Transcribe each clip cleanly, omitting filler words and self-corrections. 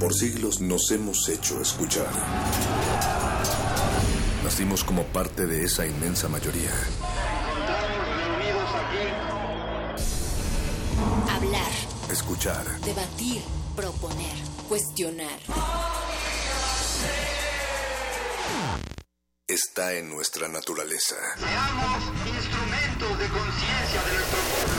Por siglos nos hemos hecho escuchar. Nacimos como parte de esa inmensa mayoría. Estamos reunidos aquí. Hablar. Escuchar. Debatir. Proponer. Cuestionar. Está en nuestra naturaleza. Seamos instrumentos de conciencia de nuestro pueblo.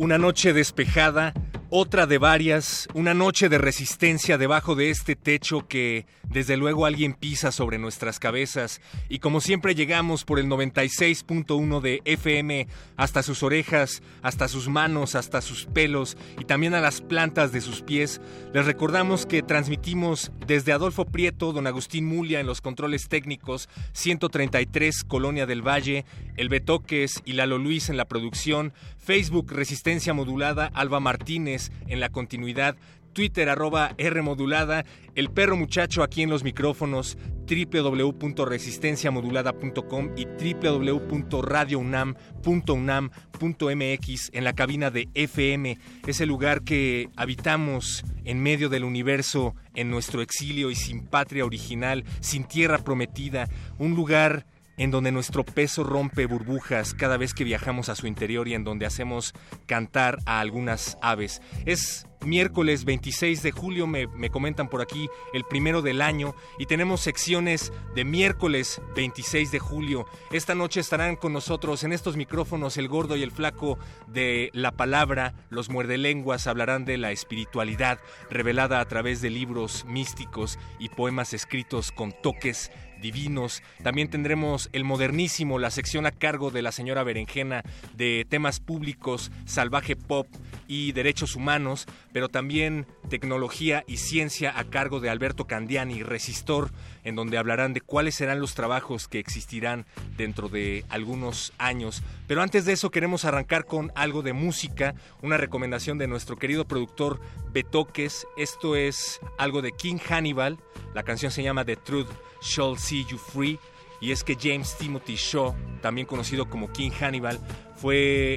Una noche despejada, otra de varias, una noche de resistencia debajo de este techo que, desde luego, alguien pisa sobre nuestras cabezas. Y como siempre llegamos por el 96.1 de FM hasta sus orejas, hasta sus manos, hasta sus pelos y también a las plantas de sus pies. Les recordamos que transmitimos desde Adolfo Prieto, Don Agustín Mulia en los controles técnicos, 133 Colonia del Valle, El Betoques y Lalo Luis en la producción, Facebook Resistencia Modulada, Alba Martínez en la continuidad, Twitter @Rmodulada, El Perro Muchacho aquí en los micrófonos, www.resistenciamodulada.com y www.radiounam.unam.mx en la cabina de FM. Es el lugar que habitamos en medio del universo, en nuestro exilio y sin patria original, sin tierra prometida, un lugar en donde nuestro peso rompe burbujas cada vez que viajamos a su interior y en donde hacemos cantar a algunas aves. Es miércoles 26 de julio, me comentan por aquí, el primero del año, y tenemos secciones de miércoles 26 de julio. Esta noche estarán con nosotros en estos micrófonos el gordo y el flaco de La Palabra, los muerdelenguas hablarán de la espiritualidad revelada a través de libros místicos y poemas escritos con toques divinos. También tendremos el modernísimo, la sección a cargo de la señora Berenjena de temas públicos, salvaje pop y derechos humanos, pero también tecnología y ciencia a cargo de Alberto Candiani, Resistor, en donde hablarán de cuáles serán los trabajos que existirán dentro de algunos años. Pero antes de eso queremos arrancar con algo de música, una recomendación de nuestro querido productor Betoques. Esto es algo de King Hannibal, la canción se llama The Truth Shall See You Free, y es que James Timothy Shaw, también conocido como King Hannibal,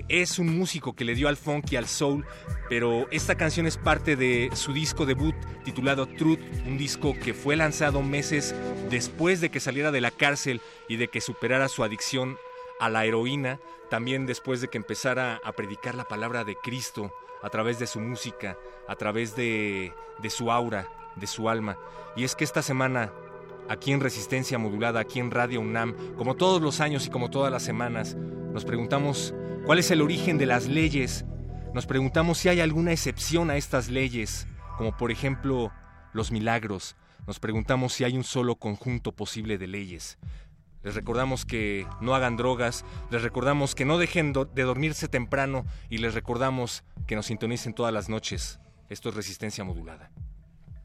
es un músico que le dio al funk y al soul, pero esta canción es parte de su disco debut titulado Truth, un disco que fue lanzado meses después de que saliera de la cárcel y de que superara su adicción a la heroína, también después de que empezara a predicar la palabra de Cristo a través de su música, a través de su aura, de su alma. Y es que esta semana, aquí en Resistencia Modulada, aquí en Radio UNAM, como todos los años y como todas las semanas, nos preguntamos cuál es el origen de las leyes, nos preguntamos si hay alguna excepción a estas leyes, como por ejemplo los milagros, nos preguntamos si hay un solo conjunto posible de leyes. Les recordamos que no hagan drogas, les recordamos que no dejen de dormirse temprano y les recordamos que nos sintonicen todas las noches. Esto es Resistencia Modulada.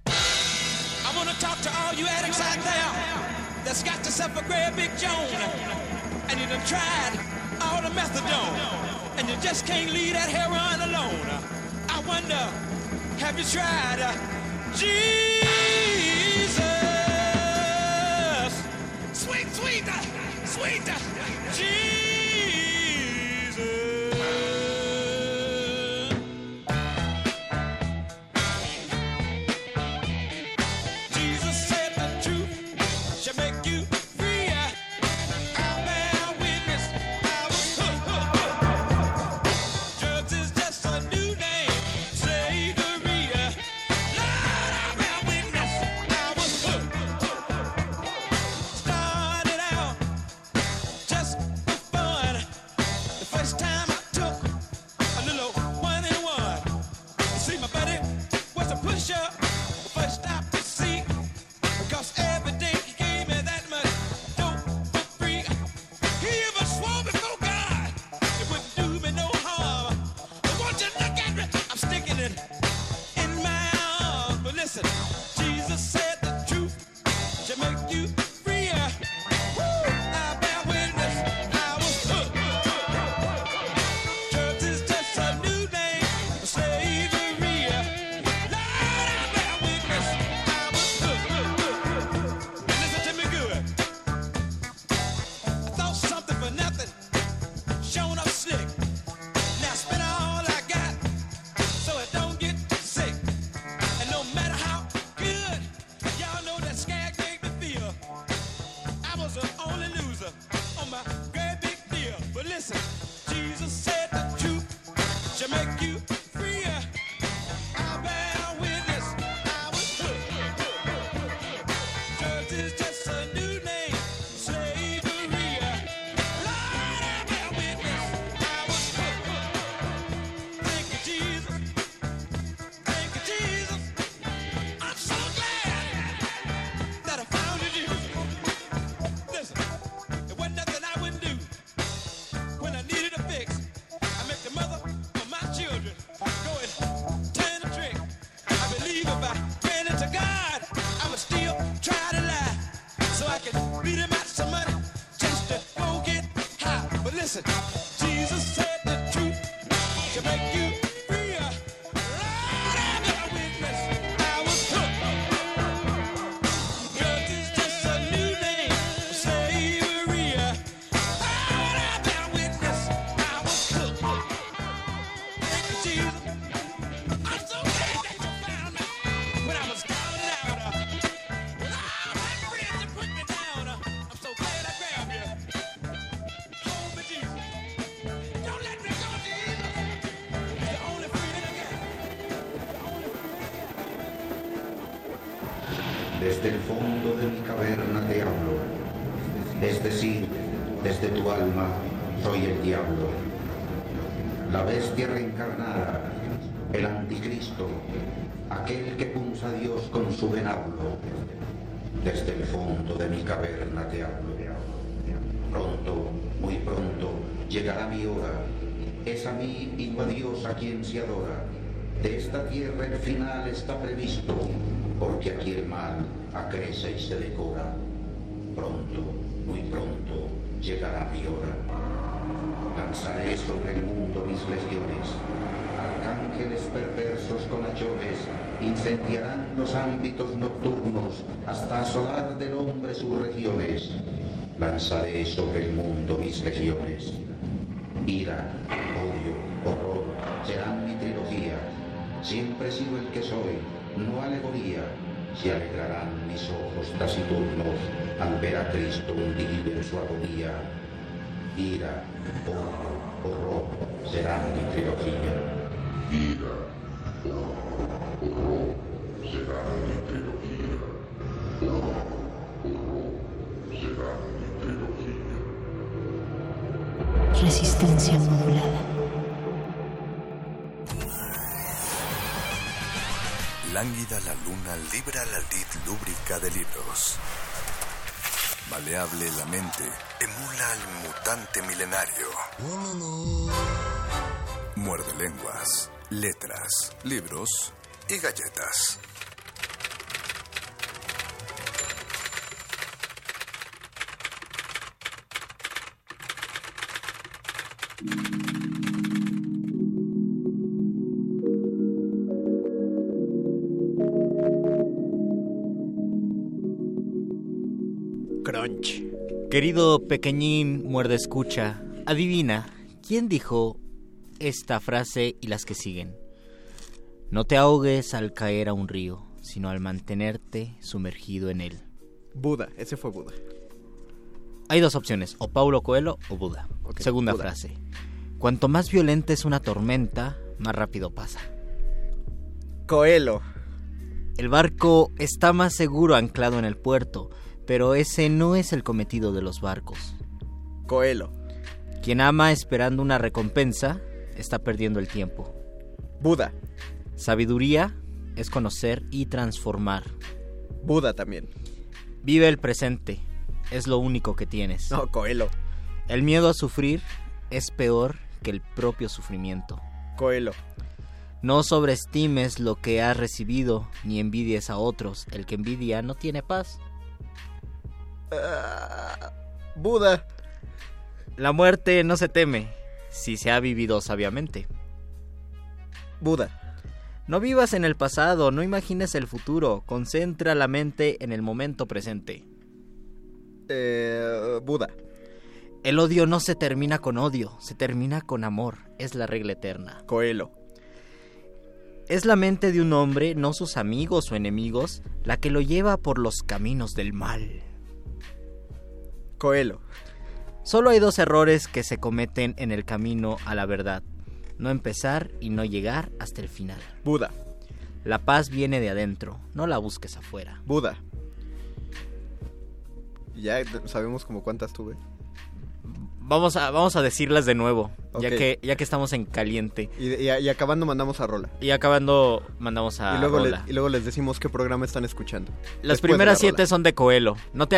I want to talk to all you addicts out there that's got yourself a great big joint, and you done tried all the methadone, and you just can't leave that heroin alone. I wonder, have you tried Jesus? Sweet, sweet, sweet Jesus. Desde el fondo de mi caverna te hablo, es decir, desde tu alma soy el diablo, la bestia reencarnada, el anticristo, aquel que punza a Dios con su venablo. Desde el fondo de mi caverna te hablo. Pronto, muy pronto, llegará mi hora, es a mí y no a Dios a quien se adora. De esta tierra el final está previsto, porque aquí el mal acrece y se decora. Pronto, muy pronto, llegará mi hora. Lanzaré sobre el mundo mis legiones. Arcángeles perversos con hachones incendiarán los ámbitos nocturnos hasta asolar del hombre sus regiones. Lanzaré sobre el mundo mis legiones. Ira, odio, horror serán mi trilogía. Siempre he sido el que soy, no alegoría. Se alegrarán mis ojos taciturnos al ver a Cristo hundido en su agonía. Ira, odio, horror serán mi trilogía. Ira, odio, horror serán mi trilogía. Ira, horror serán mi trilogía. Resistencia modulada. Lánguida la luna libra la lid lúbrica de libros. Maleable la mente emula al mutante milenario. Muerde lenguas, letras, libros y galletas. Querido pequeñín muerdaescucha, adivina, ¿quién dijo esta frase y las que siguen? No te ahogues al caer a un río, sino al mantenerte sumergido en él. Buda, ese fue Buda. Hay dos opciones, o Paulo Coelho o Buda. Okay, segunda Buda. Frase, cuanto más violenta es una tormenta, más rápido pasa. Coelho. El barco está más seguro anclado en el puerto, pero ese no es el cometido de los barcos. Coelho. Quien ama esperando una recompensa está perdiendo el tiempo. Buda. Sabiduría es conocer y transformar. Buda también. Vive el presente, es lo único que tienes. No, Coelho. El miedo a sufrir es peor que el propio sufrimiento. Coelho. No sobreestimes lo que has recibido, ni envidies a otros. El que envidia no tiene paz. Buda. La muerte no se teme si se ha vivido sabiamente. Buda. No vivas en el pasado, no imagines el futuro. Concentra la mente en el momento presente. Buda. El odio no se termina con odio, se termina con amor. Es la regla eterna. Coelho. Es la mente de un hombre, no sus amigos o enemigos, la que lo lleva por los caminos del mal. Coelho. Solo hay dos errores que se cometen en el camino a la verdad: no empezar y no llegar hasta el final. Buda. La paz viene de adentro, no la busques afuera. Buda. Ya sabemos como cuántas tuve. Vamos a decirlas de nuevo, okay. ya que estamos en caliente. Y acabando mandamos a Rola. Y acabando mandamos a Rola. Y luego les decimos qué programa están escuchando. Las primeras 7 son de Coelho. No te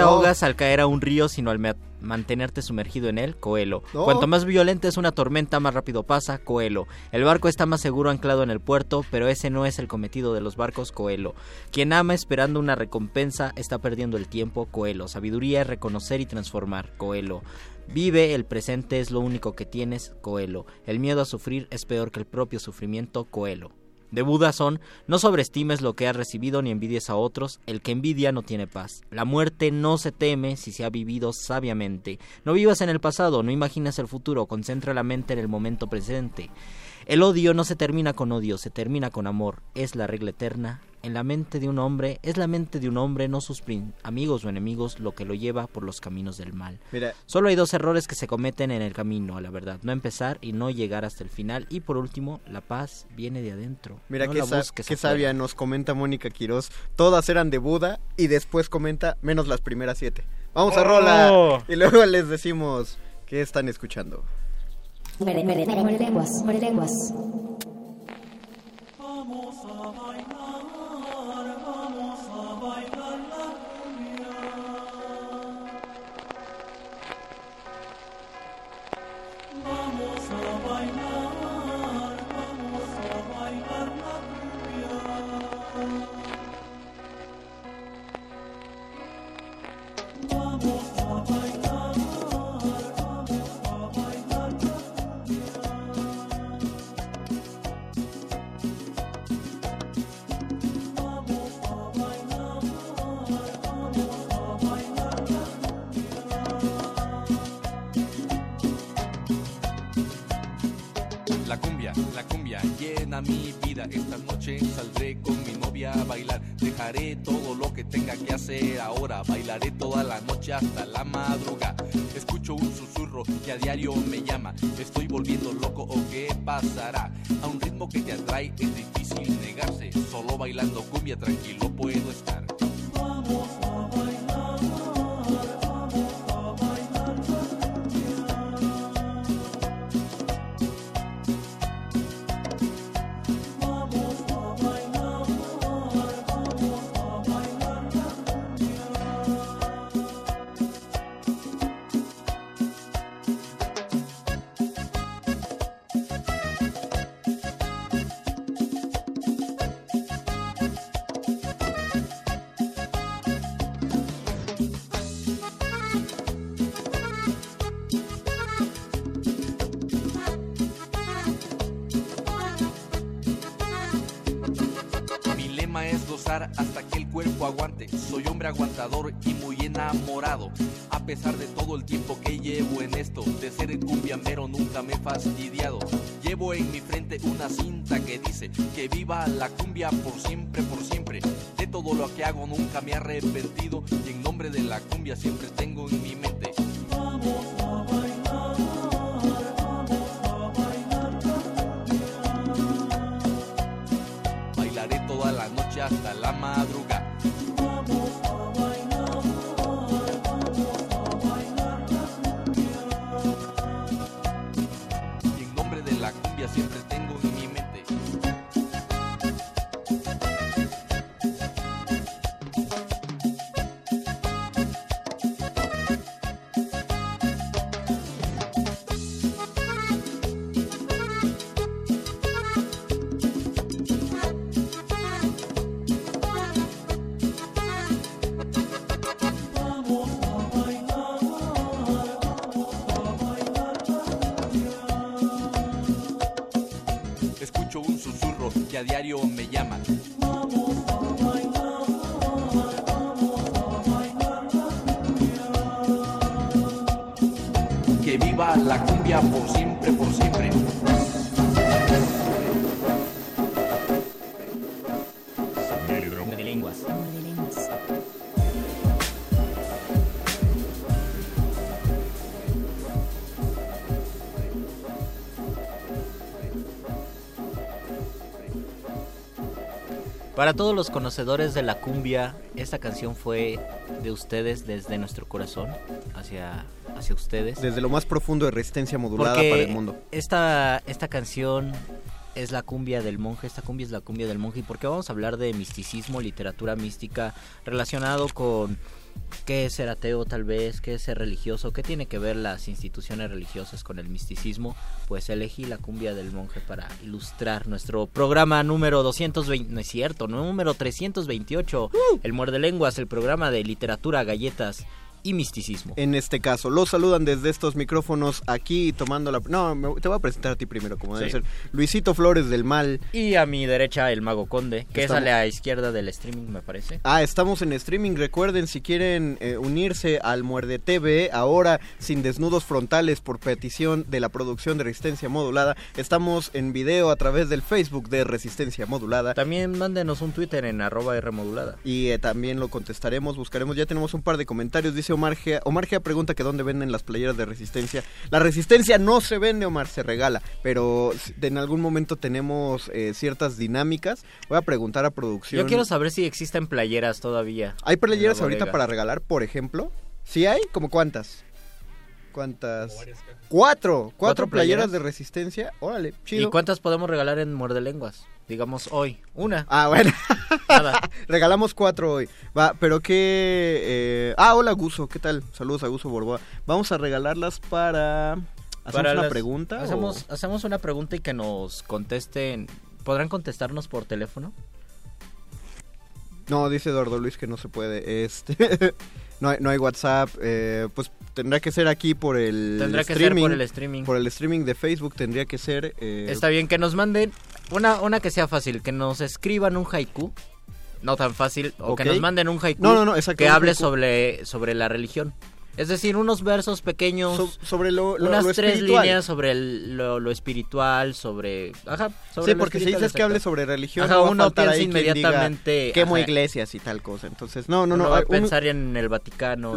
ahogas al caer a un río, sino al mantenerte sumergido en él. Coelho. No. Cuanto más violenta es una tormenta, más rápido pasa. Coelho. El barco está más seguro anclado en el puerto, pero ese no es el cometido de los barcos. Coelho. Quien ama esperando una recompensa está perdiendo el tiempo. Coelho. Sabiduría es reconocer y transformar. Coelho. Vive, el presente es lo único que tienes, Coelho. El miedo a sufrir es peor que el propio sufrimiento, Coelho. De Buda son: no sobreestimes lo que has recibido ni envidies a otros, el que envidia no tiene paz. La muerte no se teme si se ha vivido sabiamente. No vivas en el pasado, no imagines el futuro, concentra la mente en el momento presente. El odio no se termina con odio, se termina con amor, es la regla eterna. En la mente de un hombre, es la mente de un hombre, no sus amigos o enemigos, lo que lo lleva por los caminos del mal. Mira, solo hay dos errores que se cometen en el camino a la verdad: no empezar y no llegar hasta el final. Y por último, la paz viene de adentro. Mira, no qué sabia nos comenta Mónica Quirós. Todas eran de Buda, y después comenta, menos las primeras 7. ¡Vamos a rola! Y luego les decimos qué están escuchando. Muere lenguas, muere lenguas. Vamos a bailar. Mi vida, esta noche saldré con mi novia a bailar. Dejaré todo lo que tenga que hacer ahora. Bailaré toda la noche hasta la madrugada. Escucho un susurro que a diario me llama. Estoy volviendo loco, ¿o qué pasará? A un ritmo que te atrae es difícil negarse. Solo bailando cumbia tranquilo puedo estar. Vamos a bailar. Hasta que el cuerpo aguante, soy hombre aguantador y muy enamorado. A pesar de todo el tiempo que llevo en esto, de ser el cumbiambero nunca me he fastidiado. Llevo en mi frente una cinta que dice que viva la cumbia por siempre, por siempre. De todo lo que hago nunca me he arrepentido, y en nombre de la cumbia siempre tengo en mi mente. Hasta la madrugada. Vamos a bailar. Y en nombre de la cumbia siempre tengo en mi mente. Diario me llama. Vamos a bailar, vamos a bailar la cumbia. Que viva la cumbia por siempre, por siempre. Para todos los conocedores de la cumbia, esta canción fue de ustedes desde nuestro corazón, hacia ustedes. Desde lo más profundo de Resistencia Modulada porque para el mundo. Esta canción es la cumbia del monje, esta cumbia es la cumbia del monje, y porque vamos a hablar de misticismo, literatura mística, relacionado con qué es ser ateo tal vez, qué es ser religioso, qué tiene que ver las instituciones religiosas con el misticismo, pues elegí la cumbia del monje para ilustrar nuestro programa número 220, no es cierto, número 328, el Muerde Lenguas, el programa de literatura, galletas y misticismo. En este caso, los saludan desde estos micrófonos aquí tomando la... te voy a presentar a ti primero, como debe ser. Luisito Flores del Mal. Y a mi derecha, el Mago Conde, que es a la izquierda del streaming, me parece. Ah, estamos en streaming. Recuerden, si quieren unirse al Muerde TV, ahora sin desnudos frontales por petición de la producción de Resistencia Modulada, estamos en video a través del Facebook de Resistencia Modulada. También mándenos un Twitter en @Rmodulada. Y también lo contestaremos, buscaremos. Ya tenemos un par de comentarios. Dice Omar Gea, pregunta que dónde venden las playeras de Resistencia. La Resistencia no se vende, Omar, se regala. Pero en algún momento tenemos ciertas dinámicas. Voy a preguntar a producción. Yo quiero saber si existen playeras todavía. ¿Hay playeras ahorita para regalar, por ejemplo? ¿Sí hay? ¿Cómo cuántas? Cuatro playeras de Resistencia. Órale, chido. ¿Y cuántas podemos regalar en Muerdelenguas? Digamos hoy, una. Ah, bueno. Nada. Regalamos 4 hoy. Va, pero qué... hola, Guso, ¿qué tal? Saludos a Guso Borboa. Vamos a regalarlas para... ¿Hacemos una pregunta? Hacemos una pregunta y que nos contesten. ¿Podrán contestarnos por teléfono? No, dice Eduardo Luis que no se puede. No hay WhatsApp, pues tendrá que ser aquí por el streaming. Por el streaming de Facebook tendría que ser... Está bien, que nos manden una que sea fácil, que nos escriban un haiku, no tan fácil, o que nos manden un haiku que hable sobre la religión. Es decir, unos versos pequeños, sobre unas lo 3 espiritual. Líneas sobre lo espiritual, sobre... sobre sí, porque si dices que hable sobre religión, no va uno a piensa inmediatamente... quemo iglesias y tal cosa, entonces... No va a pensar en el Vaticano.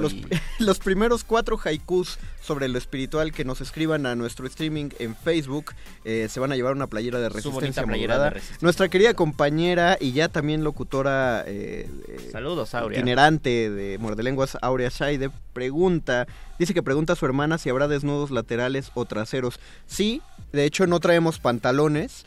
Los primeros 4 haikus sobre lo espiritual que nos escriban a nuestro streaming en Facebook, se van a llevar una playera de Resistencia Modulada. Nuestra querida compañera y ya también locutora... saludos, Aurea. Itinerante de Muerdelenguas, Aurea Shaide, pregunta a su hermana si habrá desnudos laterales o traseros. Sí, de hecho no traemos pantalones,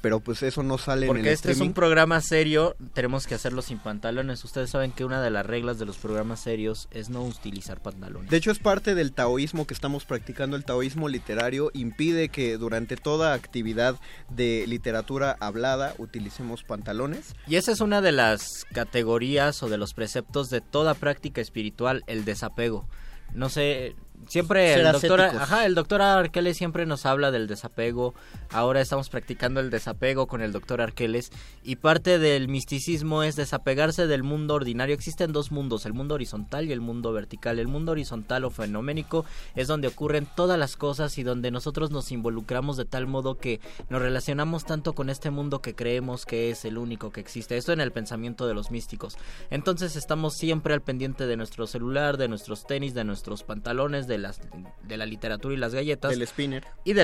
pero pues eso no sale en el streaming. Porque este es un programa serio, tenemos que hacerlo sin pantalones. Ustedes saben que una de las reglas de los programas serios es no utilizar pantalones. De hecho es parte del taoísmo que estamos practicando, el taoísmo literario impide que durante toda actividad de literatura hablada utilicemos pantalones. Y esa es una de las categorías o de los preceptos de toda práctica espiritual, el desapego. No sé, siempre el doctor Arqueles siempre nos habla del desapego. Ahora estamos practicando el desapego con el doctor Arqueles. Y parte del misticismo es desapegarse del mundo ordinario. Existen 2 mundos, el mundo horizontal y el mundo vertical. El mundo horizontal o fenoménico es donde ocurren todas las cosas y donde nosotros nos involucramos de tal modo que nos relacionamos tanto con este mundo que creemos que es el único que existe. Esto en el pensamiento de los místicos. Entonces estamos siempre al pendiente de nuestro celular, de nuestros tenis, de nuestros pantalones, de la literatura y las galletas, del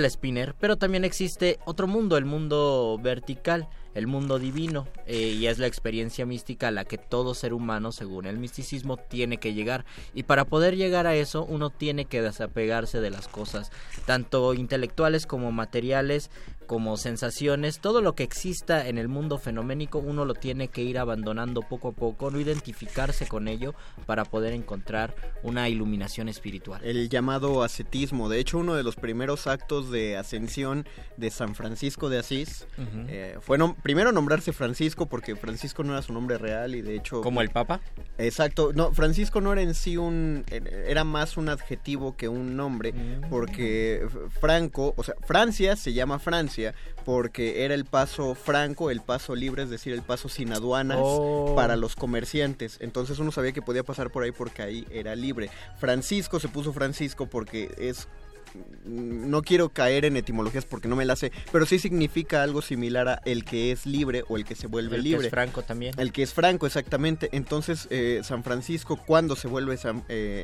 spinner, pero también existe otro mundo, el mundo vertical, el mundo divino, y es la experiencia mística a la que todo ser humano, según el misticismo, tiene que llegar, y para poder llegar a eso uno tiene que desapegarse de las cosas, tanto intelectuales como materiales, como sensaciones. Todo lo que exista en el mundo fenoménico uno lo tiene que ir abandonando poco a poco, no identificarse con ello para poder encontrar una iluminación espiritual. El llamado ascetismo, de hecho uno de los primeros actos de ascensión de San Francisco de Asís, uh-huh, fue primero nombrarse Francisco porque Francisco no era su nombre real y de hecho... ¿Como el Papa? Exacto, no, Francisco no era en sí era más un adjetivo que un nombre, porque Francia se llama Francia porque era el paso franco, el paso libre, es decir, el paso sin aduanas para los comerciantes, entonces uno sabía que podía pasar por ahí porque ahí era libre. Francisco se puso Francisco porque no quiero caer en etimologías porque no me la sé, pero sí significa algo similar a el que es libre o el que se vuelve libre. El que es franco también. El que es franco, exactamente. Entonces, San Francisco, cuando se vuelve,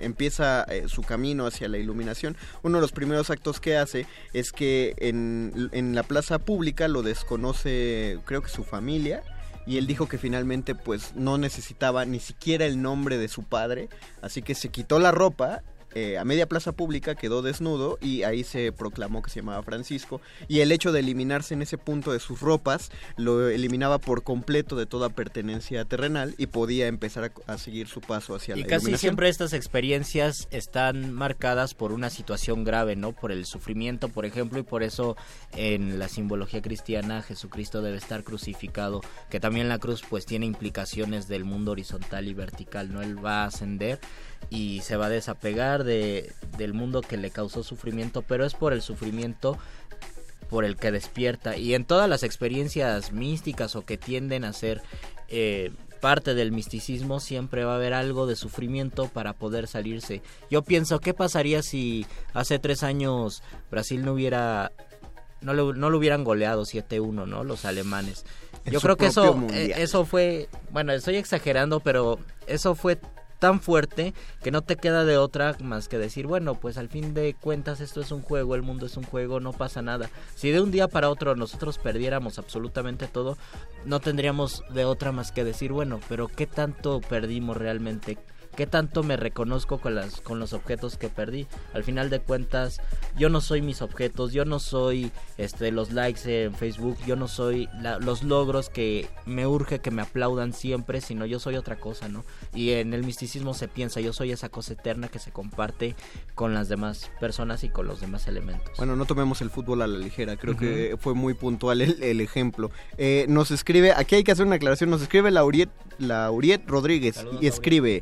empieza su camino hacia la iluminación, uno de los primeros actos que hace es que en la plaza pública lo desconoce, creo que su familia, y él dijo que finalmente pues no necesitaba ni siquiera el nombre de su padre, así que se quitó la ropa a media plaza pública, quedó desnudo y ahí se proclamó que se llamaba Francisco, y el hecho de eliminarse en ese punto de sus ropas lo eliminaba por completo de toda pertenencia terrenal y podía empezar a seguir su paso hacia la iluminación. Y casi siempre estas experiencias están marcadas por una situación grave, ¿no? Por el sufrimiento, por ejemplo, y por eso en la simbología cristiana Jesucristo debe estar crucificado, que también la cruz pues tiene implicaciones del mundo horizontal y vertical, ¿no? Él va a ascender y se va a desapegar del mundo que le causó sufrimiento, pero es por el sufrimiento por el que despierta. Y en todas las experiencias místicas o que tienden a ser parte del misticismo, siempre va a haber algo de sufrimiento para poder salirse. Yo pienso, ¿qué pasaría si hace 3 años Brasil no lo hubieran goleado 7-1, ¿no? Los alemanes. Yo creo que eso fue, bueno, estoy exagerando, pero eso fue tan fuerte que no te queda de otra más que decir, bueno, pues al fin de cuentas esto es un juego, el mundo es un juego, no pasa nada. Si de un día para otro nosotros perdiéramos absolutamente todo, no tendríamos de otra más que decir, bueno, pero ¿qué tanto perdimos realmente? ¿Qué tanto me reconozco con los objetos que perdí? Al final de cuentas, yo no soy mis objetos, yo no soy los likes en Facebook, yo no soy los logros que me urge que me aplaudan siempre, sino yo soy otra cosa, ¿no? Y en el misticismo se piensa, yo soy esa cosa eterna que se comparte con las demás personas y con los demás elementos. Bueno, no tomemos el fútbol a la ligera, creo que fue muy puntual el ejemplo. Nos escribe, aquí hay que hacer una aclaración, nos escribe Lauriet Rodríguez. Saludos, y escribe...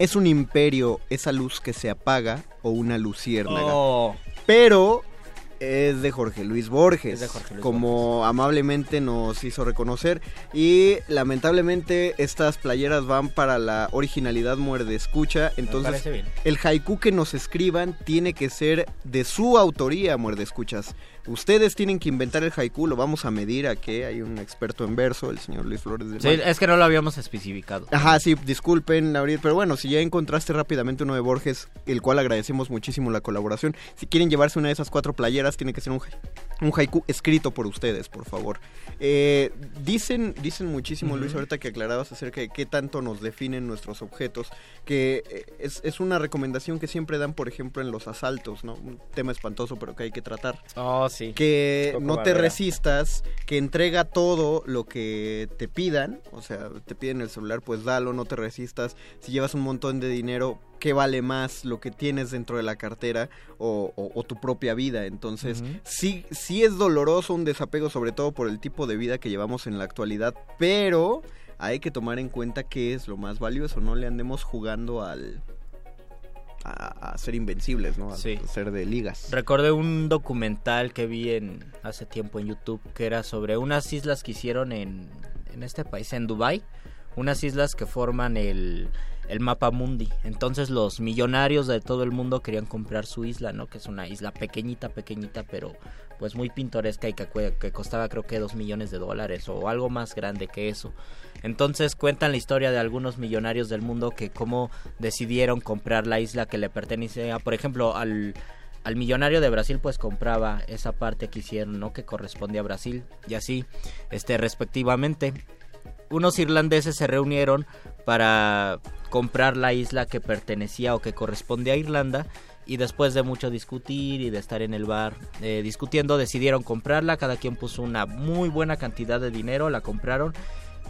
Es un imperio esa luz que se apaga o una luciérnaga. Oh. Pero es de Jorge Luis Borges, como amablemente nos hizo reconocer. Y lamentablemente estas playeras van para la originalidad muerde escucha. Entonces el haiku que nos escriban tiene que ser de su autoría, muerde escuchas. Ustedes tienen que inventar el haiku, lo vamos a medir, a que hay un experto en verso, el señor Luis Flores del Valle. Sí, es que no lo habíamos especificado. Ajá, sí, disculpen, Laurit, pero bueno, si ya encontraste rápidamente uno de Borges, el cual agradecemos muchísimo la colaboración. Si quieren llevarse una de esas 4 playeras, tiene que ser un haiku escrito por ustedes, por favor. Dicen muchísimo, Luis, ahorita que aclarabas acerca de qué tanto nos definen nuestros objetos, que es una recomendación que siempre dan, por ejemplo, en los asaltos, ¿no? Un tema espantoso, pero que hay que tratar. Oh, sí. Que no te resistas, que entrega todo lo que te pidan, o sea, te piden el celular, pues dalo, no te resistas. Si llevas un montón de dinero, ¿qué vale más? Lo que tienes dentro de la cartera o tu propia vida. Entonces, sí es doloroso un desapego, sobre todo por el tipo de vida que llevamos en la actualidad, pero hay que tomar en cuenta qué es lo más valioso, no le andemos jugando a ser invencibles, ¿no? A ser de ligas. Recordé un documental que vi hace tiempo en YouTube, que era sobre unas islas que hicieron en este país, en Dubái, unas islas que forman el mapa mundi. Entonces los millonarios de todo el mundo querían comprar su isla, ¿no? Que es una isla pequeñita, pero pues muy pintoresca y que costaba creo que $2 millones de dólares o algo más grande que eso. Entonces cuentan la historia de algunos millonarios del mundo que cómo decidieron comprar la isla que le pertenecía, por ejemplo, al millonario de Brasil, pues compraba esa parte que hicieron, ¿no? Que corresponde a Brasil y así, respectivamente. Unos irlandeses se reunieron para comprar la isla que pertenecía o que corresponde a Irlanda, y después de mucho discutir y de estar en el bar discutiendo, decidieron comprarla. Cada quien puso una muy buena cantidad de dinero, la compraron,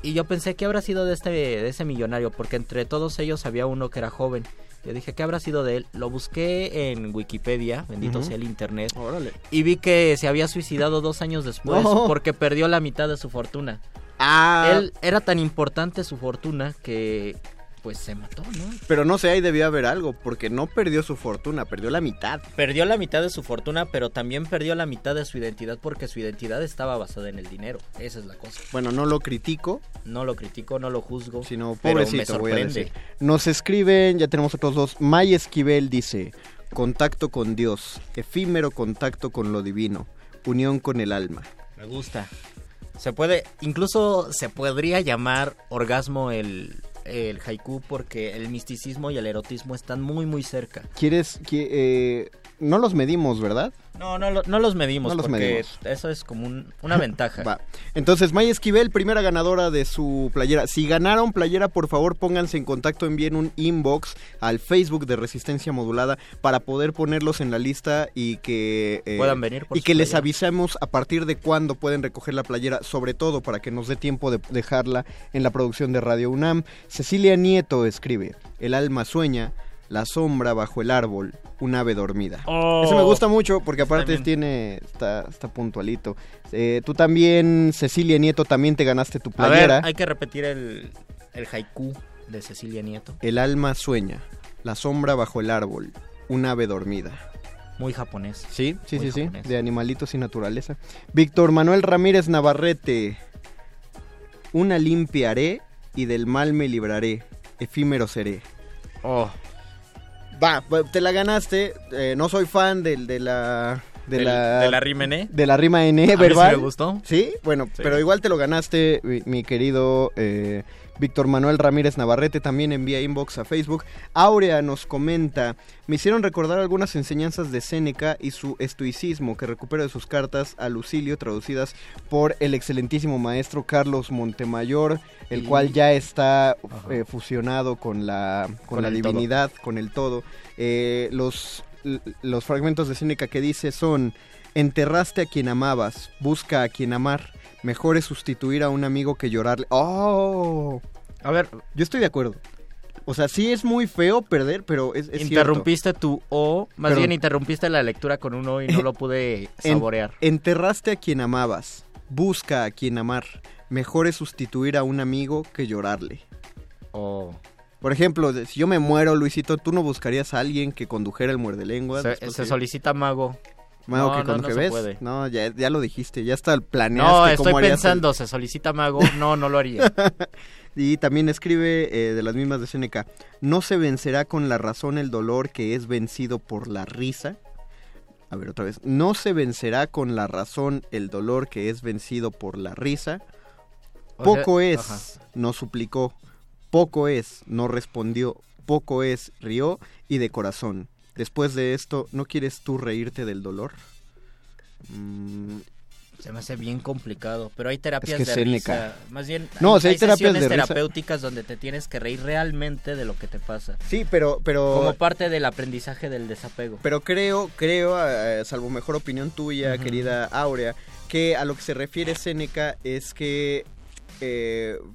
y yo pensé, ¿qué habrá sido de ese millonario? Porque entre todos ellos había uno que era joven. Yo dije, ¿qué habrá sido de él? Lo busqué en Wikipedia, bendito sea el internet. Órale. Y vi que se había suicidado 2 años después porque perdió la mitad de su fortuna. Él era tan importante su fortuna que pues se mató, ¿no? Pero no sé, ahí debió haber algo, porque no perdió su fortuna, perdió la mitad. Perdió la mitad de su fortuna, pero también perdió la mitad de su identidad, porque su identidad estaba basada en el dinero. Esa es la cosa. Bueno, no lo critico, no lo juzgo, sino pobrecito, pero me sorprende. Voy a decir. Nos escriben, ya tenemos otros 2. May Esquivel dice: contacto con Dios, efímero contacto con lo divino, unión con el alma. Me gusta. Incluso se podría llamar orgasmo el haiku, porque el misticismo y el erotismo están muy, muy cerca. No los medimos, ¿verdad? No los medimos, no porque los medimos. Eso es como una ventaja. Va. Entonces, May Esquivel, primera ganadora de su playera. Si ganaron playera, por favor, pónganse en contacto, envíen un inbox al Facebook de Resistencia Modulada para poder ponerlos en la lista y que puedan venir por y que playera. Les avisemos a partir de cuándo pueden recoger la playera, sobre todo para que nos dé tiempo de dejarla en la producción de Radio UNAM. Cecilia Nieto escribe: el alma sueña, la sombra bajo el árbol, un ave dormida. Oh, eso me gusta mucho porque aparte también está puntualito. Tú también, Cecilia Nieto, también te ganaste tu playera. A ver, hay que repetir el haiku de Cecilia Nieto. El alma sueña, la sombra bajo el árbol, un ave dormida. Muy japonés. Sí, japonés. De animalitos y naturaleza. Víctor Manuel Ramírez Navarrete: una limpiaré y del mal me libraré, efímero seré. Oh. Va, te la ganaste. No soy fan de la rima N. De la rima N, verbal. Sí, me gustó. Sí, bueno, sí. Pero igual te lo ganaste, mi querido Víctor Manuel Ramírez Navarrete. También envía inbox a Facebook. Aurea nos comenta: me hicieron recordar algunas enseñanzas de Séneca y su estoicismo que recupero de sus cartas a Lucilio, traducidas por el excelentísimo maestro Carlos Montemayor, el cual ya está fusionado con la divinidad, todo. Con el todo. Los fragmentos de Séneca que dice son: enterraste a quien amabas, busca a quien amar, mejor es sustituir a un amigo que llorarle. ¡Oh! A ver, yo estoy de acuerdo. O sea, sí es muy feo perder, pero es interrumpiste cierto. Tu O, más pero, bien interrumpiste la lectura con un O y no lo pude saborear. Enterraste a quien amabas, busca a quien amar, mejor es sustituir a un amigo que llorarle. Oh. Por ejemplo, si yo me muero, Luisito, ¿tú no buscarías a alguien que condujera el muerdelenguas? Se solicita mago. Mago que conduje, ¿ves? Puede. No, ya lo dijiste, ya está planeaste. No, estoy pensando, se solicita mago, no lo haría. Y también escribe de las mismas de Séneca: no se vencerá con la razón el dolor que es vencido por la risa. A ver, otra vez. No se vencerá con la razón el dolor que es vencido por la risa. Poco es, no suplicó. Poco es, no respondió. Poco es, rió y de corazón. Después de esto, ¿no quieres tú reírte del dolor? Se me hace bien complicado, pero hay terapias de risa. Más bien, hay sesiones terapéuticas donde te tienes que reír realmente de lo que te pasa. Sí, pero como parte del aprendizaje del desapego. Pero creo, salvo mejor opinión tuya, querida Aurea, que a lo que se refiere Séneca es que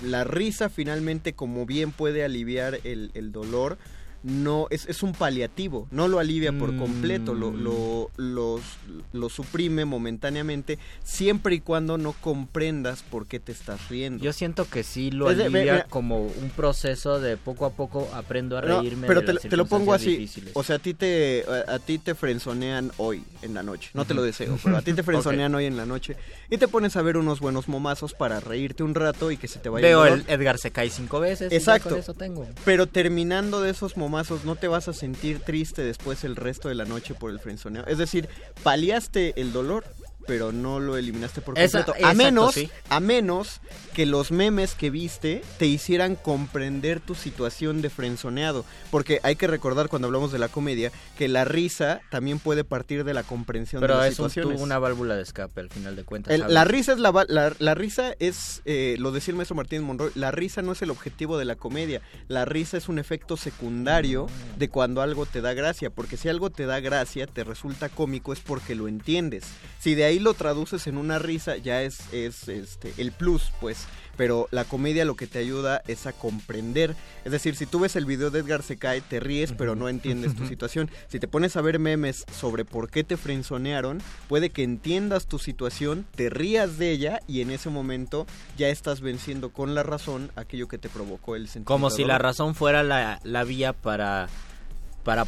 la risa finalmente, como bien puede aliviar el dolor, no es un paliativo, no lo alivia por completo, lo suprime momentáneamente, siempre y cuando no comprendas por qué te estás riendo. Yo siento que sí lo alivia, mira, como un proceso de poco a poco aprendo a reírme. Pero te lo pongo así, difíciles. O sea, a ti te frenzonean hoy en la noche, no te lo deseo, pero a ti te frenzonean hoy en la noche y te pones a ver unos buenos momazos para reírte un rato y que se te vaya. Veo el Edgar se cae 5 veces. Exacto. Y con eso tengo. Pero terminando de esos momazos, no te vas a sentir triste después el resto de la noche por el frenzoneo. Es decir, paliaste el dolor, pero no lo eliminaste por completo. A menos que los memes que viste te hicieran comprender tu situación de frenzoneado. Porque hay que recordar, cuando hablamos de la comedia, que la risa también puede partir de la comprensión de las situaciones. Pero es una válvula de escape, al final de cuentas. La risa es la risa es, lo decía el maestro Martín Monroy, la risa no es el objetivo de la comedia. La risa es un efecto secundario de cuando algo te da gracia. Porque si algo te da gracia, te resulta cómico, es porque lo entiendes. Si de ahí lo traduces en una risa, ya es el plus, pues. Pero la comedia lo que te ayuda es a comprender. Es decir, si tú ves el video de Edgar se cae, te ríes, pero no entiendes tu situación. Si te pones a ver memes sobre por qué te frenzonearon, puede que entiendas tu situación, te rías de ella y en ese momento ya estás venciendo con la razón aquello que te provocó el sentimiento. Como si la razón fuera la vía para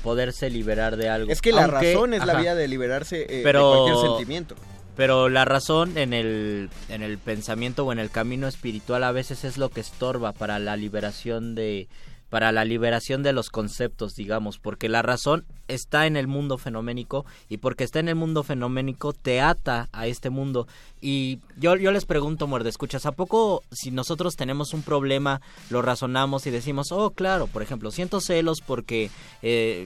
poderse liberar de algo. Es que la razón es la vía de liberarse de cualquier sentimiento. Pero la razón en el pensamiento o en el camino espiritual a veces es lo que estorba para la liberación de los conceptos, digamos, porque la razón está en el mundo fenoménico y porque está en el mundo fenoménico te ata a este mundo. Y yo les pregunto, muerdeescuchas, ¿a poco si nosotros tenemos un problema lo razonamos y decimos, oh, claro, por ejemplo, siento celos porque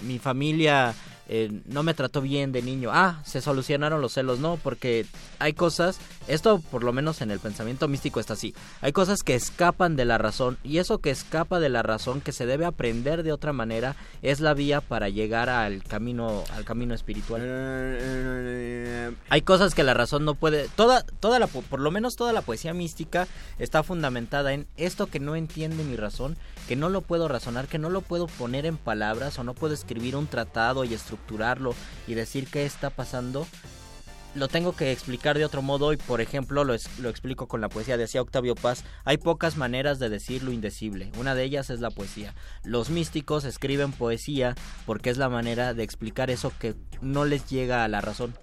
mi familia no me trató bien de niño, se solucionaron los celos, no, porque hay cosas, esto por lo menos en el pensamiento místico está así, hay cosas que escapan de la razón, y eso que escapa de la razón, que se debe aprender de otra manera, es la vía para llegar al camino espiritual. Hay cosas que la razón no puede, por lo menos toda la poesía mística está fundamentada en esto que no entiende mi razón, que no lo puedo razonar, que no lo puedo poner en palabras, o no puedo escribir un tratado y estructurarlo y decir qué está pasando, lo tengo que explicar de otro modo, y por ejemplo lo explico con la poesía. Decía Octavio Paz, hay pocas maneras de decir lo indecible, una de ellas es la poesía. Los místicos escriben poesía porque es la manera de explicar eso que no les llega a la razón.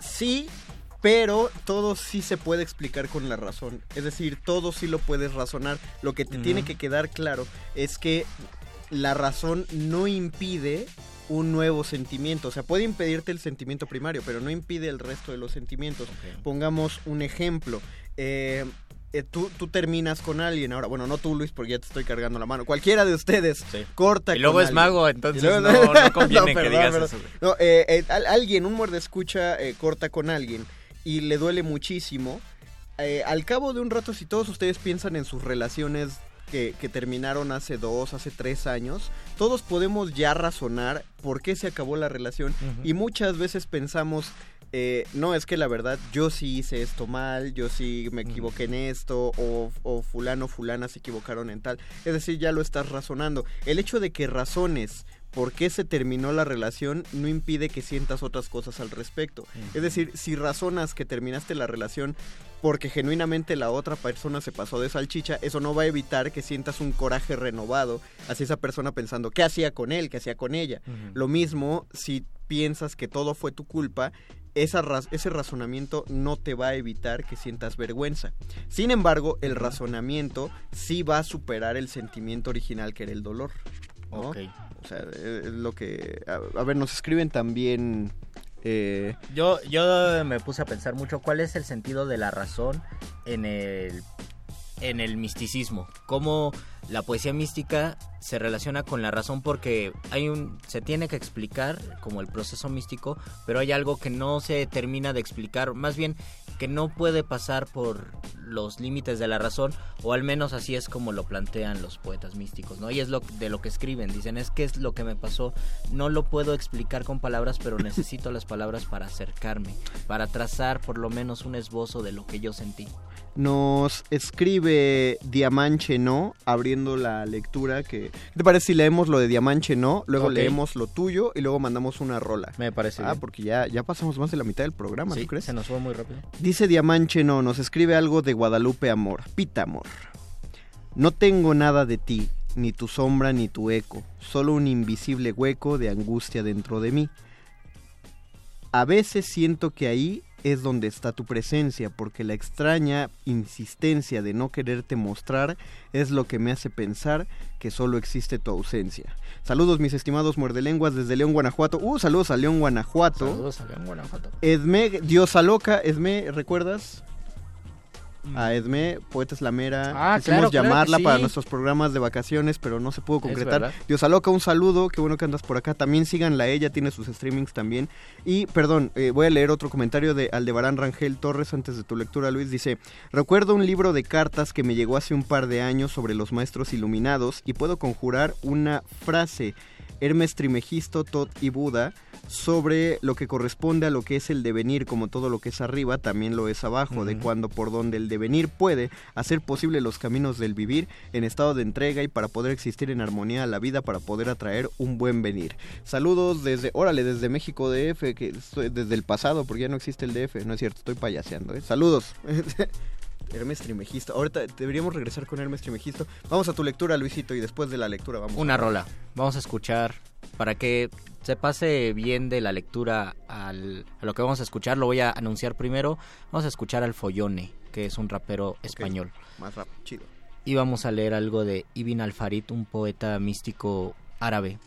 Sí, pero todo sí se puede explicar con la razón, es decir, todo sí lo puedes razonar. Lo que te tiene que quedar claro es que la razón no impide un nuevo sentimiento, o sea, puede impedirte el sentimiento primario, pero no impide el resto de los sentimientos. Okay. Pongamos un ejemplo, tú terminas con alguien, ahora, bueno, no tú, Luis, porque ya te estoy cargando la mano, cualquiera de ustedes, sí, corta con alguien. Y luego es mago, entonces luego, no conviene que digas eso. No, alguien, un muerdaescucha corta con alguien y le duele muchísimo, al cabo de un rato, si todos ustedes piensan en sus relaciones que terminaron hace 2, hace 3 años, todos podemos ya razonar por qué se acabó la relación. Uh-huh. Y muchas veces pensamos, no, es que la verdad yo sí hice esto mal, yo sí me equivoqué en esto, o fulano, fulana se equivocaron en tal. Es decir, ya lo estás razonando. El hecho de que razones por qué se terminó la relación no impide que sientas otras cosas al respecto. Uh-huh. Es decir, si razonas que terminaste la relación porque genuinamente la otra persona se pasó de salchicha, eso no va a evitar que sientas un coraje renovado hacia esa persona pensando qué hacía con él, qué hacía con ella. Uh-huh. Lo mismo si piensas que todo fue tu culpa, ese razonamiento no te va a evitar que sientas vergüenza. Sin embargo, el razonamiento sí va a superar el sentimiento original, que era el dolor, ¿no? Okay. O sea, es lo que... A ver, nos escriben también... Yo me puse a pensar mucho cuál es el sentido de la razón en el misticismo, cómo la poesía mística se relaciona con la razón, porque se tiene que explicar como el proceso místico, pero hay algo que no se termina de explicar, más bien que no puede pasar por los límites de la razón, o al menos así es como lo plantean los poetas místicos, ¿no? Y es de lo que escriben, dicen, es que es lo que me pasó, no lo puedo explicar con palabras, pero necesito las palabras para acercarme, para trazar por lo menos un esbozo de lo que yo sentí. Nos escribe Diamanche, ¿no? Abriendo la lectura, que... ¿Qué te parece si leemos lo de Diamanche, no? Luego leemos lo tuyo y luego mandamos una rola. Me parece bien. Porque ya pasamos más de la mitad del programa, ¿no crees? Se nos fue muy rápido. Dice Diamanche, no, nos escribe algo de Guadalupe Amor. Pita Amor. No tengo nada de ti, ni tu sombra ni tu eco, solo un invisible hueco de angustia dentro de mí. A veces siento que ahí es donde está tu presencia, porque la extraña insistencia de no quererte mostrar es lo que me hace pensar que solo existe tu ausencia. Saludos, mis estimados muerdelenguas, desde León, Guanajuato. Saludos a León, Guanajuato. Saludos a León, Guanajuato. Edmé, diosa loca. Edmé, ¿recuerdas? A Edmé, Poeta Eslamera. Quisimos llamarla para nuestros programas de vacaciones, pero no se pudo concretar. Diosa loca, un saludo, qué bueno que andas por acá. También síganla, ella tiene sus streamings también. Y, perdón, voy a leer otro comentario de Aldebarán Rangel Torres antes de tu lectura, Luis. Dice, recuerdo un libro de cartas que me llegó hace un par de años sobre los maestros iluminados, y puedo conjurar una frase, Hermes Trimegisto, Tot y Buda, sobre lo que corresponde a lo que es el devenir, como todo lo que es arriba también lo es abajo, de cuando por donde el devenir puede hacer posible los caminos del vivir en estado de entrega y para poder existir en armonía a la vida, para poder atraer un buen venir. Saludos desde México DF, que estoy desde el pasado porque ya no existe el DF, no es cierto, estoy payaseando, saludos. Hermes Trimegisto, ahorita deberíamos regresar con Hermes Trimegisto. Vamos a tu lectura, Luisito, y después de la lectura vamos una rola, vamos a escuchar para que se pase bien de la lectura a lo que vamos a escuchar. Lo voy a anunciar primero, vamos a escuchar al Follone, que es un rapero español. Más rap, chido. Y vamos a leer algo de Ibn al-Farid, un poeta místico árabe,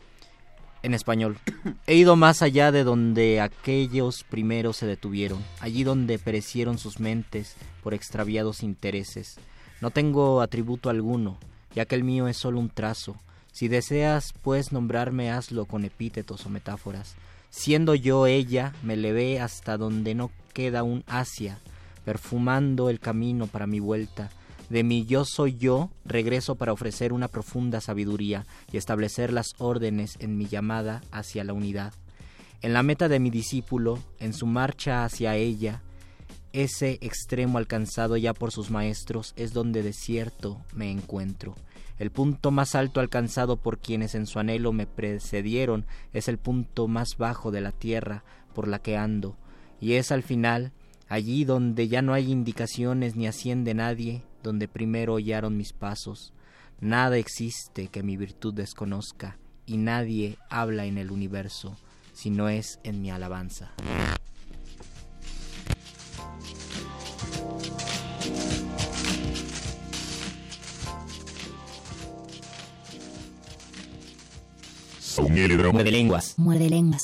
en español. He ido más allá de donde aquellos primeros se detuvieron, allí donde perecieron sus mentes por extraviados intereses. No tengo atributo alguno, ya que el mío es solo un trazo, Si deseas, pues, nombrarme, hazlo con epítetos o metáforas. Siendo yo ella, me elevé hasta donde no queda un Asia, perfumando el camino para mi vuelta. De mi yo soy yo, regreso para ofrecer una profunda sabiduría y establecer las órdenes en mi llamada hacia la unidad. En la meta de mi discípulo, en su marcha hacia ella, ese extremo alcanzado ya por sus maestros es donde de cierto me encuentro. El punto más alto alcanzado por quienes en su anhelo me precedieron es el punto más bajo de la tierra por la que ando, y es al final, allí donde ya no hay indicaciones ni asciende nadie, donde primero hollaron mis pasos. Nada existe que mi virtud desconozca, y nadie habla en el universo, si no es en mi alabanza. Muerde lenguas. Muerde lenguas.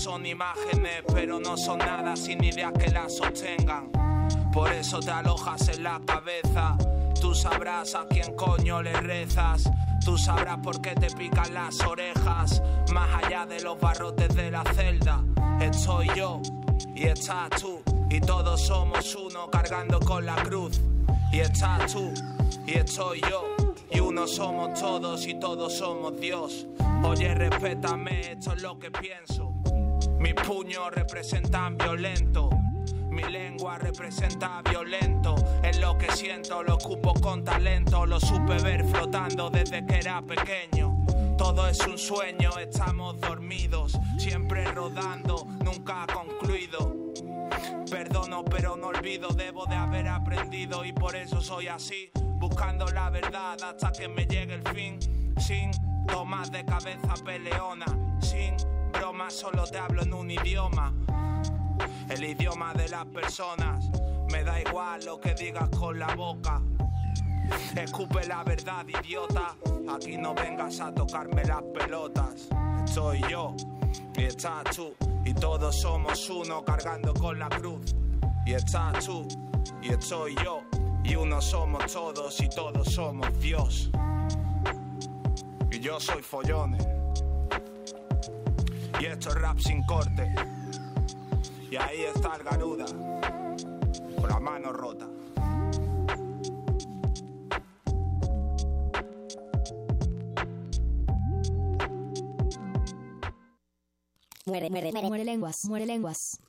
Son imágenes, pero no son nada sin ideas que las sostengan. Por eso te alojas en la cabeza. Tú sabrás a quién coño le rezas. Tú sabrás por qué te pican las orejas. Más allá de los barrotes de la celda, estoy yo y estás tú. Y todos somos uno cargando con la cruz. Y estás tú y estoy yo. Y uno somos todos y todos somos Dios. Oye, respétame, esto es lo que pienso. Mis puños representan violento, mi lengua representa violento. En lo que siento lo ocupo con talento, lo supe ver flotando desde que era pequeño. Todo es un sueño, estamos dormidos, siempre rodando, nunca concluido. Perdono pero no olvido, debo de haber aprendido y por eso soy así, buscando la verdad hasta que me llegue el fin. Sin tomas de cabeza peleona, sin broma, solo te hablo en un idioma, el idioma de las personas. Me da igual lo que digas con la boca. Escupe la verdad, idiota. Aquí no vengas a tocarme las pelotas. Soy yo y estás tú. Y todos somos uno cargando con la cruz. Y estás tú y estoy yo. Y uno somos todos y todos somos Dios. Y yo soy Follones. Y esto es rap sin corte. Y ahí está el Garuda, con la mano rota. Muere lenguas, muere lenguas.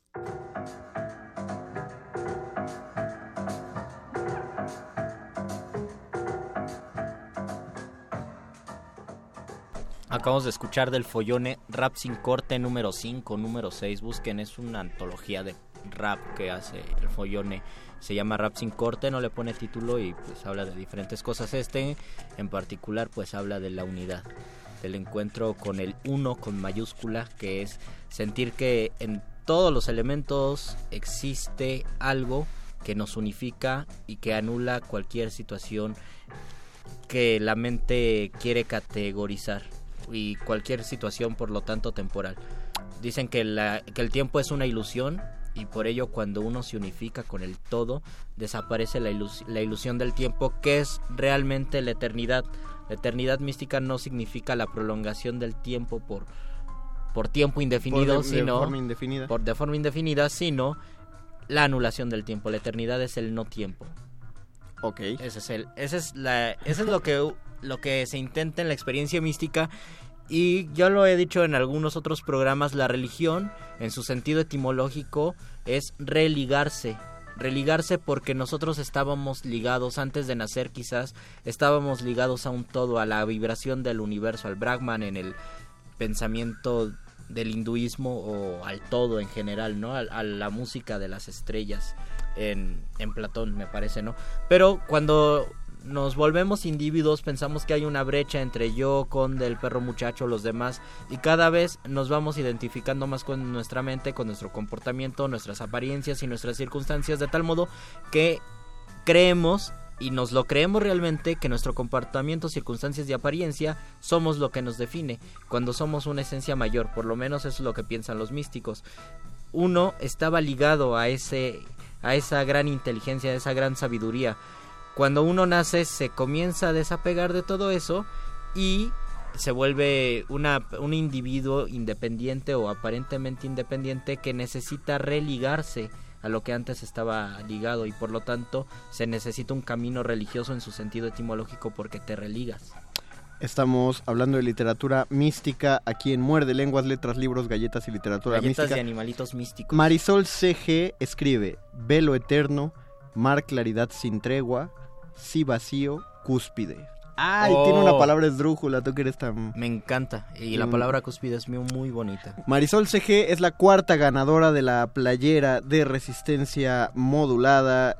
Acabamos de escuchar del Follone Rap sin Corte número 5, número 6. Busquen, es una antología de rap que hace el Follone. Se llama Rap sin Corte, no le pone título y pues habla de diferentes cosas. Este en particular pues habla de la unidad, del encuentro con el uno con mayúscula, que es sentir que en todos los elementos existe algo que nos unifica y que anula cualquier situación que la mente quiere categorizar. Y cualquier situación, por lo tanto, temporal. Dicen que el tiempo es una ilusión y por ello cuando uno se unifica con el todo, desaparece la ilusión del tiempo, que es realmente la eternidad. La eternidad mística no significa la prolongación del tiempo por tiempo indefinido, de forma indefinida, sino la anulación del tiempo. La eternidad es el no tiempo. Okay. Ese es lo que se intenta en la experiencia mística, y yo lo he dicho en algunos otros programas, la religión en su sentido etimológico es religarse, religarse porque nosotros estábamos ligados, antes de nacer quizás, estábamos ligados a un todo, a la vibración del universo, al Brahman en el pensamiento del hinduismo o al todo en general, ¿no? A la música de las estrellas en Platón, me parece, ¿no? Pero cuando nos volvemos individuos, pensamos que hay una brecha entre yo, Conde, el perro muchacho, los demás, y cada vez nos vamos identificando más con nuestra mente, con nuestro comportamiento, nuestras apariencias y nuestras circunstancias, de tal modo que creemos, y nos lo creemos realmente, que nuestro comportamiento, circunstancias y apariencia somos lo que nos define, cuando somos una esencia mayor. Por lo menos eso es lo que piensan los místicos. Uno estaba ligado a esa gran inteligencia, a esa gran sabiduría. Cuando uno nace, se comienza a desapegar de todo eso y se vuelve un individuo independiente o aparentemente independiente que necesita religarse a lo que antes estaba ligado, y por lo tanto se necesita un camino religioso en su sentido etimológico porque te religas. Estamos hablando de literatura mística aquí en Muerde Lenguas, letras, libros, galletas y literatura mística. Galletas de animalitos místicos. Marisol CG escribe: velo eterno, mar claridad sin tregua, sí vacío, cúspide. Ay, tiene una palabra esdrújula, tú que eres tan... Me encanta, y la palabra cúspide es muy bonita. Marisol CG es la cuarta ganadora de la playera de Resistencia Modulada,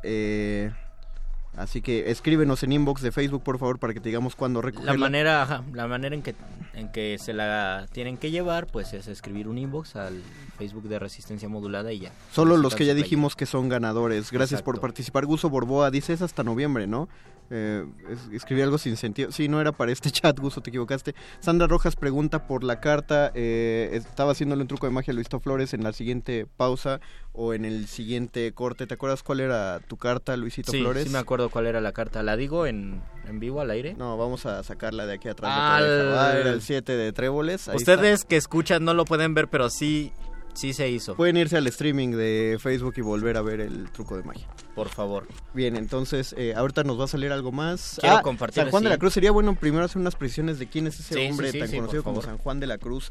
así que escríbenos en inbox de Facebook, por favor, para que te digamos cuándo recogerla. La manera en que se la tienen que llevar, pues, es escribir un inbox al Facebook de Resistencia Modulada y ya. Solo los que ya dijimos que son ganadores. Gracias. Exacto. Por participar. Guso Borboa dice: es hasta noviembre, ¿no? Escribí algo sin sentido. Sí, no era para este chat, Guso, te equivocaste. Sandra Rojas pregunta por la carta. Estaba haciéndole un truco de magia a Luisito Flores en la siguiente pausa o en el siguiente corte. ¿Te acuerdas cuál era tu carta, Luisito Flores? Sí, me acuerdo cuál era la carta. ¿La digo en vivo, al aire? No, vamos a sacarla de aquí atrás. Era el 7 de tréboles. Ahí ustedes está. Que escuchan no lo pueden ver, pero sí se hizo. Pueden irse al streaming de Facebook y volver a ver el truco de magia. Por favor. Bien, entonces, ahorita nos va a salir algo más. Quiero compartir. San Juan de la Cruz, sería bueno primero hacer unas precisiones de quién es ese hombre tan conocido como San Juan de la Cruz.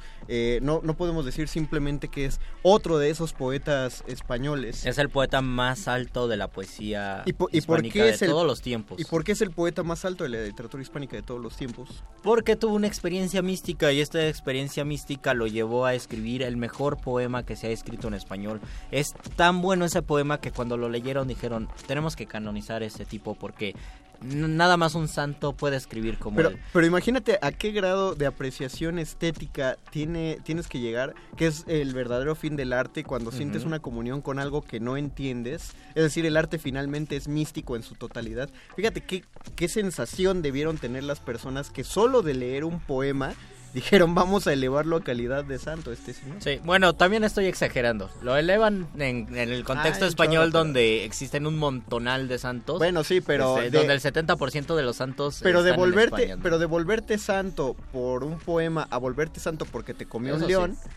No podemos decir simplemente que es otro de esos poetas españoles. Es el poeta más alto de la poesía hispánica de todos los tiempos. ¿Y por qué es el poeta más alto de la literatura hispánica de todos los tiempos? Porque tuvo una experiencia mística, y esta experiencia mística lo llevó a escribir el mejor poema que se ha escrito en español. Es tan bueno ese poema que cuando lo leyeron dijeron: tenemos que canonizar a este tipo porque nada más un santo puede escribir como él. Pero imagínate a qué grado de apreciación estética tienes que llegar, que es el verdadero fin del arte, cuando sientes una comunión con algo que no entiendes. Es decir, el arte finalmente es místico en su totalidad. Fíjate qué sensación debieron tener las personas que solo de leer un poema dijeron: vamos a elevarlo a calidad de santo este señor. Sí, bueno, también estoy exagerando. Lo elevan en el contexto español, donde existen un montonal de santos. Bueno, sí, pero... donde el 70% de los santos están en España, ¿no? Pero de volverte santo por un poema a volverte santo porque te comió un león... Sí.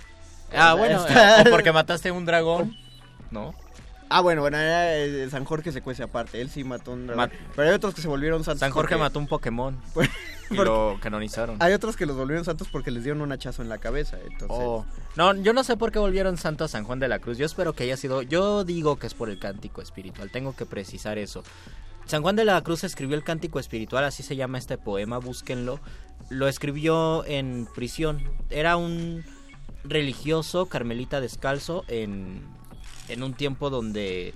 Bueno, o porque mataste un dragón, ¿no? Bueno, era San Jorge se cuece aparte, él sí mató un dragón. Pero hay otros que se volvieron santos. San Jorge mató un Pokémon. Y lo canonizaron. Hay otros que los volvieron santos porque les dieron un hachazo en la cabeza, entonces... No, yo no sé por qué volvieron santo a San Juan de la Cruz. Yo espero que haya sido... Yo digo que es por el cántico espiritual, tengo que precisar eso. San Juan de la Cruz escribió el cántico espiritual, así se llama este poema, búsquenlo. Lo escribió en prisión. Era un religioso carmelita descalzo en un tiempo donde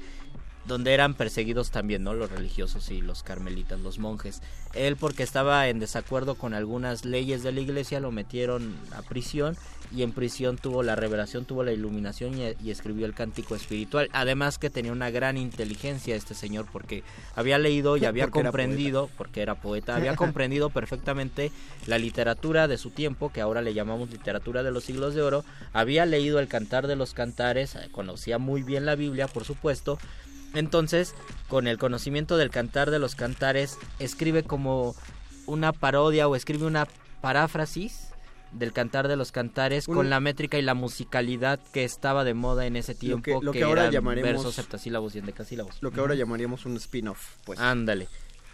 eran perseguidos también, ¿no? Los religiosos y los carmelitas, los monjes. Él, porque estaba en desacuerdo con algunas leyes de la iglesia, lo metieron a prisión, y en prisión tuvo la revelación, tuvo la iluminación y escribió el cántico espiritual. Además que tenía una gran inteligencia este señor, porque había leído y había comprendido, porque era poeta, había comprendido perfectamente la literatura de su tiempo, que ahora le llamamos literatura de los siglos de oro. Había leído el Cantar de los Cantares, conocía muy bien la Biblia, por supuesto. Entonces, con el conocimiento del Cantar de los Cantares, escribe como una parodia o escribe una paráfrasis del Cantar de los Cantares con la métrica y la musicalidad que estaba de moda en ese tiempo, lo que ahora llamaremos versos, heptasílabos y endecasílabos. Lo que ahora llamaríamos un spin-off, pues. Ándale.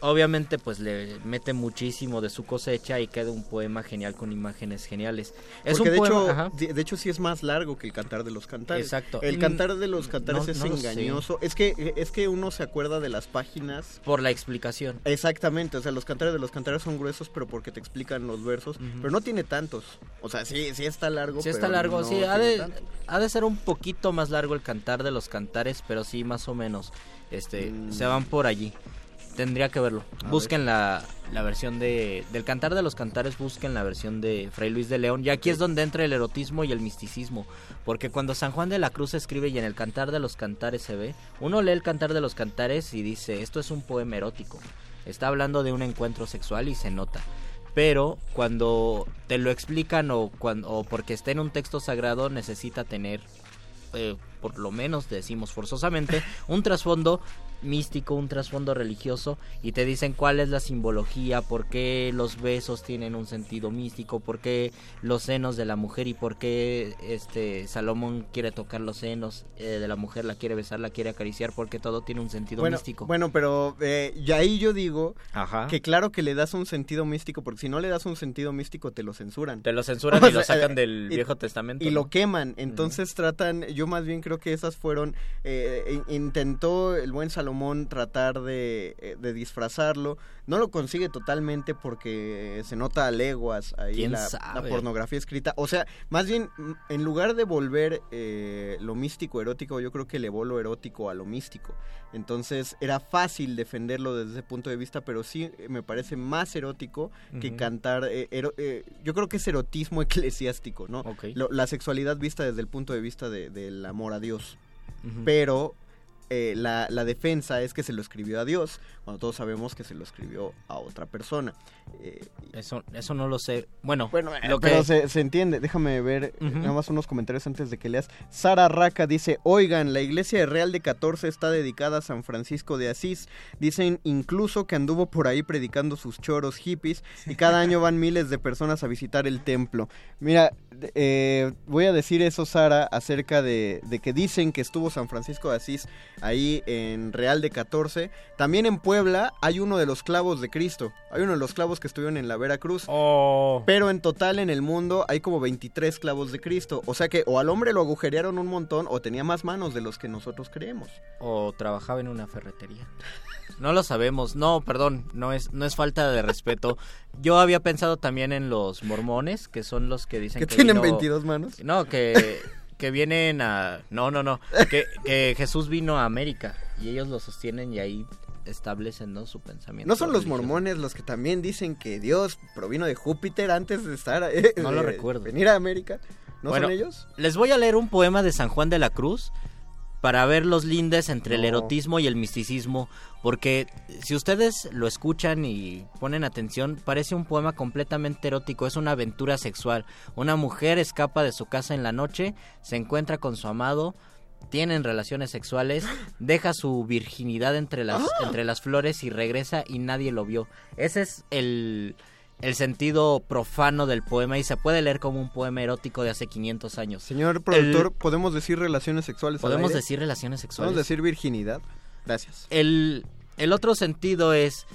Obviamente pues le mete muchísimo de su cosecha y queda un poema genial con imágenes geniales. Es porque un de hecho sí es más largo que el Cantar de los Cantares. Exacto. El Cantar de los Cantares no, es no engañoso. Es que uno se acuerda de las páginas por la explicación. Exactamente, o sea, los Cantares de los Cantares son gruesos, pero porque te explican los versos, pero no tiene tantos. O sea, sí está largo. Sí está largo, sí. Ha de ser un poquito más largo el Cantar de los Cantares, pero sí más o menos. Se van por allí. Tendría que verlo. Busquen la versión del Cantar de los Cantares, busquen la versión de Fray Luis de León. Y aquí es donde entra el erotismo y el misticismo. Porque cuando San Juan de la Cruz escribe y en el Cantar de los Cantares se ve, uno lee el Cantar de los Cantares y dice, esto es un poema erótico. Está hablando de un encuentro sexual y se nota. Pero cuando te lo explican o porque está en un texto sagrado, necesita tener... por lo menos decimos forzosamente un trasfondo místico, un trasfondo religioso, y te dicen cuál es la simbología, por qué los besos tienen un sentido místico, por qué los senos de la mujer y por qué Salomón quiere tocar los senos de la mujer, la quiere besar, la quiere acariciar, porque todo tiene un sentido místico. Bueno, pero y ahí yo digo que claro que le das un sentido místico, porque si no le das un sentido místico te lo censuran. Te lo censuran y lo sacan del Viejo Testamento. Y lo queman, entonces tratan... Yo más bien creo que esas fueron, intentó el buen Salomón tratar de disfrazarlo, no lo consigue totalmente porque se nota a leguas ahí la pornografía escrita, o sea, más bien en lugar de volver lo místico erótico, yo creo que elevó lo erótico a lo místico, entonces era fácil defenderlo desde ese punto de vista, pero sí me parece más erótico que Cantar, yo creo que es erotismo eclesiástico, ¿no? Okay. La sexualidad vista desde el punto de vista del amor a Dios, pero la defensa es que se lo escribió a Dios, cuando todos sabemos que se lo escribió a otra persona. Eso no lo sé. Bueno pero se entiende. Déjame ver nada más unos comentarios antes de que leas. Sara Raca dice, oigan, la iglesia Real de 14 está dedicada a San Francisco de Asís. Dicen incluso que anduvo por ahí predicando sus choros hippies y cada año van miles de personas a visitar el templo. Mira, voy a decir eso, Sara, acerca de que dicen que estuvo San Francisco de Asís ahí en Real de 14. También en Puebla hay uno de los clavos de Cristo. Hay uno de los clavos que estuvieron en la Veracruz. Oh. Pero en total en el mundo hay como 23 clavos de Cristo. O sea que o al hombre lo agujerearon un montón o tenía más manos de los que nosotros creemos. O trabajaba en una ferretería. No lo sabemos. No, perdón, no es falta de respeto. Yo había pensado también en los mormones, que son los que dicen que tienen 22 manos. No, que vienen a... No. Que Jesús vino a América y ellos lo sostienen y ahí establecen, ¿no?, su pensamiento. ¿No son religioso. Los mormones los que también dicen que Dios provino de Júpiter antes de estar... no lo recuerdo. Venir a América. ¿No son ellos? Les voy a leer un poema de San Juan de la Cruz para ver los lindes entre el erotismo y el misticismo, porque si ustedes lo escuchan y ponen atención, parece un poema completamente erótico, es una aventura sexual. Una mujer escapa de su casa en la noche, se encuentra con su amado, tienen relaciones sexuales, deja su virginidad entre las flores y regresa y nadie lo vio. Ese es el sentido profano del poema y se puede leer como un poema erótico de hace 500 años. Señor productor, ¿podemos decir relaciones sexuales? ¿Podemos decir relaciones sexuales? ¿Podemos decir virginidad? Gracias. El otro sentido es,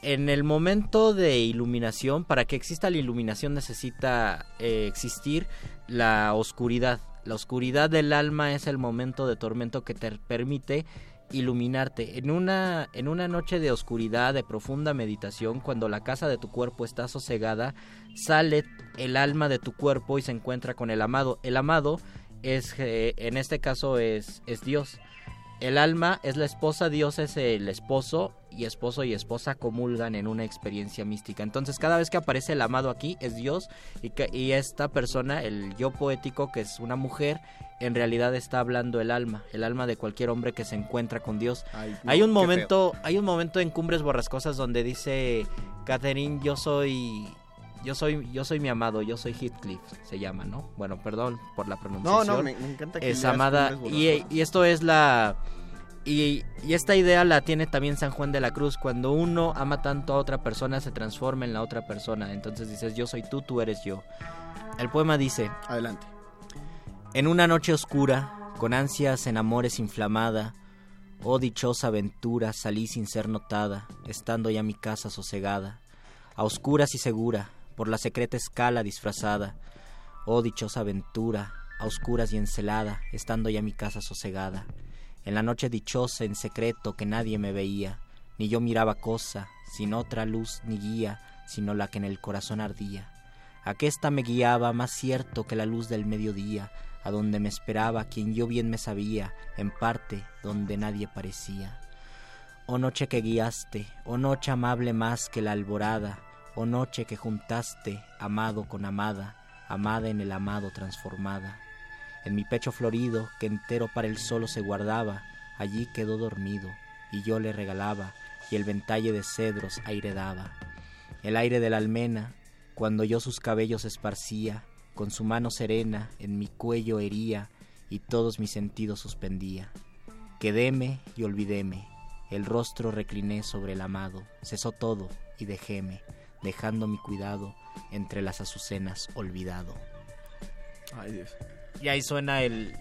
en el momento de iluminación, para que exista la iluminación necesita existir la oscuridad. La oscuridad del alma es el momento de tormento que te permite iluminarte. En una noche de oscuridad, de profunda meditación, cuando la casa de tu cuerpo está sosegada, sale el alma de tu cuerpo y se encuentra con el amado. El amado es, en este caso, es Dios. El alma es la esposa, Dios es el esposo, y esposo y esposa comulgan en una experiencia mística. Entonces, cada vez que aparece el amado aquí, es Dios, y esta persona, el yo poético, que es una mujer, en realidad está hablando el alma de cualquier hombre que se encuentra con Dios. Ay, no, hay un momento en Cumbres Borrascosas donde dice Catherine, yo soy mi amado, yo soy Heathcliff, se llama, ¿no? Bueno, perdón por la pronunciación. No, me encanta que es amada, y esto es la... Y esta idea la tiene también San Juan de la Cruz. Cuando uno ama tanto a otra persona, se transforma en la otra persona. Entonces dices, yo soy tú, tú eres yo. El poema dice... Adelante. En una noche oscura, con ansias en amores inflamada, Oh dichosa aventura, salí sin ser notada, estando ya mi casa sosegada, a oscuras y segura, por la secreta escala disfrazada. Oh dichosa aventura, a oscuras y encelada, estando ya mi casa sosegada, en la noche dichosa, en secreto, que nadie me veía, ni yo miraba cosa, sin otra luz ni guía, sino la que en el corazón ardía. Aquesta me guiaba, más cierto que la luz del mediodía, a donde me esperaba quien yo bien me sabía, en parte donde nadie parecía. Oh noche que guiaste, oh noche amable más que la alborada, oh noche que juntaste, amado con amada, amada en el amado transformada. En mi pecho florido, que entero para el solo se guardaba, allí quedó dormido, y yo le regalaba, y el ventalle de cedros aire daba. El aire de la almena, cuando yo sus cabellos esparcía, con su mano serena en mi cuello hería y todos mis sentidos suspendía. Quedéme y olvidéme, el rostro recliné sobre el amado, cesó todo y dejéme, dejando mi cuidado entre las azucenas olvidado. Ay, Dios. Y ahí suena el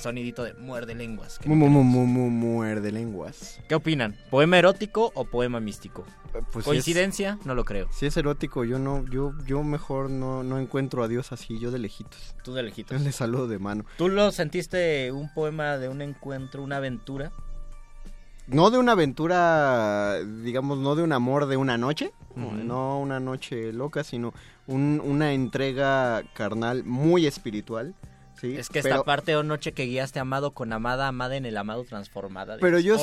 sonidito de muerde lenguas. Muerde lenguas. ¿Qué opinan? ¿Poema erótico o poema místico? Pues ¿coincidencia? Si es, no lo creo. Si es erótico, yo mejor no encuentro a Dios así, yo de lejitos. Tú de lejitos. Yo le saludo de mano. ¿Tú lo sentiste un poema de un encuentro, una aventura? No de una aventura, digamos, no de un amor de una noche, no una noche loca, sino una entrega carnal muy espiritual. Sí, es que esta parte o noche que guiaste amado con amada, amada en el amado transformada. Pero yo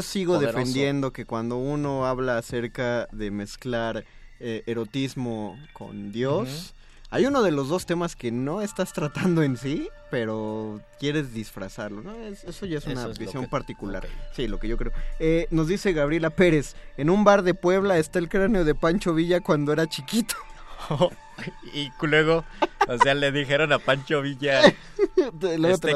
sigo poderoso, defendiendo que cuando uno habla acerca de mezclar erotismo con Dios, uh-huh, hay uno de los dos temas que no estás tratando en sí, pero quieres disfrazarlo, ¿no? Eso ya es una visión particular. Okay. Sí, lo que yo creo. Nos dice Gabriela Pérez, en un bar de Puebla está el cráneo de Pancho Villa cuando era chiquito. Y luego, o sea, le dijeron a Pancho Villa,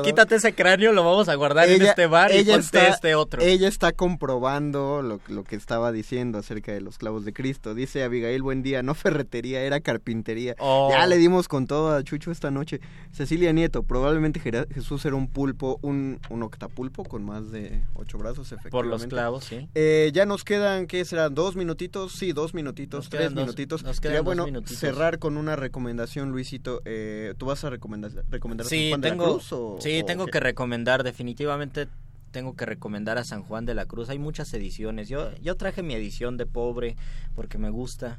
quítate ese cráneo, lo vamos a guardar en este bar y ponte este otro. Ella está comprobando lo que estaba diciendo acerca de los clavos de Cristo. Dice Abigail, buen día, no ferretería, era carpintería. Oh. Ya le dimos con todo a Chucho esta noche. Cecilia Nieto, probablemente Jesús era un pulpo, un octapulpo con más de 8 brazos, efectivamente. Por los clavos, sí. Ya nos quedan, ¿qué serán? 2 minutitos, sí, 2 minutitos, 3 minutitos. Nos quedan 2 minutitos. Cerrar con una recomendación, Luisito. ¿Tú vas a recomendar a San Juan de la Cruz? Tengo que recomendar, definitivamente tengo que recomendar a San Juan de la Cruz. Hay muchas ediciones. Yo traje mi edición de pobre porque me gusta.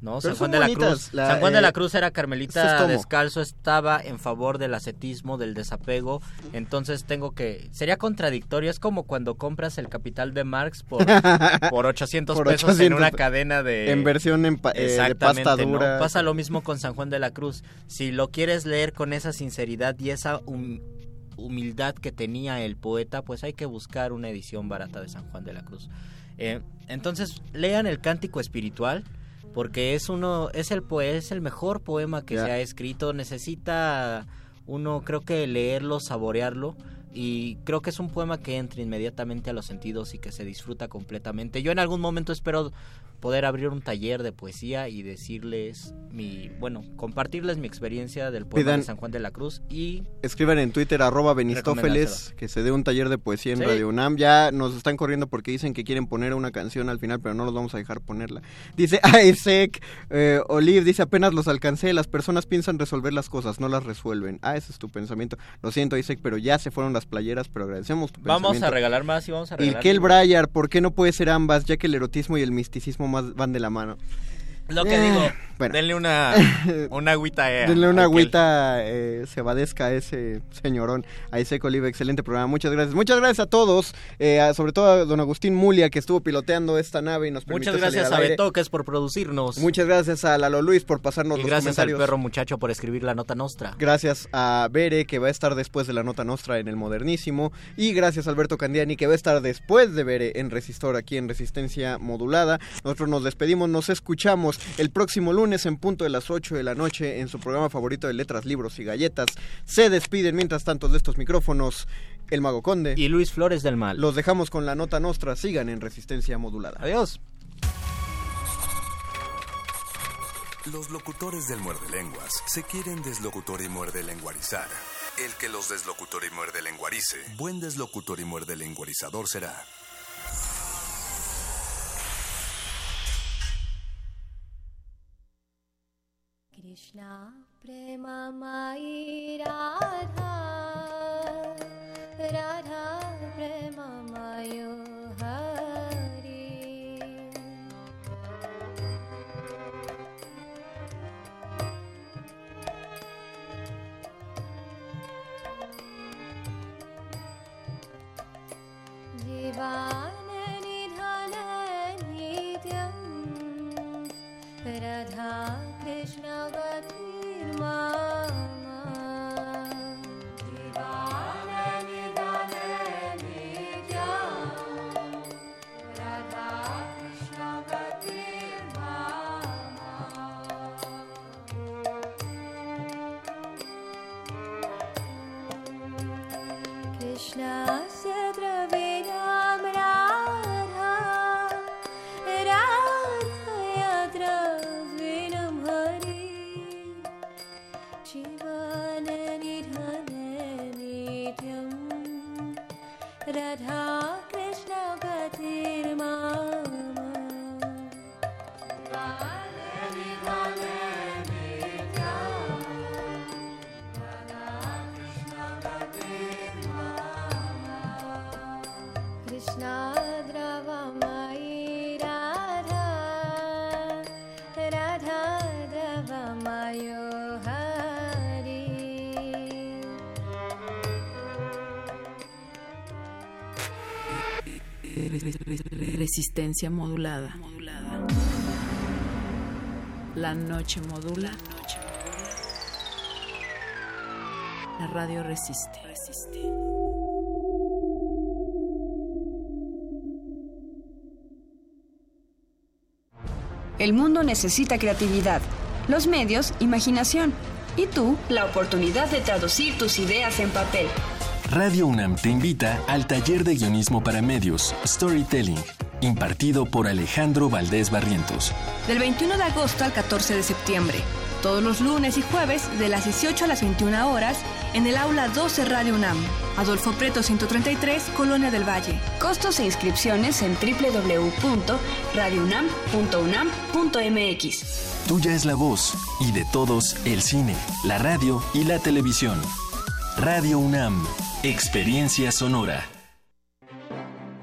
No, pero San Juan de la Cruz. San Juan de la Cruz era carmelita descalzo, estaba en favor del ascetismo, del desapego. Entonces sería contradictorio, es como cuando compras El Capital de Marx por 800 pesos en una cadena de en versión de pasta dura. ¿No? Pasa lo mismo con San Juan de la Cruz. Si lo quieres leer con esa sinceridad y esa humildad que tenía el poeta, pues hay que buscar una edición barata de San Juan de la Cruz. Entonces, lean El Cántico Espiritual, porque es el mejor poema que se ha escrito. Necesita uno, creo que leerlo, saborearlo, y creo que es un poema que entra inmediatamente a los sentidos y que se disfruta completamente. Yo en algún momento espero poder abrir un taller de poesía y compartirles mi experiencia del poema de San Juan de la Cruz, y escriban en Twitter @Benistófeles que se dé un taller de poesía en Radio UNAM. Ya nos están corriendo porque dicen que quieren poner una canción al final, pero no los vamos a dejar ponerla. Dice Isaac Olive, dice, apenas los alcancé, las personas piensan resolver las cosas, no las resuelven. Ese es tu pensamiento. Lo siento, Isaac, pero ya se fueron las playeras, pero agradecemos tu pensamiento. Vamos a regalar más y vamos a regalar. Y Kel Brayar, ¿por qué no puede ser ambas, ya que el erotismo y el misticismo más van de la mano? Lo que digo, bueno, denle una agüita. Denle una agüita, se vadezca a ese señorón. A Isaac Olive, excelente programa, muchas gracias. Muchas gracias a todos, sobre todo a don Agustín Mulia, que estuvo piloteando esta nave y nos permitió salir al aire. Muchas gracias a Betoques por producirnos. Muchas gracias a Lalo Luis por pasarnos los comentarios. Y gracias al Perro Muchacho por escribir la nota nostra. Gracias a Bere, que va a estar después de la nota nostra en el Modernísimo. Y gracias a Alberto Candiani, que va a estar después de Bere en Resistor, aquí en Resistencia Modulada. Nosotros nos despedimos, nos escuchamos el próximo lunes en punto de las 8 de la noche en su programa favorito de letras, libros y galletas. Se despiden mientras tanto de estos micrófonos el Mago Conde y Luis Flores del Mal. Los dejamos con la nota nostra. Sigan en Resistencia Modulada. Adiós. Los locutores del muerde lenguas se quieren deslocutor y muerde lenguarizar. El que los deslocutor y muerde lenguarice, buen deslocutor y muerde lenguarizador será. Krishna prema mai Radha, Radha prema mayo Hari. Jivane nidhane nityam Radha Krishna Gatir Mama Jivane Nidane Nityam Radha Krishna Gatir Mama Krishna Sadra Vedam Radha Radha Yadra Radha Krishna Gatir Mama Jivane Nidhane Nityam Radha Krishna Gatir Mama Krishna Dravamai Radha Radha Dravamayo Resistencia modulada. La noche modula. La radio resiste. El mundo necesita creatividad, los medios, imaginación y tú, la oportunidad de traducir tus ideas en papel. Radio UNAM te invita al taller de guionismo para medios, Storytelling, impartido por Alejandro Valdés Barrientos. Del 21 de agosto al 14 de septiembre, todos los lunes y jueves de las 18 a las 21 horas en el aula 12 Radio UNAM, Adolfo Preto 133, Colonia del Valle. Costos e inscripciones en www.radiounam.unam.mx. Tuya es la voz y de todos el cine, la radio y la televisión. Radio UNAM. Experiencia sonora.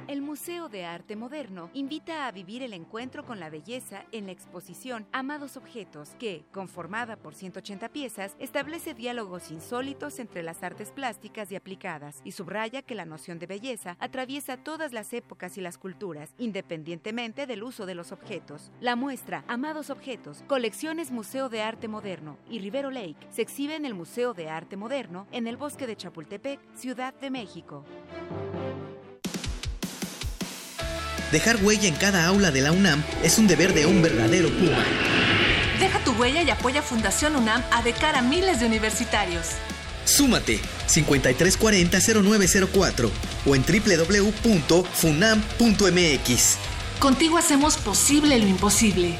El Museo de Arte Moderno invita a vivir el encuentro con la belleza en la exposición Amados Objetos, que, conformada por 180 piezas, establece diálogos insólitos entre las artes plásticas y aplicadas, y subraya que la noción de belleza atraviesa todas las épocas y las culturas, independientemente del uso de los objetos. La muestra Amados Objetos, colecciones Museo de Arte Moderno y Rivero Lake, se exhibe en el Museo de Arte Moderno, en el Bosque de Chapultepec, Ciudad de México. Dejar huella en cada aula de la UNAM es un deber de un verdadero Puma. Deja tu huella y apoya Fundación UNAM a de cara a miles de universitarios. Súmate 5340-0904 o en www.funam.mx. Contigo hacemos posible lo imposible.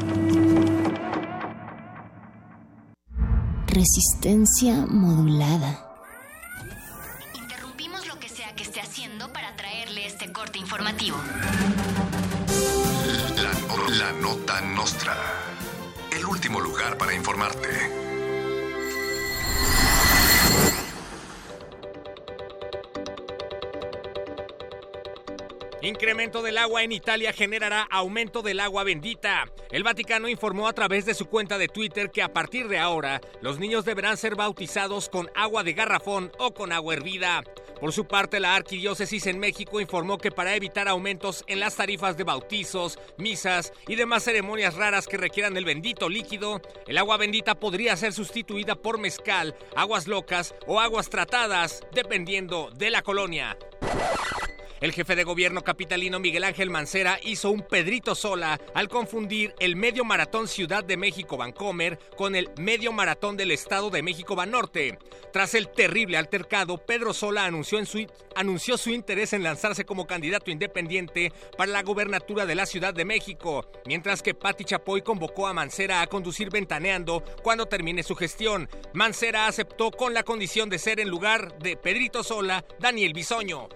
Resistencia modulada. Interrumpimos lo que sea que esté haciendo para traerle este corte informativo. La nota nostra. El último lugar para informarte. Incremento del agua en Italia generará aumento del agua bendita. El Vaticano informó a través de su cuenta de Twitter que a partir de ahora los niños deberán ser bautizados con agua de garrafón o con agua hervida. Por su parte, la Arquidiócesis en México informó que para evitar aumentos en las tarifas de bautizos, misas y demás ceremonias raras que requieran el bendito líquido, el agua bendita podría ser sustituida por mezcal, aguas locas o aguas tratadas, dependiendo de la colonia. El jefe de gobierno capitalino Miguel Ángel Mancera hizo un Pedrito Sola al confundir el Medio Maratón Ciudad de México Bancomer con el Medio Maratón del Estado de México Banorte. Tras el terrible altercado, Pedro Sola anunció su interés en lanzarse como candidato independiente para la gubernatura de la Ciudad de México, mientras que Pati Chapoy convocó a Mancera a conducir Ventaneando cuando termine su gestión. Mancera aceptó con la condición de ser en lugar de Pedrito Sola, Daniel Bisoño.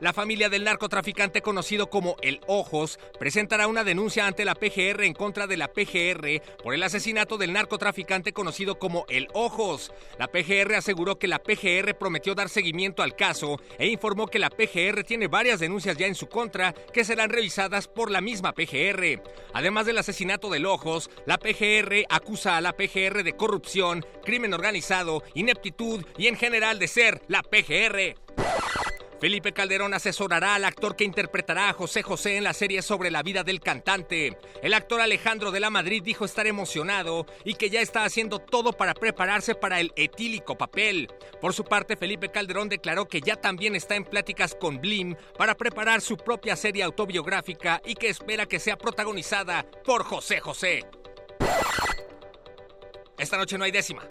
La familia del narcotraficante conocido como El Ojos presentará una denuncia ante la PGR en contra de la PGR por el asesinato del narcotraficante conocido como El Ojos. La PGR aseguró que la PGR prometió dar seguimiento al caso e informó que la PGR tiene varias denuncias ya en su contra que serán revisadas por la misma PGR. Además del asesinato del Ojos, la PGR acusa a la PGR de corrupción, crimen organizado, ineptitud y en general de ser la PGR. Felipe Calderón asesorará al actor que interpretará a José José en la serie sobre la vida del cantante. El actor Alejandro de la Madrid dijo estar emocionado y que ya está haciendo todo para prepararse para el etílico papel. Por su parte, Felipe Calderón declaró que ya también está en pláticas con Blim para preparar su propia serie autobiográfica y que espera que sea protagonizada por José José. Esta noche no hay décima.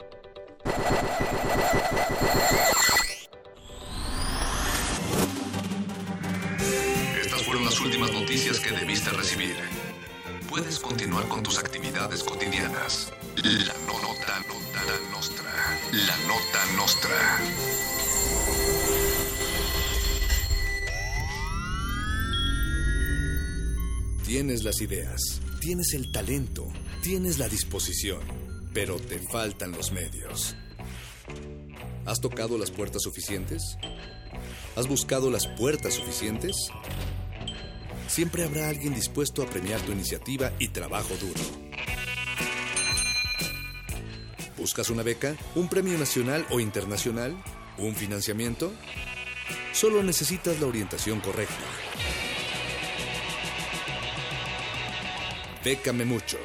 Las últimas noticias que debiste recibir. Puedes continuar con tus actividades cotidianas. La nota nostra. La nota nostra. Tienes las ideas, tienes el talento, tienes la disposición, pero te faltan los medios. ¿Has tocado las puertas suficientes? ¿Has buscado las puertas suficientes? Siempre habrá alguien dispuesto a premiar tu iniciativa y trabajo duro. ¿Buscas una beca? ¿Un premio nacional o internacional? ¿Un financiamiento? Solo necesitas la orientación correcta. Bécame mucho.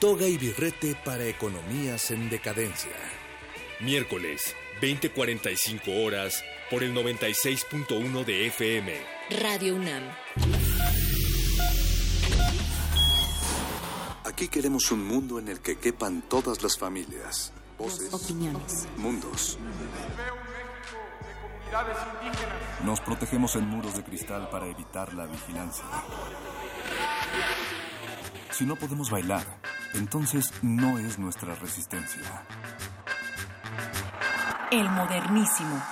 Toga y birrete para economías en decadencia. Miércoles, 20:45 horas, por el 96.1 de FM. Radio UNAM. Aquí queremos un mundo en el que quepan todas las familias, voces, opiniones, mundos. Nos protegemos en muros de cristal para evitar la vigilancia. Si no podemos bailar, entonces no es nuestra resistencia. El modernísimo.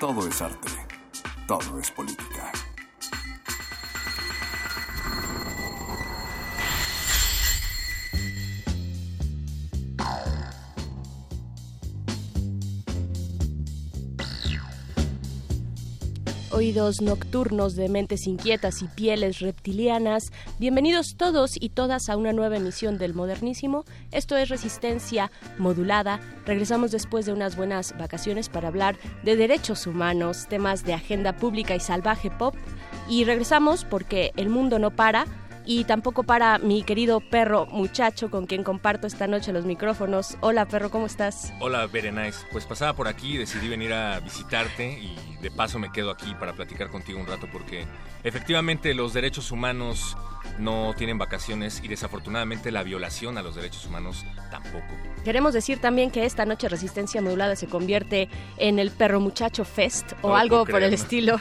Todo es arte, todo es política. Oídos nocturnos de mentes inquietas y pieles reptilianas, bienvenidos todos y todas a una nueva emisión del Modernísimo. Esto es Resistencia Modulada. Regresamos después de unas buenas vacaciones para hablar de derechos humanos, temas de agenda pública y salvaje pop. Y regresamos porque el mundo no para. Y tampoco para mi querido perro muchacho con quien comparto esta noche los micrófonos. Hola perro, ¿cómo estás? Hola Berenice, pues pasaba por aquí, decidí venir a visitarte y de paso me quedo aquí para platicar contigo un rato porque efectivamente los derechos humanos no tienen vacaciones y desafortunadamente la violación a los derechos humanos tampoco. Queremos decir también que esta noche Resistencia Modulada se convierte en el Perro Muchacho Fest o no algo por el estilo.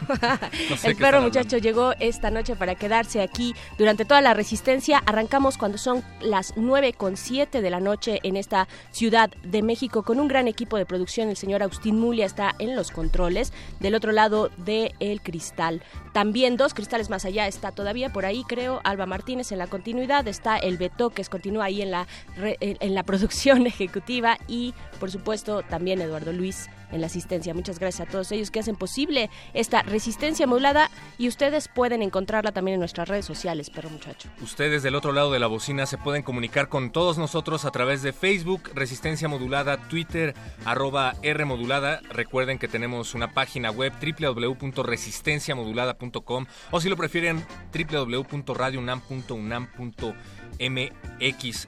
No sé. El Perro Muchacho llegó esta noche para quedarse aquí durante toda la resistencia. Arrancamos cuando son las 9:07 de la noche en esta Ciudad de México con un gran equipo de producción. El señor Agustín Mulia está en los controles del otro lado del cristal. También dos cristales más allá está todavía por ahí, creo, Alba Martínez en la continuidad. Está el Beto que continúa ahí en la producción ejecutiva y, por supuesto, también Eduardo Luis en la asistencia. Muchas gracias a todos ellos que hacen posible esta resistencia modulada, y ustedes pueden encontrarla también en nuestras redes sociales, perro muchacho. Ustedes del otro lado de la bocina se pueden comunicar con todos nosotros a través de Facebook, Resistencia Modulada, Twitter, @Rmodulada. Recuerden que tenemos una página web, www.resistenciamodulada.com, o si lo prefieren, www.radiounam.unam.mx.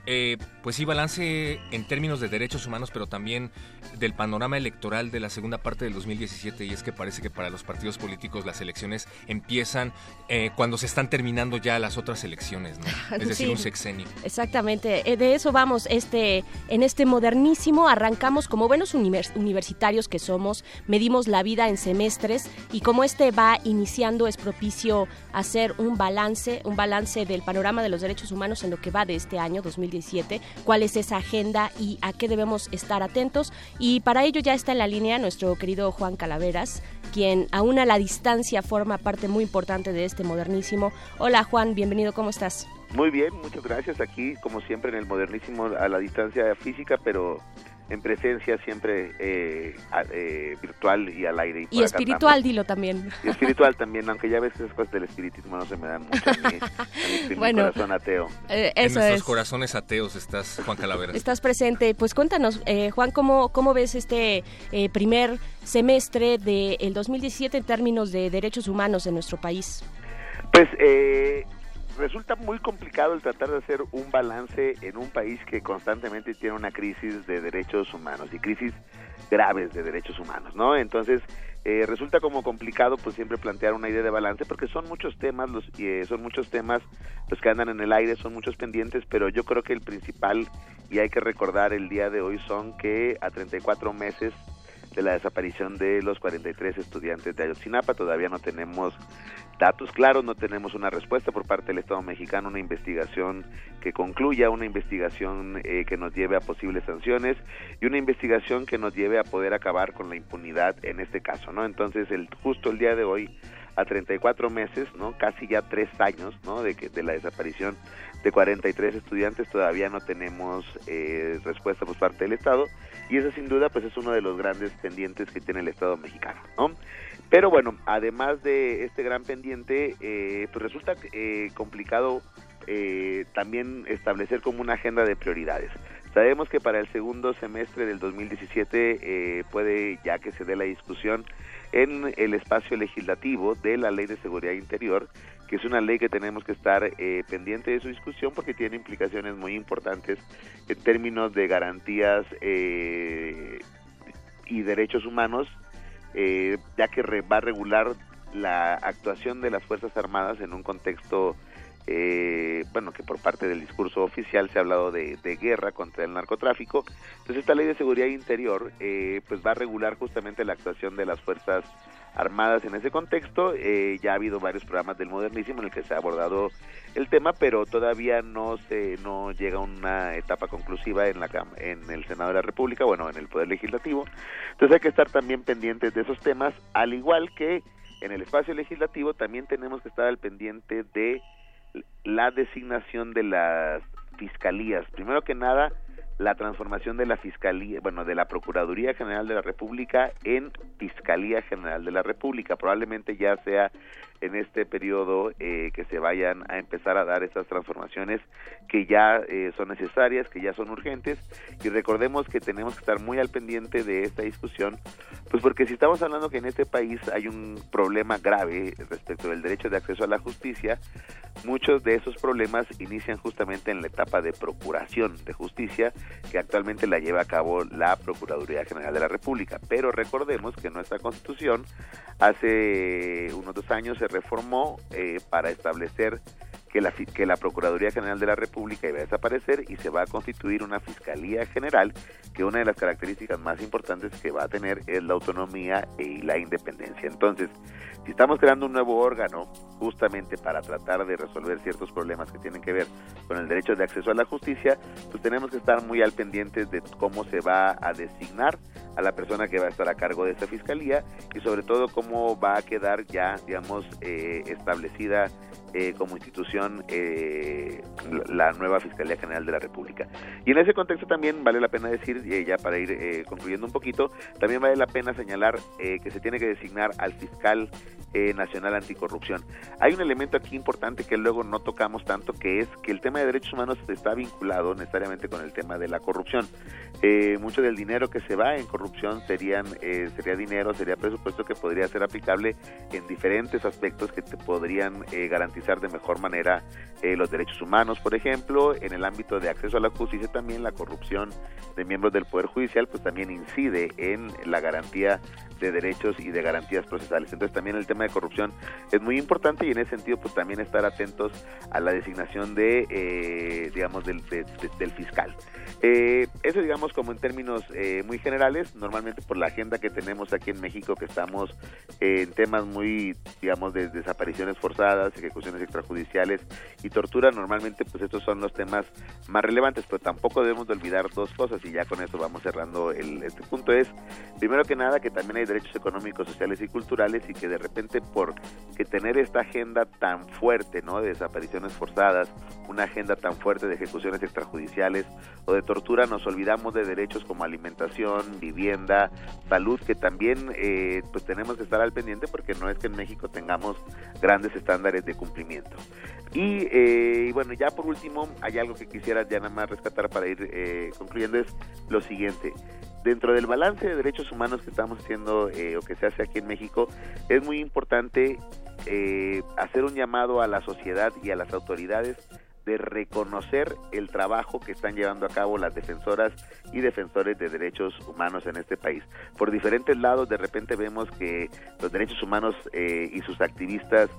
Pues sí, balance en términos de derechos humanos, pero también del panorama electoral de la segunda parte del 2017, y es que parece que para los partidos políticos las elecciones empiezan cuando se están terminando ya las otras elecciones, ¿no? Es decir, sí, un sexenio. Exactamente, de eso vamos en este modernísimo. Arrancamos como buenos universitarios que somos, medimos la vida en semestres, y como este va iniciando es propicio hacer un balance del panorama de los derechos humanos en lo que va de este año 2017, cuál es esa agenda y a qué debemos estar atentos, y para ello ya está en la línea nuestro querido Juan Calaveras, quien aún a la distancia forma parte muy importante de este modernísimo. Hola Juan, bienvenido, ¿cómo estás? Muy bien, muchas gracias, aquí como siempre en el modernísimo a la distancia física, pero en presencia siempre virtual y al aire. Y espiritual, dilo también. Y espiritual también, aunque ya ves esas cosas del espiritismo no se me dan mucho a mí, bueno, mi corazón ateo. En nuestros corazones ateos estás, Juan Calaveras. Estás presente. Pues cuéntanos, Juan, ¿cómo ves este primer semestre del 2017 en términos de derechos humanos en nuestro país? Pues resulta muy complicado el tratar de hacer un balance en un país que constantemente tiene una crisis de derechos humanos y crisis graves de derechos humanos, ¿no? Entonces, resulta como complicado pues siempre plantear una idea de balance, porque son muchos temas los que andan en el aire, son muchos pendientes, pero yo creo que el principal, y hay que recordar el día de hoy, son que a 34 meses de la desaparición de los 43 estudiantes de Ayotzinapa, todavía no tenemos datos claros, no tenemos una respuesta por parte del Estado mexicano, una investigación que concluya, una investigación que nos lleve a posibles sanciones y una investigación que nos lleve a poder acabar con la impunidad en este caso, ¿no? Entonces, justo el día de hoy, a 34 meses, ¿no? Casi ya 3 años, ¿no? de la desaparición de 43 estudiantes, todavía no tenemos respuesta por parte del Estado, y eso sin duda pues es uno de los grandes pendientes que tiene el Estado mexicano, ¿no? Pero bueno, además de este gran pendiente, pues resulta complicado también establecer como una agenda de prioridades. Sabemos que para el segundo semestre del 2017 puede ya que se dé la discusión en el espacio legislativo de la Ley de Seguridad Interior, que es una ley que tenemos que estar pendiente de su discusión porque tiene implicaciones muy importantes en términos de garantías y derechos humanos, ya que va a regular la actuación de las Fuerzas Armadas en un contexto, bueno, que por parte del discurso oficial se ha hablado de guerra contra el narcotráfico. Entonces esta Ley de Seguridad Interior pues va a regular justamente la actuación de las Fuerzas Armadas en ese contexto. Ya ha habido varios programas del modernísimo en el que se ha abordado el tema, pero todavía no llega a una etapa conclusiva en el Senado de la República, bueno, en el Poder Legislativo. Entonces hay que estar también pendientes de esos temas, al igual que en el espacio legislativo también tenemos que estar al pendiente de la designación de las fiscalías. Primero que nada, la transformación de la Fiscalía, bueno, de la Procuraduría General de la República en Fiscalía General de la República. Probablemente ya sea en este periodo que se vayan a empezar a dar estas transformaciones que ya son necesarias, que ya son urgentes, y recordemos que tenemos que estar muy al pendiente de esta discusión, pues porque si estamos hablando que en este país hay un problema grave respecto del derecho de acceso a la justicia, muchos de esos problemas inician justamente en la etapa de procuración de justicia, que actualmente la lleva a cabo la Procuraduría General de la República, pero recordemos que nuestra Constitución hace unos 2 años se reformó para establecer que la Procuraduría General de la República iba a desaparecer y se va a constituir una Fiscalía General, que una de las características más importantes que va a tener es la autonomía y la independencia. Entonces, si estamos creando un nuevo órgano justamente para tratar de resolver ciertos problemas que tienen que ver con el derecho de acceso a la justicia, pues tenemos que estar muy al pendiente de cómo se va a designar a la persona que va a estar a cargo de esta fiscalía y sobre todo cómo va a quedar ya, digamos, establecida como institución la nueva Fiscalía General de la República. Y en ese contexto también vale la pena decir, ya para ir concluyendo un poquito, también vale la pena señalar que se tiene que designar al fiscal nacional anticorrupción. Hay un elemento aquí importante que luego no tocamos tanto, que es que el tema de derechos humanos está vinculado necesariamente con el tema de la corrupción. Mucho del dinero que se va en corrupción sería presupuesto que podría ser aplicable en diferentes aspectos que te podrían garantizar de mejor manera los derechos humanos. Por ejemplo, en el ámbito de acceso a la justicia, también la corrupción de miembros del Poder Judicial pues también incide en la garantía de derechos y de garantías procesales. Entonces también el tema de corrupción es muy importante, y en ese sentido pues también estar atentos a la designación de del fiscal. Eso digamos como en términos muy generales. Normalmente por la agenda que tenemos aquí en México, que estamos en temas muy de desapariciones forzadas, ejecuciones extrajudiciales y tortura, normalmente pues estos son los temas más relevantes, pero tampoco debemos de olvidar dos cosas, y ya con eso vamos cerrando este punto. Es, primero que nada, que también hay derechos económicos, sociales y culturales, y que de repente por que tener esta agenda tan fuerte, ¿no?, de desapariciones forzadas, una agenda tan fuerte de ejecuciones extrajudiciales o de tortura, nos olvidamos de derechos como alimentación, vivienda, salud, que también pues tenemos que estar al pendiente, porque no es que en México tengamos grandes estándares de cumplimiento. Y bueno, ya por último, hay algo que quisiera ya nada más rescatar para ir concluyendo, es lo siguiente. Dentro del balance de derechos humanos que estamos haciendo o que se hace aquí en México, es muy importante hacer un llamado a la sociedad y a las autoridades de reconocer el trabajo que están llevando a cabo las defensoras y defensores de derechos humanos en este país. Por diferentes lados de repente vemos que los derechos humanos y sus activistas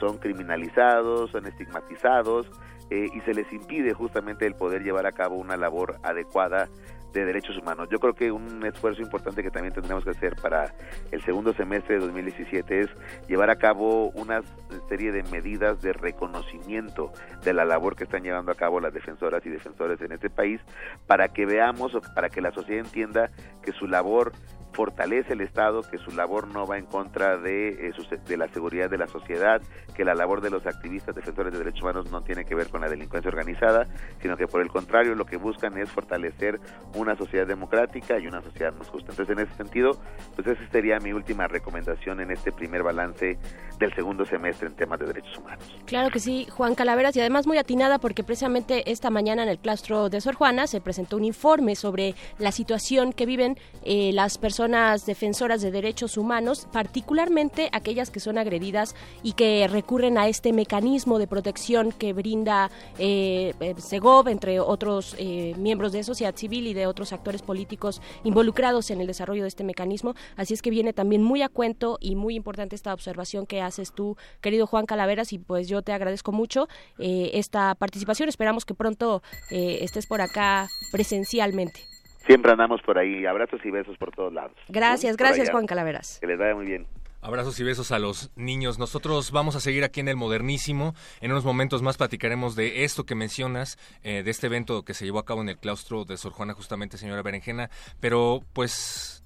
son criminalizados, son estigmatizados y se les impide justamente el poder llevar a cabo una labor adecuada de derechos humanos. Yo creo que un esfuerzo importante que también tendremos que hacer para el segundo semestre de 2017 es llevar a cabo una serie de medidas de reconocimiento de la labor que están llevando a cabo las defensoras y defensores en este país, para que veamos, para que la sociedad entienda que su labor fortalece el Estado, que su labor no va en contra de la seguridad de la sociedad, que la labor de los activistas defensores de derechos humanos no tiene que ver con la delincuencia organizada, sino que por el contrario lo que buscan es fortalecer una sociedad democrática y una sociedad más justa. Entonces, en ese sentido, pues esa sería mi última recomendación en este primer balance del segundo semestre en temas de derechos humanos. Claro que sí, Juan Calaveras, y además muy atinada, porque precisamente esta mañana en el claustro de Sor Juana se presentó un informe sobre la situación que viven las personas defensoras de derechos humanos, particularmente aquellas que son agredidas y que recurren a este mecanismo de protección que brinda Segov, entre otros miembros de sociedad civil y de otros actores políticos involucrados en el desarrollo de este mecanismo. Así es que viene también muy a cuento y muy importante esta observación que haces tú, querido Juan Calaveras, y pues yo te agradezco mucho esta participación. Esperamos que pronto estés por acá presencialmente. Siempre andamos por ahí. Abrazos y besos por todos lados. Gracias Juan Calaveras. Que les vaya muy bien. Abrazos y besos a los niños. Nosotros vamos a seguir aquí en El Modernísimo. En unos momentos más platicaremos de esto que mencionas, de este evento que se llevó a cabo en el claustro de Sor Juana, justamente, señora Berenjena. Pero pues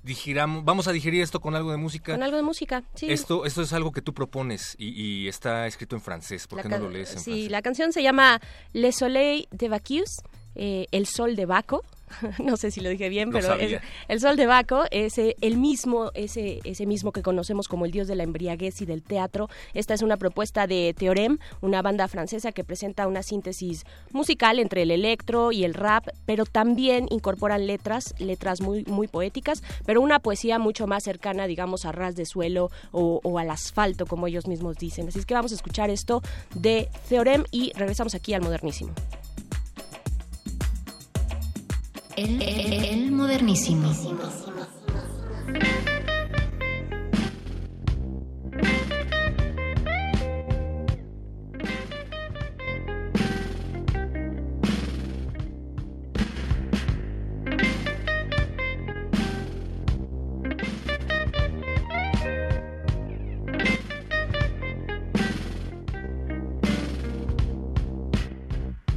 vamos a digerir esto con algo de música. Con algo de música, sí. Esto es algo que tú propones y está escrito en francés. ¿Por qué no lo lees en francés? Sí, la canción se llama Le Soleil de Bacchus, El Sol de Baco. No sé si lo dije bien, pero el Sol de Baco es ese mismo que conocemos como el dios de la embriaguez y del teatro. Esta es una propuesta de Theorem, una banda francesa que presenta una síntesis musical entre el electro y el rap, pero también incorporan letras muy, muy poéticas, pero una poesía mucho más cercana, digamos, a ras de suelo o al asfalto, como ellos mismos dicen. Así es que vamos a escuchar esto de Theorem y regresamos aquí al Modernísimo. El Modernísimo.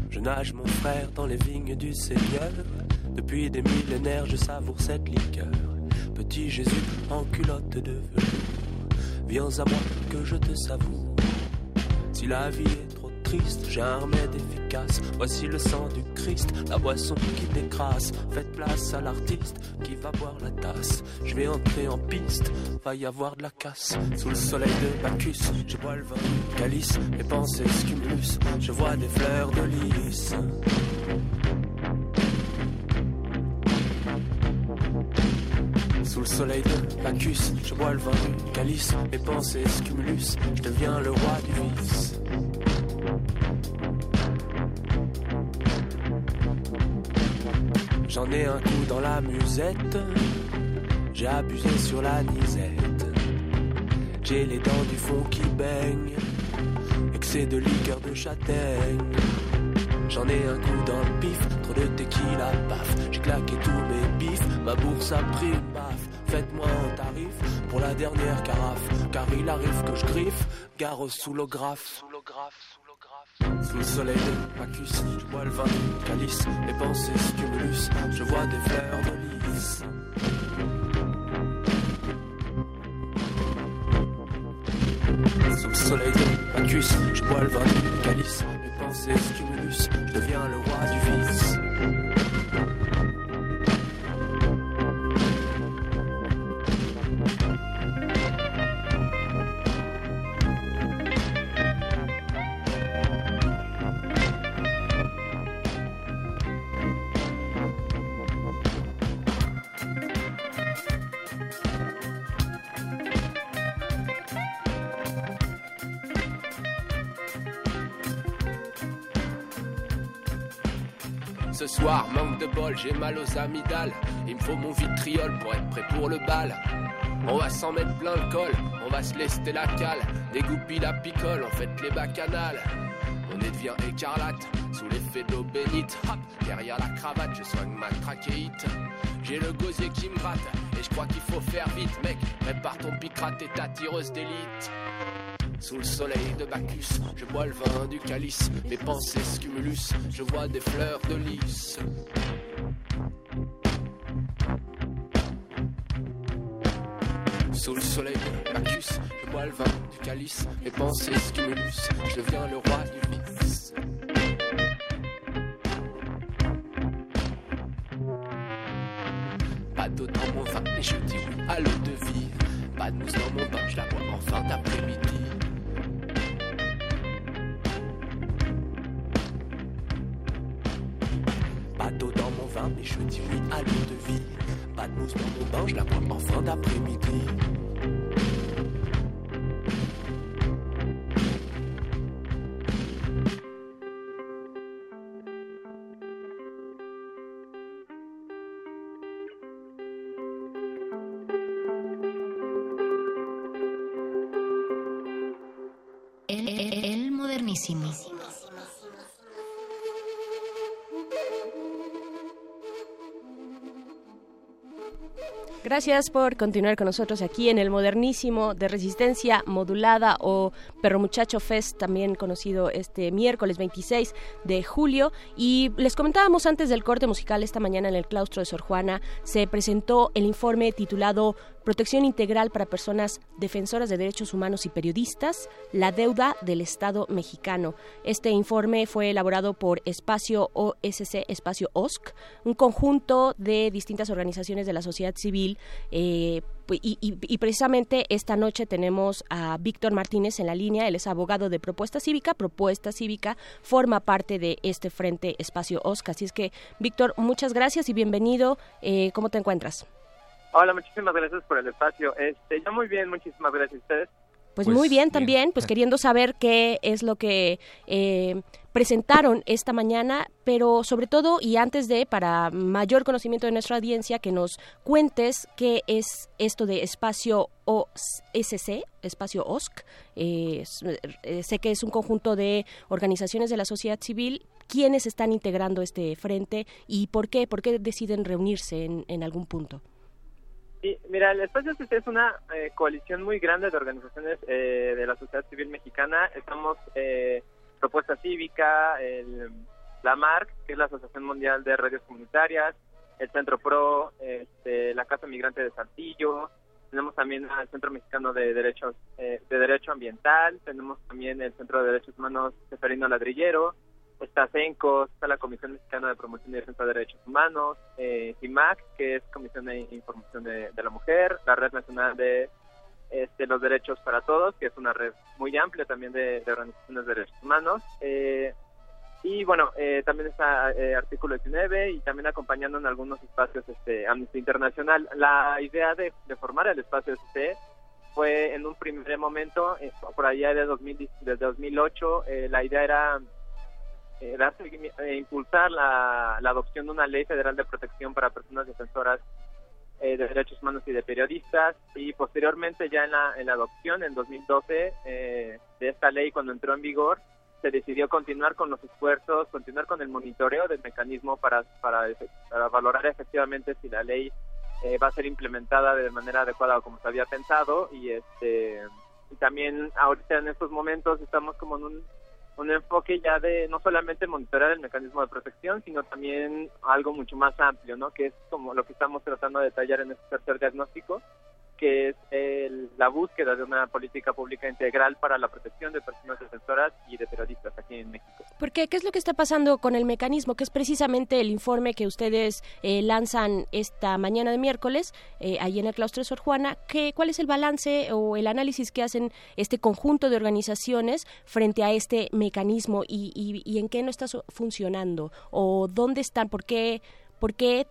Je nage mon frère dans les vignes du Seigneur. Depuis des millénaires, je savoure cette liqueur. Petit Jésus en culotte de velours, viens à moi que je te savoure. Si la vie est trop triste, j'ai un remède efficace. Voici le sang du Christ, la boisson qui décrase. Faites place à l'artiste qui va boire la tasse. Je vais entrer en piste, va y avoir de la casse. Sous le soleil de Bacchus, je bois le vin du calice. Mes pensées se cumulent, je vois des fleurs de lys. Sous le soleil de Bacchus, je bois le vin du calice. Mes pensées se cumulent, je deviens le roi du vice. J'en ai un coup dans la musette, j'ai abusé sur la nisette. J'ai les dents du fond qui baignent, excès de liqueur de châtaigne. J'en ai un coup dans le pif, trop de tequila, paf. J'ai claqué tous mes bifs, ma bourse a pris une baffe. Faites-moi un tarif pour la dernière carafe, car il arrive que je griffe, gare au soulographe. Sous le soleil de Bacchus, je bois le vin du calice, mes pensées se cumulent, je vois des fleurs de lys. Sous le soleil de Bacchus, je bois le vin du calice, mes pensées se cumulent, je deviens le roi du vice. Ce soir, manque de bol, j'ai mal aux amygdales. Il me faut mon vitriol pour être prêt pour le bal. On va s'en mettre plein le col, on va se lester la cale. Dégoupille la picole, en fait les bacchanales. On devient écarlate, sous l'effet d'eau bénite. Hop, derrière la cravate, je soigne ma trachéite. J'ai le gosier qui me gratte, et je crois qu'il faut faire vite. Mec, prépare ton picrate et ta tireuse d'élite. Sous le soleil de Bacchus, je bois le vin du calice. Mes pensées se cumulent, je vois des fleurs de lys. Sous le soleil de Bacchus, je bois le vin du calice. Mes pensées se cumulent, je deviens le roi du vice. Pas d'eau dans mon vin, mais je dis oui à l'eau de vie. Pas de mousse dans mon bain, je la bois en fin d'après-midi. Pas d'eau dans mon vin, mais je dis oui à l'eau de vie. Pas de mousse dans mon bain, je la bois en fin d'après-midi. El modernísimo. Gracias por continuar con nosotros aquí en el Modernísimo de Resistencia Modulada o Perro Muchacho Fest, también conocido este miércoles 26 de julio. Y les comentábamos antes del corte musical, esta mañana en el claustro de Sor Juana se presentó el informe titulado Protección Integral para Personas Defensoras de Derechos Humanos y Periodistas, la deuda del Estado mexicano. Este informe fue elaborado por Espacio OSC, Espacio OSC, un conjunto de distintas organizaciones de la sociedad civil. Y precisamente esta noche tenemos a Víctor Martínez en la línea. Él es abogado de Propuesta Cívica. Propuesta Cívica forma parte de este frente Espacio OSC. Así es que, Víctor, muchas gracias y bienvenido. ¿Cómo te encuentras? Hola, muchísimas gracias por el espacio. Yo muy bien, muchísimas gracias a ustedes. Pues muy bien también, pues queriendo saber qué es lo que presentaron esta mañana, pero sobre todo y antes de, para mayor conocimiento de nuestra audiencia, que nos cuentes qué es esto de Espacio OSC, Espacio OSC. Sé que es un conjunto de organizaciones de la sociedad civil. ¿Quiénes están integrando este frente y por qué deciden reunirse en algún punto? Sí, mira, el Espacio OSC es una coalición muy grande de organizaciones de la sociedad civil mexicana. Estamos Propuesta Cívica, la AMARC, que es la Asociación Mundial de Radios Comunitarias, el Centro PRO, la Casa Migrante de Saltillo, Tenemos también el Centro Mexicano de Derechos de Derecho Ambiental, tenemos también el Centro de Derechos Humanos Ceferino Ladrillero, está CENCO, está la Comisión Mexicana de Promoción y Defensa de Derechos Humanos, CIMAC, que es Comisión de Información de la Mujer, la Red Nacional de los Derechos para Todos, que es una red muy amplia también de organizaciones de derechos humanos, y bueno, también está Artículo 19 y también acompañando en algunos espacios Amnistía Internacional. La idea de formar el espacio SCE fue en un primer momento, por allá de 2008, la idea era impulsar la adopción de una ley federal de protección para personas defensoras de derechos humanos y de periodistas, y posteriormente ya en la adopción en 2012 de esta ley, cuando entró en vigor, se decidió continuar con los esfuerzos, continuar con el monitoreo del mecanismo para valorar efectivamente si la ley va a ser implementada de manera adecuada o como se había pensado, y también ahorita en estos momentos estamos como en un enfoque ya de no solamente monitorear el mecanismo de protección, sino también algo mucho más amplio, ¿no? Que es como lo que estamos tratando de detallar en este tercer diagnóstico, que es la búsqueda de una política pública integral para la protección de personas defensoras y de periodistas aquí en México. ¿Por qué? ¿Qué es lo que está pasando con el mecanismo? Que es precisamente el informe que ustedes lanzan esta mañana de miércoles, ahí en el claustro de Sor Juana. ¿Cuál es el balance o el análisis que hacen este conjunto de organizaciones frente a este mecanismo y en qué no está funcionando? ¿O dónde están? ¿Por qué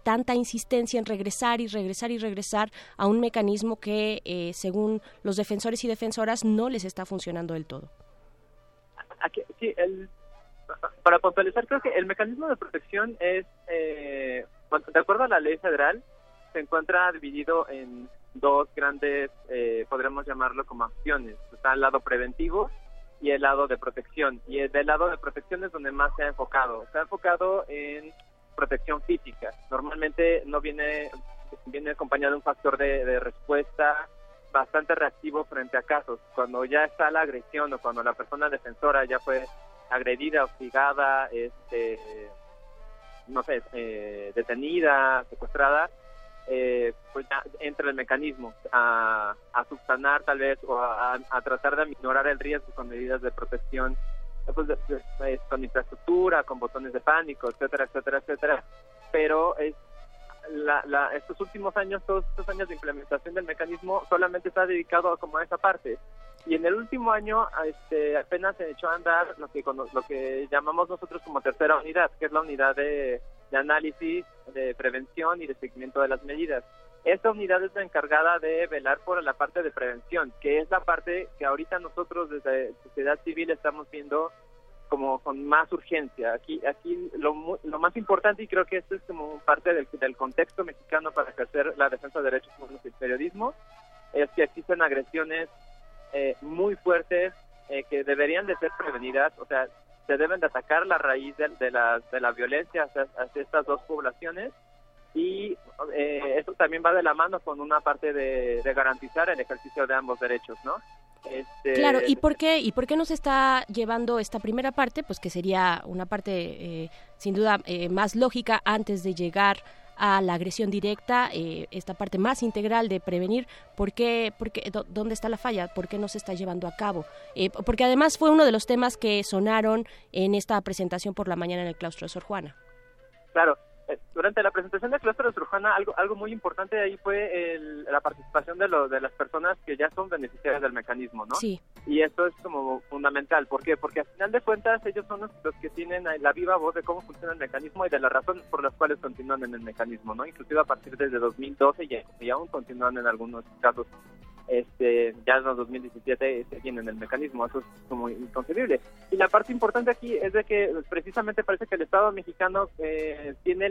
tanta insistencia en regresar a un mecanismo que, según los defensores y defensoras, no les está funcionando del todo? Aquí, sí, para puntualizar, creo que el mecanismo de protección es, de acuerdo a la ley federal, se encuentra dividido en dos grandes, podremos llamarlo como acciones. Está el lado preventivo y el lado de protección. Y el del lado de protección es donde más se ha enfocado. Se ha enfocado en protección física. Normalmente no viene acompañado de un factor de respuesta bastante reactivo frente a casos. Cuando ya está la agresión o cuando la persona defensora ya fue agredida, hostigada, detenida, secuestrada, pues ya entra el mecanismo a subsanar tal vez o a tratar de aminorar el riesgo con medidas de protección, pues, con infraestructura, con botones de pánico, etcétera, pero es estos últimos años, todos estos años de implementación del mecanismo solamente está dedicado como a esa parte, y en el último año apenas se echó a andar lo que llamamos nosotros como tercera unidad, que es la unidad de análisis, de prevención y de seguimiento de las medidas. Esta unidad es la encargada de velar por la parte de prevención, que es la parte que ahorita nosotros desde sociedad civil estamos viendo como con más urgencia. Aquí lo más importante, y creo que esto es como parte del contexto mexicano para ejercer la defensa de derechos humanos y periodismo, es que existen agresiones muy fuertes que deberían de ser prevenidas, o sea, se deben de atacar la raíz de la violencia hacia estas dos poblaciones. Y esto también va de la mano con una parte de garantizar el ejercicio de ambos derechos, ¿no? Claro, ¿y por qué no se está llevando esta primera parte? Pues que sería una parte sin duda más lógica antes de llegar a la agresión directa, esta parte más integral de prevenir. ¿Dónde está la falla? ¿Por qué no se está llevando a cabo? Porque además fue uno de los temas que sonaron en esta presentación por la mañana en el claustro de Sor Juana. Claro. Durante la presentación del claustro de Sor Juana, algo muy importante ahí fue la participación de las personas que ya son beneficiarias del mecanismo, ¿no? Sí. Y esto es como fundamental. ¿Por qué? Porque al final de cuentas ellos son los que tienen la viva voz de cómo funciona el mecanismo y de las razones por las cuales continúan en el mecanismo, ¿no? Inclusive a partir desde 2012 y aún continúan en algunos casos. Ya en los 2017 tienen el mecanismo, eso es como inconcebible. Y la parte importante aquí es de que precisamente parece que el Estado mexicano tiene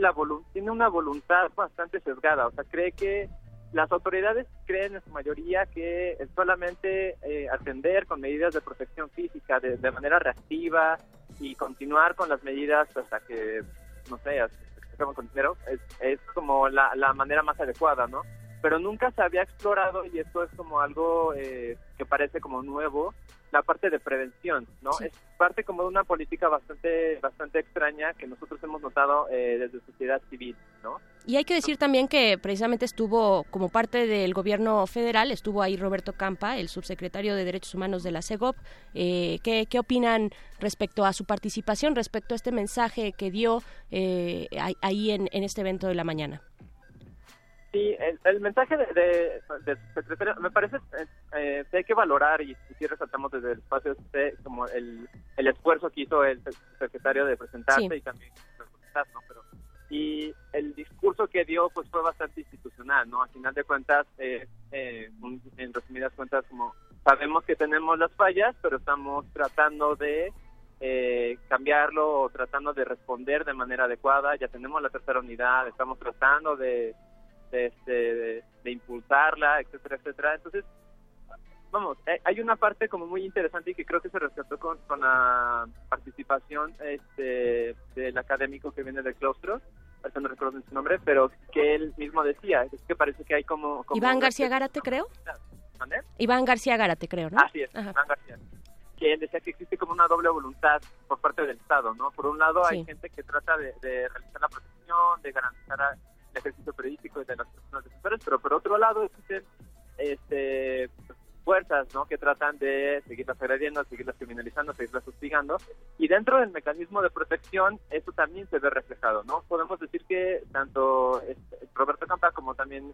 una voluntad bastante sesgada, o sea, cree que las autoridades creen en su mayoría que solamente atender con medidas de protección física de manera reactiva y continuar con las medidas hasta que, no sé, hasta que se acaban con dinero, es como la manera más adecuada, ¿no? pero nunca se había explorado, y esto es como algo que parece como nuevo, la parte de prevención, ¿no? Sí. Es parte como de una política bastante extraña que nosotros hemos notado desde sociedad civil, ¿no? Y hay que decir también que precisamente estuvo como parte del gobierno federal, estuvo ahí Roberto Campa, el subsecretario de Derechos Humanos de la CEGOP. ¿Qué opinan respecto a su participación, respecto a este mensaje que dio ahí en este evento de la mañana? Sí, el mensaje de secretario me parece que hay que valorar, y sí resaltamos desde el espacio como el esfuerzo que hizo el secretario de presentarse, sí, y también presentarse, ¿no? Pero, y el discurso que dio pues fue bastante institucional, ¿no? Al final de cuentas, en resumidas cuentas, como sabemos que tenemos las fallas, pero estamos tratando de cambiarlo, o tratando de responder de manera adecuada. Ya tenemos la tercera unidad, estamos tratando de impulsarla, etcétera, etcétera. Entonces, vamos, hay una parte como muy interesante y que creo que se rescató con la participación del académico que viene del claustro, ahorita no recuerdo su nombre, pero que él mismo decía, es que parece que hay como Iván García Gárate, creo. ¿Dónde? Iván García Gárate, creo, ¿no? Así es. Ajá. Iván García, que él decía que existe como una doble voluntad por parte del Estado, ¿no? Por un lado, sí, hay gente que trata de realizar la protección, de garantizar el ejercicio periodístico de las personas defensoras, pero por otro lado existen fuerzas, ¿no?, que tratan de seguirlas agrediendo, seguirlas criminalizando, seguirlas hostigando, y dentro del mecanismo de protección eso también se ve reflejado, ¿no? Podemos decir que tanto Roberto Campa como también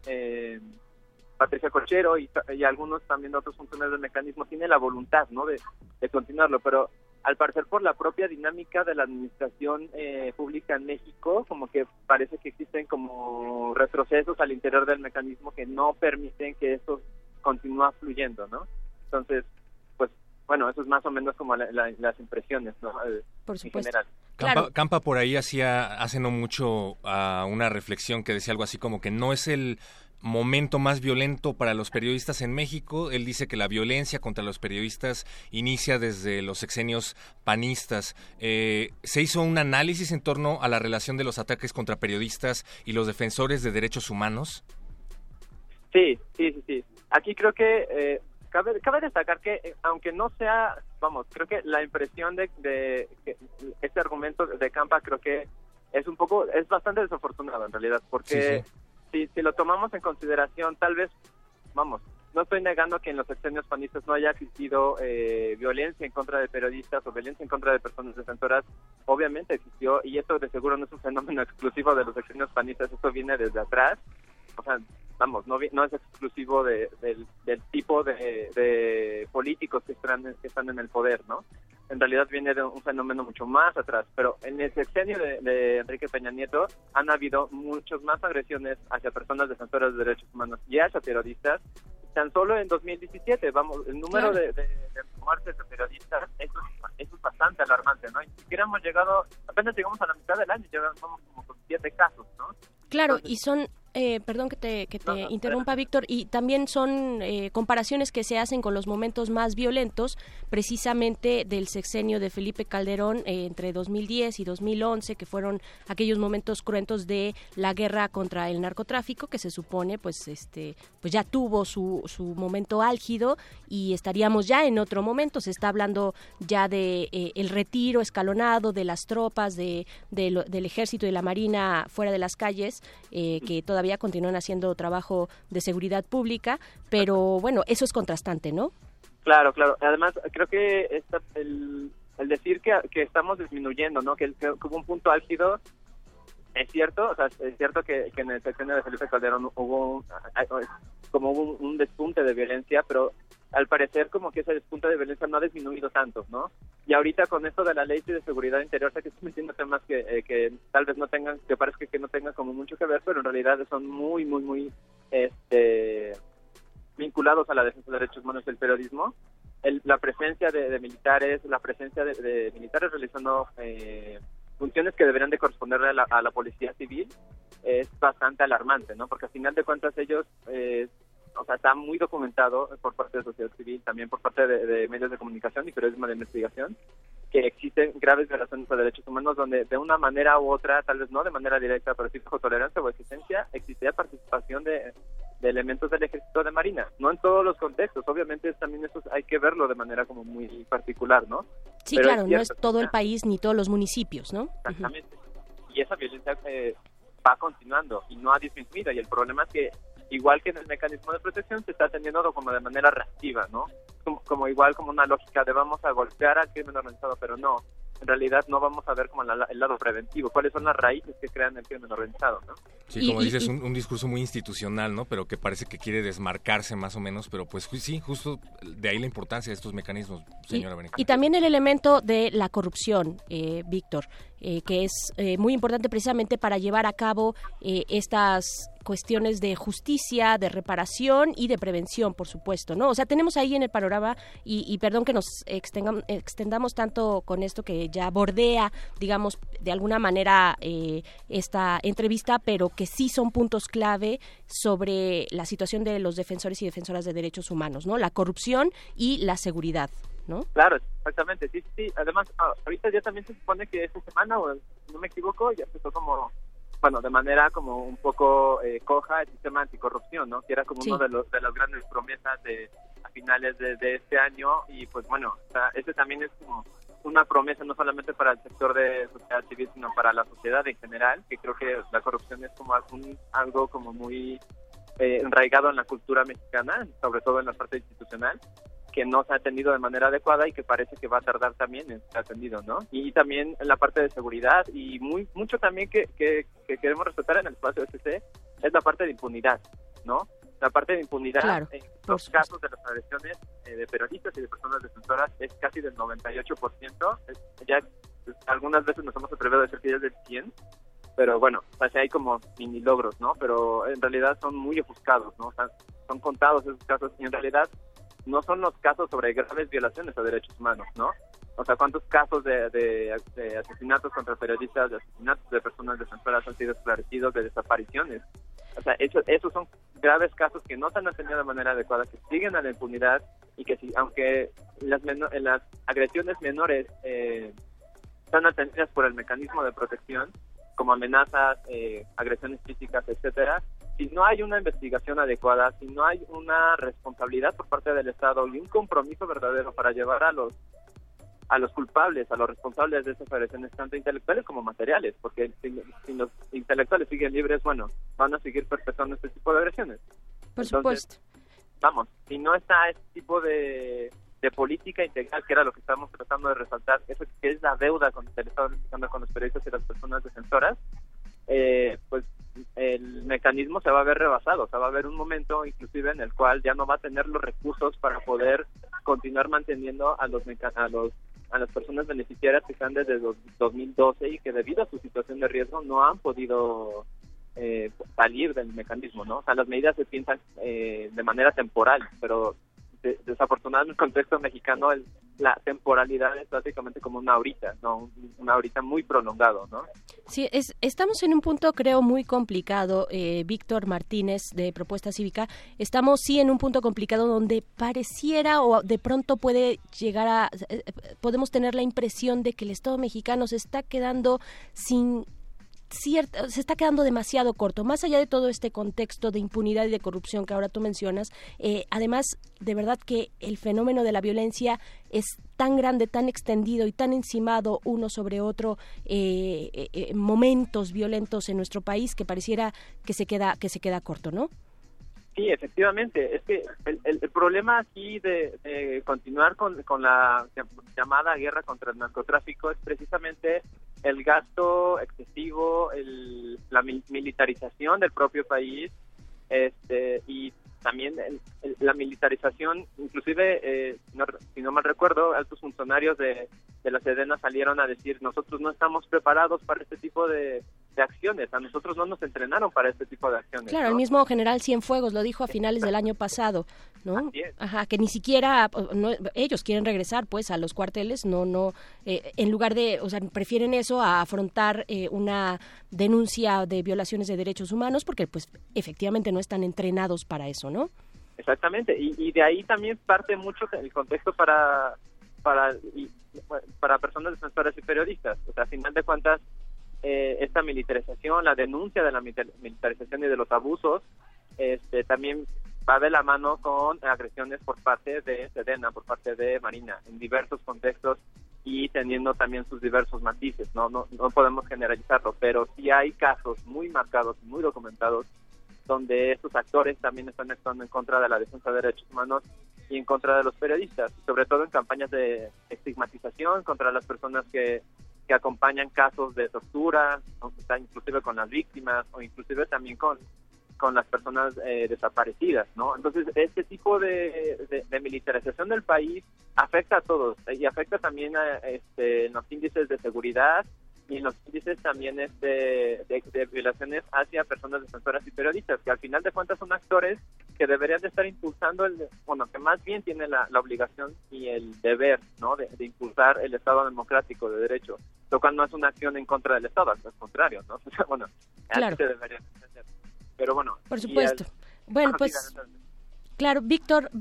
Patricia Corchero y algunos también de otros funcionarios del mecanismo tienen la voluntad, ¿no?, de continuarlo, pero al parecer por la propia dinámica de la administración pública en México, como que parece que existen como retrocesos al interior del mecanismo que no permiten que esto continúe fluyendo, ¿no? Entonces, pues, bueno, eso es más o menos como las impresiones, ¿no? Por supuesto. En general. Claro. Campa por ahí hacía hace no mucho una reflexión que decía algo así como que no es el momento más violento para los periodistas en México. Él dice que la violencia contra los periodistas inicia desde los sexenios panistas. Se hizo un análisis en torno a la relación de los ataques contra periodistas y los defensores de derechos humanos. Sí. Aquí creo que cabe destacar que, aunque no sea, vamos, creo que la impresión de este argumento de Campa creo que es bastante desafortunado en realidad, porque sí. Si lo tomamos en consideración, tal vez, vamos, no estoy negando que en los sexenios panistas no haya existido violencia en contra de periodistas o violencia en contra de personas defensoras. Obviamente existió, y esto de seguro no es un fenómeno exclusivo de los sexenios panistas, esto viene desde atrás. O sea, vamos, no es exclusivo del tipo de políticos que están en el poder, ¿no? En realidad viene de un fenómeno mucho más atrás, pero en el sexenio de Enrique Peña Nieto han habido muchas más agresiones hacia personas defensoras de derechos humanos y hacia periodistas. Tan solo en 2017, vamos, el número de muertes de periodistas, eso es bastante alarmante, ¿no? Y ni siquiera hemos llegado, apenas llegamos a la mitad del año, llevamos como con 7 casos, ¿no? Claro, entonces, y son... perdón que te interrumpa, Víctor, y también son comparaciones que se hacen con los momentos más violentos, precisamente del sexenio de Felipe Calderón entre 2010 y 2011, que fueron aquellos momentos cruentos de la guerra contra el narcotráfico, que se supone pues ya tuvo su momento álgido, y estaríamos ya en otro momento. Se está hablando ya de el retiro escalonado de las tropas del ejército y la marina fuera de las calles, que todavía continúan haciendo trabajo de seguridad pública, pero bueno, eso es contrastante, ¿no? Claro. Además, creo que el decir que estamos disminuyendo, ¿no?, que hubo un punto álgido, es cierto. O sea, es cierto que en el sexenio de Felipe Calderón hubo un despunte de violencia, pero al parecer como que ese despunte de violencia no ha disminuido tanto, ¿no? Y ahorita con esto de la ley de seguridad interior, sé que estoy metiendo temas que tal vez no tengan, que parece que no tengan como mucho que ver, pero en realidad son muy, muy, muy vinculados a la defensa de derechos humanos y el periodismo. La presencia de militares, la presencia de militares realizando funciones que deberían de corresponderle a la policía civil es bastante alarmante, ¿no? Porque al final de cuentas ellos... o sea, está muy documentado por parte de sociedad civil, también por parte de medios de comunicación y periodismo de investigación, que existen graves violaciones a derechos humanos donde de una manera u otra, tal vez no de manera directa, pero sí bajo tolerancia o existencia, existe participación de de elementos del Ejército de Marina. No en todos los contextos, obviamente también eso hay que verlo de manera como muy particular, ¿no? Sí, pero claro, no es todo el país ni todos los municipios, ¿no? Exactamente. Uh-huh. Y esa violencia va continuando y no ha disminuido, y el problema es que igual que en el mecanismo de protección se está atendiendo como de manera reactiva, ¿no? Como igual como una lógica de vamos a golpear al crimen organizado, pero no, en realidad no vamos a ver como el lado preventivo, cuáles son las raíces que crean el crimen organizado, ¿no? Sí, como dices, un discurso muy institucional, ¿no? Pero que parece que quiere desmarcarse más o menos, pero pues sí, justo de ahí la importancia de estos mecanismos, señora Benítez. Y también el elemento de la corrupción, Víctor, que es muy importante precisamente para llevar a cabo estas cuestiones de justicia, de reparación y de prevención, por supuesto, ¿no? O sea, tenemos ahí en el panorama, y perdón que nos extendamos tanto con esto que ya bordea, digamos, de alguna manera esta entrevista, pero que sí son puntos clave sobre la situación de los defensores y defensoras de derechos humanos, ¿no? La corrupción y la seguridad, ¿no? Claro, exactamente, sí. Además, ahorita ya también se supone que esta semana, o no me equivoco, ya empezó como... Bueno, de manera como un poco coja el sistema anticorrupción, ¿no? Que era como uno de las grandes promesas a finales de este año, y pues bueno, o sea, este también es como una promesa no solamente para el sector de sociedad civil, sino para la sociedad en general, que creo que la corrupción es como algo como muy enraigado en la cultura mexicana, sobre todo en la parte institucional, que no se ha atendido de manera adecuada y que parece que va a tardar también en ser atendido, ¿no? Y también en la parte de seguridad, y mucho también que queremos resaltar en el espacio SC es la parte de impunidad, ¿no? La parte de impunidad, claro, en los casos de las agresiones de periodistas y de personas defensoras es casi del 98%, ya algunas veces nos hemos atrevido a decir que ya es del 100%, pero bueno, o sea, hay como mini logros, ¿no? Pero en realidad son muy ofuscados, ¿no? O sea, son contados esos casos y en realidad no son los casos sobre graves violaciones a derechos humanos, ¿no? O sea, ¿cuántos casos de asesinatos contra periodistas, de asesinatos de personas defensoras han sido esclarecidos, de desapariciones? O sea, esos son graves casos que no se han atendido de manera adecuada, que siguen a la impunidad y que aunque las agresiones menores están atendidas por el mecanismo de protección, como amenazas, agresiones físicas, etcétera, si no hay una investigación adecuada, si no hay una responsabilidad por parte del Estado y un compromiso verdadero para llevar a los culpables, a los responsables de esas agresiones, tanto intelectuales como materiales, porque si los intelectuales siguen libres, bueno, van a seguir perpetrando este tipo de agresiones. Por supuesto. Vamos, si no está este tipo de política integral, que era lo que estábamos tratando de resaltar, eso que es la deuda con el Estado, con los periodistas y las personas defensoras, pues el mecanismo se va a ver rebasado, o sea, va a haber un momento inclusive en el cual ya no va a tener los recursos para poder continuar manteniendo a las personas beneficiarias que están desde 2012 y que debido a su situación de riesgo no han podido salir del mecanismo, ¿no? O sea, las medidas se piensan de manera temporal, pero desafortunadamente en el contexto mexicano la temporalidad es prácticamente como una horita, ¿no? Una horita muy prolongado, ¿no? Sí, estamos en un punto, creo, muy complicado, Víctor Martínez, de Propuesta Cívica. Estamos, sí, en un punto complicado donde pareciera o de pronto puede llegar a... podemos tener la impresión de que el Estado mexicano se está quedando sin... se está quedando demasiado corto, más allá de todo este contexto de impunidad y de corrupción que ahora tú mencionas. Además, de verdad que el fenómeno de la violencia es tan grande, tan extendido y tan encimado uno sobre otro, momentos violentos en nuestro país, que pareciera que se queda corto, ¿no? Sí, efectivamente, es que el problema aquí de continuar con la llamada guerra contra el narcotráfico es precisamente el gasto excesivo, la militarización del propio país, y también la militarización, inclusive, si no mal recuerdo, altos funcionarios de la Sedena salieron a decir, nosotros no estamos preparados para este tipo de acciones, a nosotros no nos entrenaron para este tipo de acciones. Claro, ¿no? El mismo general Cienfuegos lo dijo a finales del año pasado, ¿no? Ajá, que ni siquiera ellos quieren regresar, pues, a los cuarteles, en lugar de, o sea, prefieren eso a afrontar una denuncia de violaciones de derechos humanos, porque, pues, efectivamente no están entrenados para eso, ¿no? Exactamente, y de ahí también parte mucho el contexto para personas defensoras y periodistas. O sea, a final de cuentas, esta militarización, la denuncia de la militarización y de los abusos, también va de la mano con agresiones por parte de Sedena, por parte de Marina, en diversos contextos y teniendo también sus diversos matices, no podemos generalizarlo, pero sí hay casos muy marcados, muy documentados, donde estos actores también están actuando en contra de la defensa de derechos humanos y en contra de los periodistas, sobre todo en campañas de estigmatización contra las personas que acompañan casos de tortura, inclusive con las víctimas o inclusive también con las personas desaparecidas, ¿no? Entonces, este tipo de militarización del país afecta a todos y afecta también a los índices de seguridad y en los índices también de violaciones hacia personas defensoras y periodistas, que al final de cuentas son actores que deberían de estar impulsando, que más bien tienen la obligación y el deber, ¿no?, de impulsar el Estado democrático de derecho, lo cual no es una acción en contra del Estado, al contrario, ¿no? Claro. Se debería entender. Pero bueno. Por supuesto. Claro, Víctor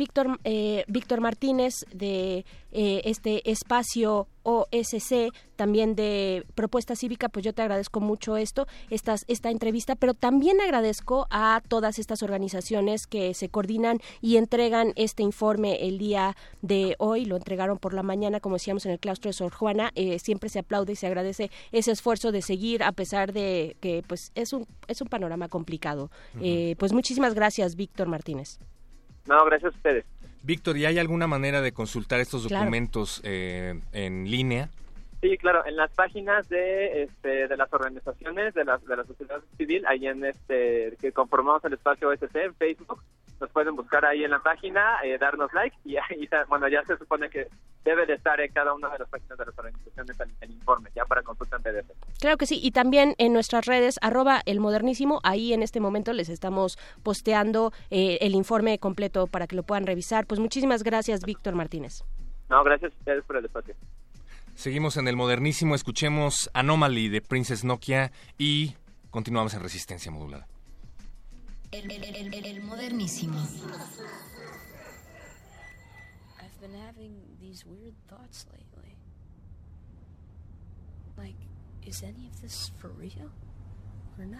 Martínez de este espacio OSC, también de Propuesta Cívica, pues yo te agradezco mucho esta entrevista, pero también agradezco a todas estas organizaciones que se coordinan y entregan este informe el día de hoy. Lo entregaron por la mañana, como decíamos, en el claustro de Sor Juana. Siempre se aplaude y se agradece ese esfuerzo de seguir, a pesar de que pues es un panorama complicado. Uh-huh. Pues muchísimas gracias, Víctor Martínez. No, gracias a ustedes. Víctor, ¿y hay alguna manera de consultar estos documentos en línea? Sí, claro, en las páginas de las organizaciones, de la sociedad civil, ahí en que conformamos el espacio OSC en Facebook, nos pueden buscar ahí en la página, darnos like y ya se supone que debe de estar en cada una de las páginas de las organizaciones el informe, ya para consulta en PDF. Claro que sí, y también en nuestras redes, @elmodernísimo, ahí en este momento les estamos posteando el informe completo para que lo puedan revisar. Pues muchísimas gracias, Víctor Martínez. No, gracias a ustedes por el espacio. Seguimos en El Modernísimo, escuchemos Anomaly de Princess Nokia y continuamos en Resistencia Modulada. El Modernísimo. I've been having these weird thoughts lately. Like, is any of this for real or not?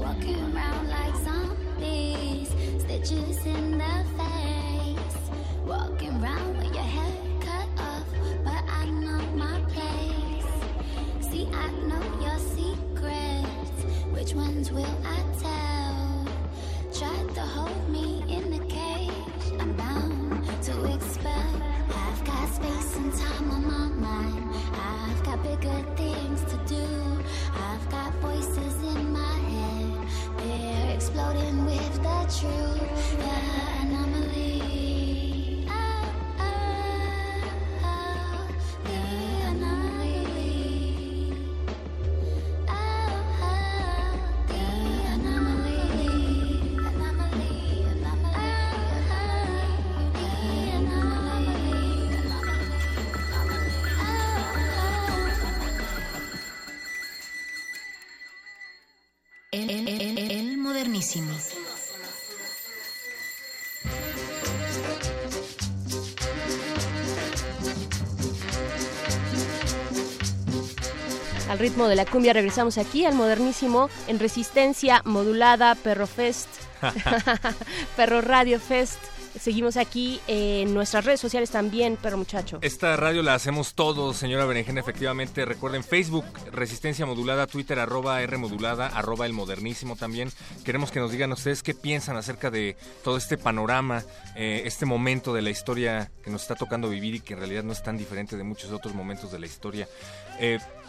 Walking around like zombies, stitches in the face. Al ritmo de la cumbia regresamos aquí al Modernísimo en Resistencia Modulada, Perro Fest, Perro Radio Fest. Seguimos aquí en nuestras redes sociales también, pero muchacho. Esta radio la hacemos todos, señora Berenjena, efectivamente. Recuerden, Facebook, Resistencia Modulada, Twitter, @Rmodulada, @El Modernísimo también. Queremos que nos digan ustedes qué piensan acerca de todo este panorama, este momento de la historia que nos está tocando vivir y que en realidad no es tan diferente de muchos otros momentos de la historia.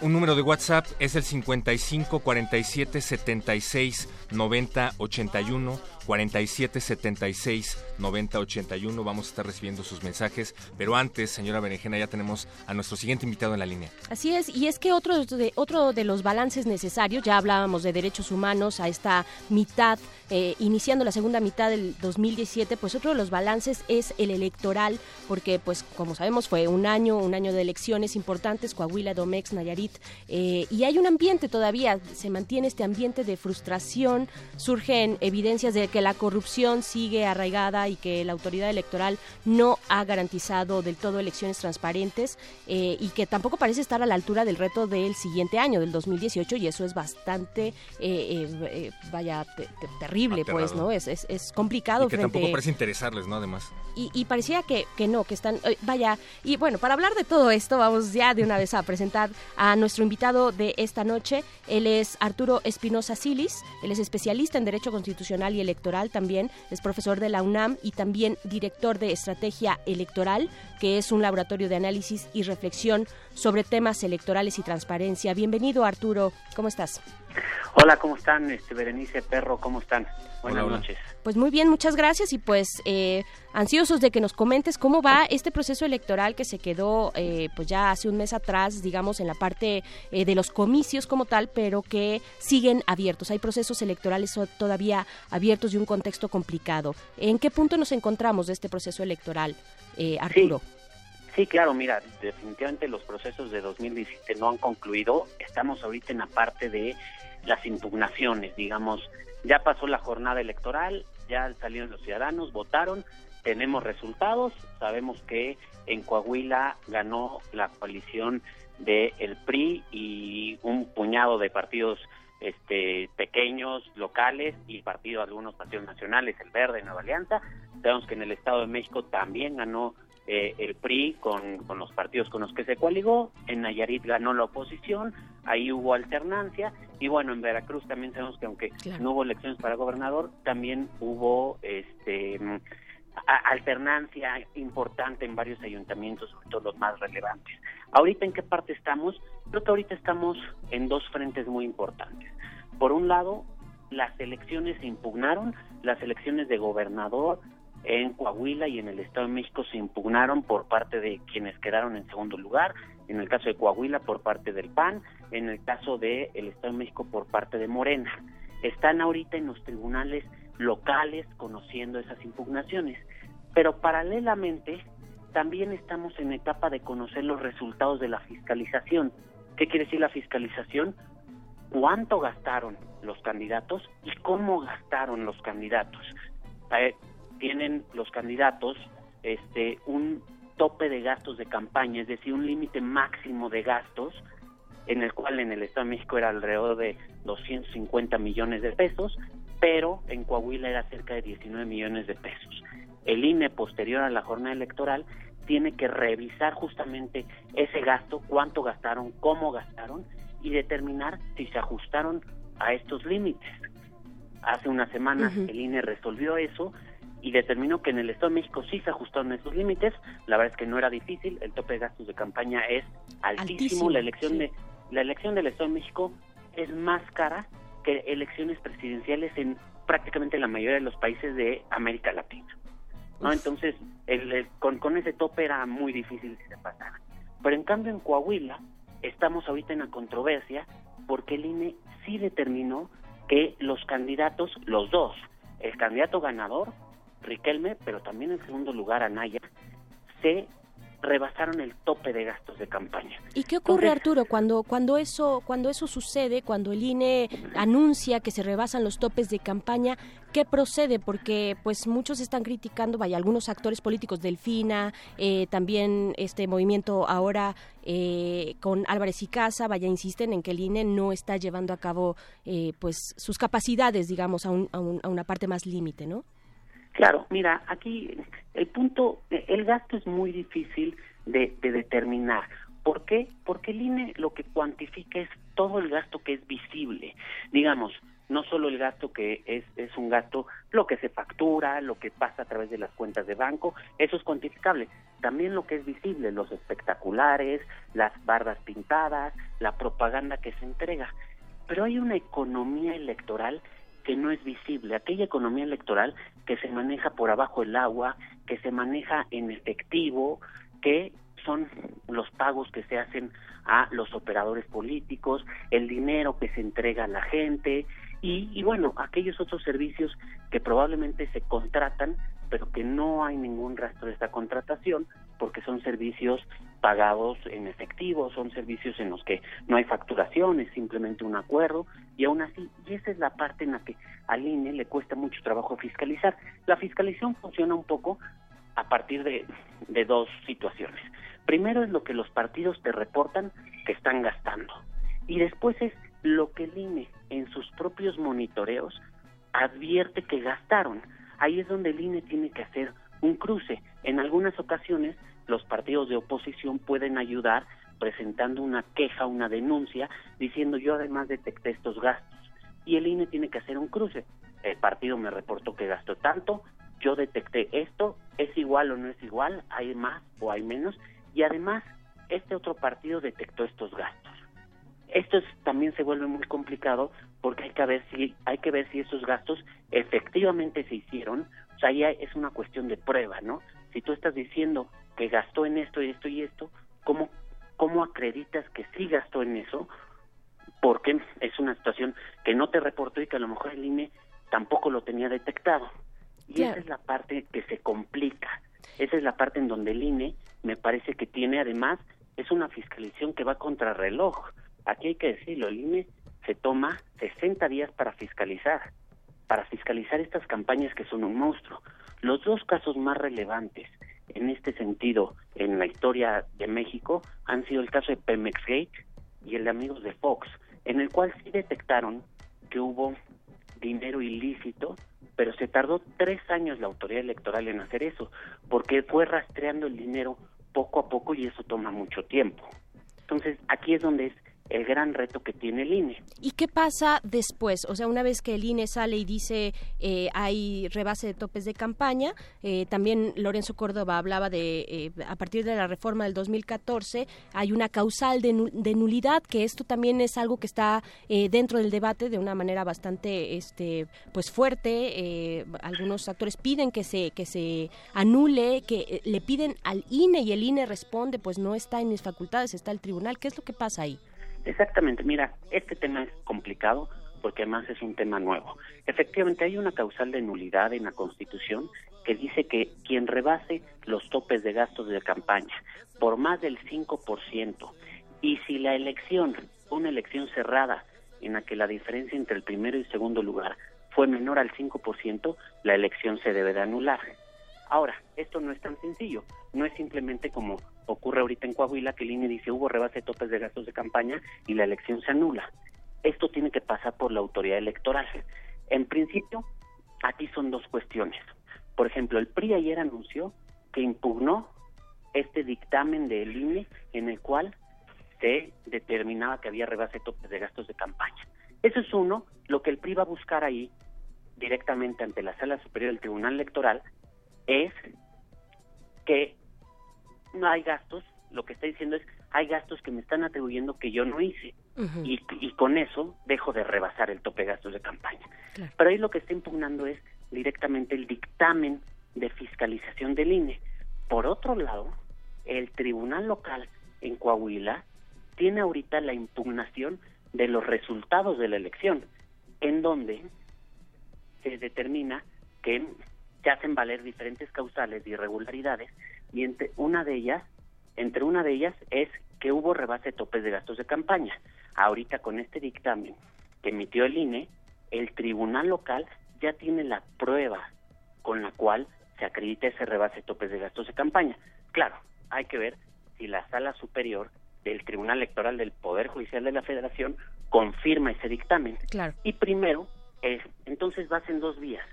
Un número de WhatsApp es el 55 47 76 90 81, 47 76 90 81. Vamos a estar recibiendo sus mensajes, pero antes, señora Berenjena, ya tenemos a nuestro siguiente invitado en la línea. Así es, y es que otro de los balances necesarios, ya hablábamos de derechos humanos a esta mitad, iniciando la segunda mitad del 2017, pues otro de los balances es el electoral, porque pues como sabemos fue un año de elecciones importantes, Coahuila, Domex, Nayarit, y hay un ambiente todavía, se mantiene este ambiente de frustración, surgen evidencias de que la corrupción sigue arraigada y que la autoridad electoral no ha garantizado del todo elecciones transparentes, y que tampoco parece estar a la altura del reto del siguiente año, del 2018, y eso es bastante, terrible, aterrador. Pues, ¿no? Es complicado. Y que tampoco parece interesarles, ¿no? Además. Y parecía que no, que están, y bueno, para hablar de todo esto, vamos ya de una vez a presentar a nuestro invitado de esta noche. Él es Arturo Espinosa Silis, él es especialista en Derecho Constitucional y Electoral también, es profesor de la UNAM y también director de Estrategia Electoral, que es un laboratorio de análisis y reflexión sobre temas electorales y transparencia. Bienvenido, Arturo, ¿cómo estás? Hola, ¿cómo están? Berenice, Perro, ¿cómo están? Buenas noches. Pues muy bien, muchas gracias, y pues ansiosos de que nos comentes cómo va este proceso electoral que se quedó pues ya hace un mes atrás, digamos, en la parte de los comicios como tal, pero que siguen abiertos. Hay procesos electorales todavía abiertos y un contexto complicado. ¿En qué punto nos encontramos de este proceso electoral, Arturo? Sí, claro, mira, definitivamente los procesos de 2017 no han concluido. Estamos ahorita en la parte de las impugnaciones, digamos. Ya pasó la jornada electoral, ya salieron los ciudadanos, votaron, tenemos resultados. Sabemos que en Coahuila ganó la coalición del PRI y un puñado de partidos pequeños, locales, y algunos partidos nacionales, el Verde, Nueva Alianza. Sabemos que en el Estado de México también ganó el PRI con los partidos con los que se coaligó. En Nayarit ganó la oposición, ahí hubo alternancia, y bueno, en Veracruz también sabemos que aunque no hubo elecciones para gobernador, también hubo alternancia importante en varios ayuntamientos, sobre todo los más relevantes. ¿Ahorita en qué parte estamos? Creo que ahorita estamos en dos frentes muy importantes. Por un lado, las elecciones se impugnaron, las elecciones de gobernador en Coahuila y en el Estado de México se impugnaron por parte de quienes quedaron en segundo lugar, en el caso de Coahuila por parte del PAN, en el caso del Estado de México por parte de Morena. Están ahorita en los tribunales locales conociendo esas impugnaciones, pero paralelamente también estamos en etapa de conocer los resultados de la fiscalización. ¿Qué quiere decir la fiscalización? ¿Cuánto gastaron los candidatos y cómo gastaron los candidatos? Tienen los candidatos un tope de gastos de campaña, es decir, un límite máximo de gastos, en el cual en el Estado de México era alrededor de 250 millones de pesos, pero en Coahuila era cerca de 19 millones de pesos. El INE, posterior a la jornada electoral, tiene que revisar justamente ese gasto, cuánto gastaron, cómo gastaron, y determinar si se ajustaron a estos límites. Hace unas semanas el INE resolvió eso y determinó que en el Estado de México sí se ajustaron esos límites. La verdad es que no era difícil, el tope de gastos de campaña es altísimo. La elección del Estado de México es más cara que elecciones presidenciales en prácticamente la mayoría de los países de América Latina, ¿no? Entonces, con ese tope era muy difícil que se pasara. Pero en cambio en Coahuila estamos ahorita en la controversia porque el INE sí determinó que los candidatos, los dos, el candidato ganador Riquelme, pero también en segundo lugar Anaya, se rebasaron el tope de gastos de campaña. ¿Y qué ocurre, Arturo, cuando eso sucede, cuando el INE anuncia que se rebasan los topes de campaña? ¿Qué procede? Porque pues muchos están criticando, algunos actores políticos, Delfina, también este movimiento ahora con Álvarez y Casa, insisten en que el INE no está llevando a cabo pues sus capacidades, digamos, a una parte más límite, ¿no? Claro, mira, aquí el gasto es muy difícil de determinar. ¿Por qué? Porque el INE lo que cuantifica es todo el gasto que es visible, digamos, no solo el gasto que es un gasto, lo que se factura, lo que pasa a través de las cuentas de banco, eso es cuantificable. También lo que es visible, los espectaculares, las bardas pintadas, la propaganda que se entrega. Pero hay una economía electoral que no es visible, aquella economía electoral que se maneja por abajo del agua, que se maneja en efectivo, que son los pagos que se hacen a los operadores políticos, el dinero que se entrega a la gente y bueno, aquellos otros servicios que probablemente se contratan, pero que no hay ningún rastro de esta contratación porque son servicios pagados en efectivo, son servicios en los que no hay facturación, es simplemente un acuerdo, y aún así, y esa es la parte en la que al INE le cuesta mucho trabajo fiscalizar. La fiscalización funciona un poco a partir de dos situaciones. Primero es lo que los partidos te reportan que están gastando, y después es lo que el INE en sus propios monitoreos advierte que gastaron. Ahí es donde el INE tiene que hacer un cruce. En algunas ocasiones los partidos de oposición pueden ayudar presentando una queja, una denuncia, diciendo yo además detecté estos gastos, y el INE tiene que hacer un cruce. El partido me reportó que gastó tanto, yo detecté esto, ¿es igual o no es igual? ¿Hay más o hay menos? Y además, este otro partido detectó estos gastos. Esto también se vuelve muy complicado porque hay que ver si esos gastos efectivamente se hicieron. O sea, ya es una cuestión de prueba, ¿no? Si tú estás diciendo que gastó en esto y esto y esto, ¿cómo acreditas que sí gastó en eso? Porque es una situación que no te reportó y que a lo mejor el INE tampoco lo tenía detectado. Y esa es la parte que se complica. Esa es la parte en donde el INE me parece que tiene, además, es una fiscalización que va contra reloj. Aquí hay que decirlo, el INE se toma 60 días para fiscalizar estas campañas que son un monstruo. Los dos casos más relevantes en este sentido en la historia de México han sido el caso de Pemexgate y el de Amigos de Fox, en el cual sí detectaron que hubo dinero ilícito, pero se tardó 3 años la autoridad electoral en hacer eso, porque fue rastreando el dinero poco a poco y eso toma mucho tiempo. Entonces, aquí es donde es el gran reto que tiene el INE. ¿Y qué pasa después? O sea, una vez que el INE sale y dice hay rebase de topes de campaña, también Lorenzo Córdoba hablaba de, a partir de la reforma del 2014, hay una causal de nulidad, que esto también es algo que está dentro del debate de una manera bastante pues fuerte. Algunos actores piden que se anule, que le piden al INE y el INE responde, pues no está en mis facultades, está el tribunal. ¿Qué es lo que pasa ahí? Exactamente, mira, este tema es complicado porque además es un tema nuevo. Efectivamente, hay una causal de nulidad en la Constitución que dice que quien rebase los topes de gastos de campaña por más del 5%, y si la elección, una elección cerrada en la que la diferencia entre el primero y segundo lugar fue menor al 5%, la elección se debe de anular. Ahora, esto no es tan sencillo, no es simplemente como ocurre ahorita en Coahuila, que el INE dice hubo rebase de topes de gastos de campaña y la elección se anula. Esto tiene que pasar por la autoridad electoral. En principio, aquí son dos cuestiones. Por ejemplo, el PRI ayer anunció que impugnó este dictamen del INE en el cual se determinaba que había rebase de topes de gastos de campaña. Eso es uno, lo que el PRI va a buscar ahí directamente ante la Sala Superior del Tribunal Electoral es que no hay gastos, lo que está diciendo es hay gastos que me están atribuyendo que yo no hice, uh-huh, y con eso dejo de rebasar el tope de gastos de campaña. Claro. Pero ahí lo que está impugnando es directamente el dictamen de fiscalización del INE. Por otro lado, el tribunal local en Coahuila tiene ahorita la impugnación de los resultados de la elección, en donde se determina que se hacen valer diferentes causales de irregularidades, y entre una de ellas Entre una de ellas es que hubo rebase de topes de gastos de campaña. Ahorita con este dictamen que emitió el INE, el tribunal local ya tiene la prueba con la cual se acredita ese rebase de topes de gastos de campaña. Claro, hay que ver si la sala superior del Tribunal Electoral del Poder Judicial de la Federación confirma ese dictamen. Claro. Y primero, entonces vas en dos vías.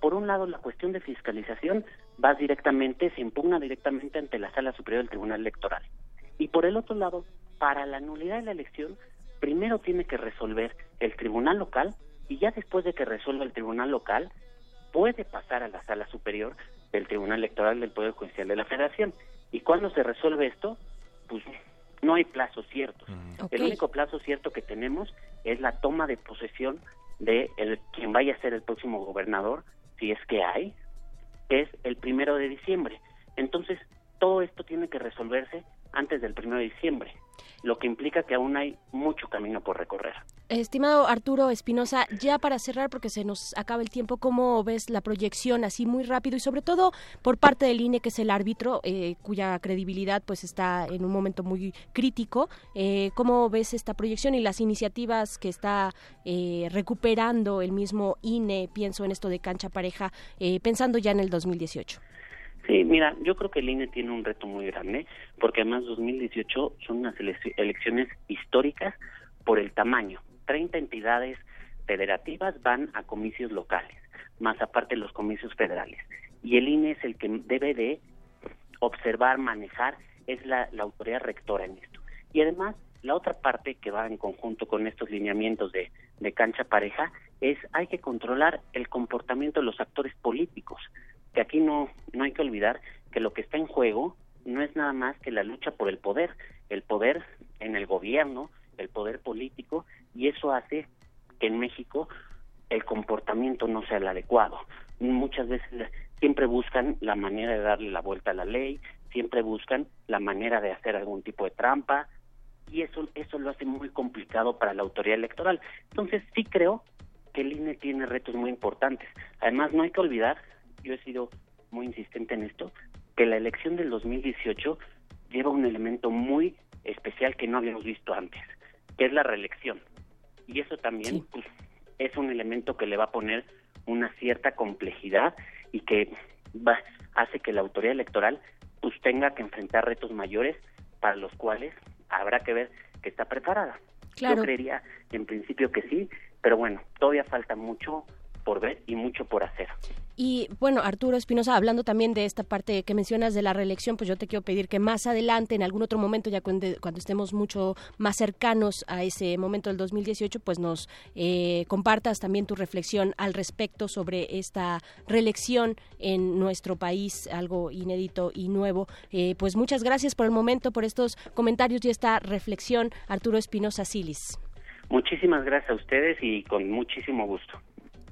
Por un lado, la cuestión de fiscalización vas directamente, se impugna directamente ante la Sala Superior del Tribunal Electoral. Y por el otro lado, para la nulidad de la elección, primero tiene que resolver el Tribunal Local, y ya después de que resuelva el Tribunal Local, puede pasar a la Sala Superior del Tribunal Electoral del Poder Judicial de la Federación. ¿Y cuándo se resuelve esto? Pues no hay plazos ciertos. Okay. El único plazo cierto que tenemos es la toma de posesión de quien vaya a ser el próximo gobernador, si es que hay, que es el 1 de diciembre. Entonces, todo esto tiene que resolverse antes del 1 de diciembre, lo que implica que aún hay mucho camino por recorrer. Estimado Arturo Espinosa, ya para cerrar, porque se nos acaba el tiempo, ¿cómo ves la proyección así muy rápido y sobre todo por parte del INE, que es el árbitro, cuya credibilidad pues está en un momento muy crítico? ¿Cómo ves esta proyección y las iniciativas que está recuperando el mismo INE? Pienso en esto de cancha pareja, pensando ya en el 2018. Sí, mira, yo creo que el INE tiene un reto muy grande, porque además 2018 son unas elecciones históricas por el tamaño. 30 entidades federativas van a comicios locales, más aparte los comicios federales. Y el INE es el que debe de observar, manejar, es la autoridad rectora en esto. Y además, la otra parte que va en conjunto con estos lineamientos de cancha pareja es hay que controlar el comportamiento de los actores políticos. Que aquí no hay que olvidar que lo que está en juego no es nada más que la lucha por el poder en el gobierno, el poder político, y eso hace que en México el comportamiento no sea el adecuado. Muchas veces siempre buscan la manera de darle la vuelta a la ley, siempre buscan la manera de hacer algún tipo de trampa, y eso lo hace muy complicado para la autoridad electoral. Entonces sí creo que el INE tiene retos muy importantes. Además, no hay que olvidar, yo he sido muy insistente en esto, que la elección del 2018 lleva un elemento muy especial que no habíamos visto antes, que es la reelección. Y eso también sí, es un elemento que le va a poner una cierta complejidad y que hace que la autoridad electoral tenga que enfrentar retos mayores para los cuales habrá que ver que está preparada. Claro. Yo creería en principio que sí, pero bueno, todavía falta mucho por ver y mucho por hacer. Y bueno, Arturo Espinosa, hablando también de esta parte que mencionas de la reelección, pues yo te quiero pedir que más adelante, en algún otro momento, ya cuando estemos mucho más cercanos a ese momento del 2018, pues nos compartas también tu reflexión al respecto sobre esta reelección en nuestro país, algo inédito y nuevo. Pues muchas gracias por el momento, por estos comentarios y esta reflexión, Arturo Espinosa Silis. Muchísimas gracias a ustedes y con muchísimo gusto.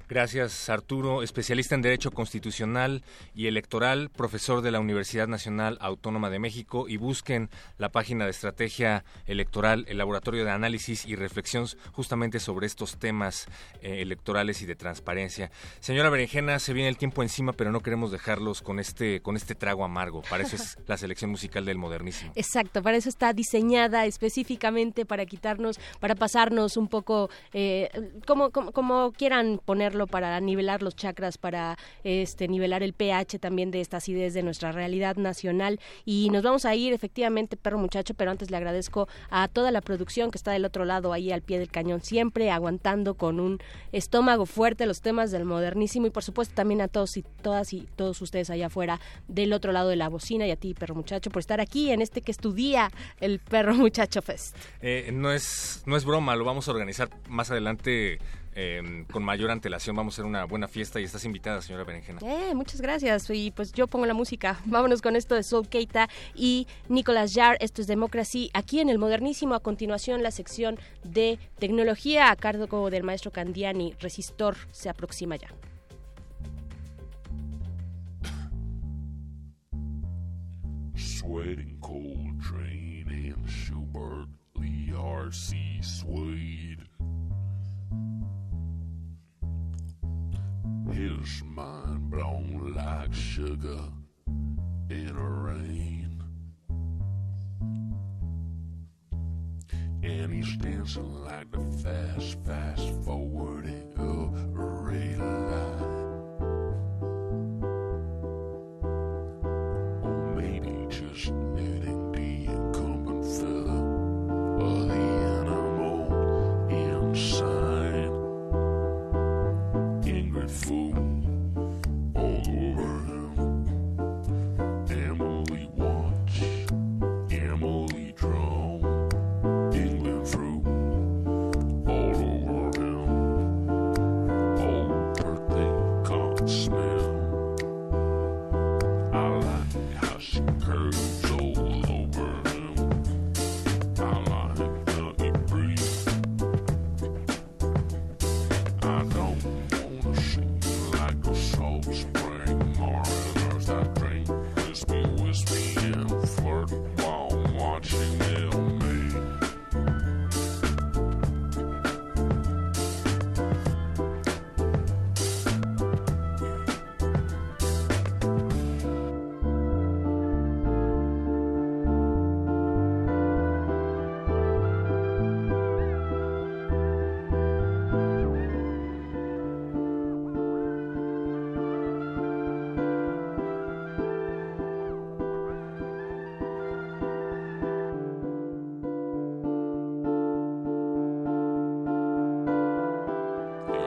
Gracias, Arturo, especialista en Derecho Constitucional y Electoral, profesor de la Universidad Nacional Autónoma de México, y busquen la página de Estrategia Electoral, el Laboratorio de Análisis y Reflexión justamente sobre estos temas electorales y de transparencia. Señora Berenjena, se viene el tiempo encima, pero no queremos dejarlos con este trago amargo. Para eso es la selección musical del modernismo. Exacto, para eso está diseñada específicamente, para quitarnos, para pasarnos un poco, como quieran poner, para nivelar los chakras, para nivelar el pH también de esta acidez de nuestra realidad nacional. Y nos vamos a ir efectivamente, perro muchacho, pero antes le agradezco a toda la producción que está del otro lado, ahí al pie del cañón, siempre aguantando con un estómago fuerte los temas del modernísimo, y por supuesto también a todos y todas y todos ustedes allá afuera del otro lado de la bocina, y a ti, perro muchacho, por estar aquí en este que estudia el Perro Muchacho Fest. No es broma, lo vamos a organizar más adelante. Con mayor antelación, vamos a hacer una buena fiesta y estás invitada, señora Berenjena. Muchas gracias, y pues yo pongo la música. Vámonos con esto de Soul Keita y Nicolas Jarre, esto es Democracy, aquí en el Modernísimo. A continuación, la sección de tecnología a cargo del maestro Candiani. Resistor se aproxima ya. Sweating Coltrane and Schubert, Lee R.C. Swede. His mind blown like sugar in a rain. and he's dancing like the fast forwarding of a rail line. Or maybe just knitting the incumbent feather or the animal inside. Angry fool all over him. Emily watch, Emily draw.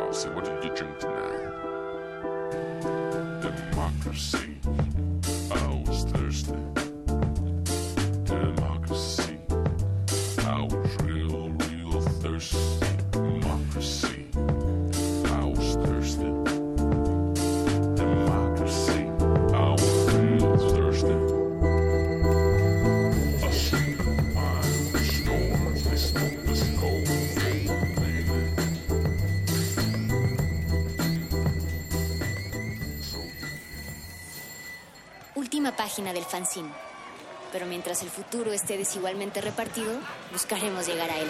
So what did you drink tonight? Democracy. I was thirsty. Democracy. I was real thirsty. Democracy. I was thirsty. Democracy. I was real thirsty. A sleep of mine restores me smoke this cold. Última página del fanzine. Pero mientras el futuro esté desigualmente repartido, buscaremos llegar a él.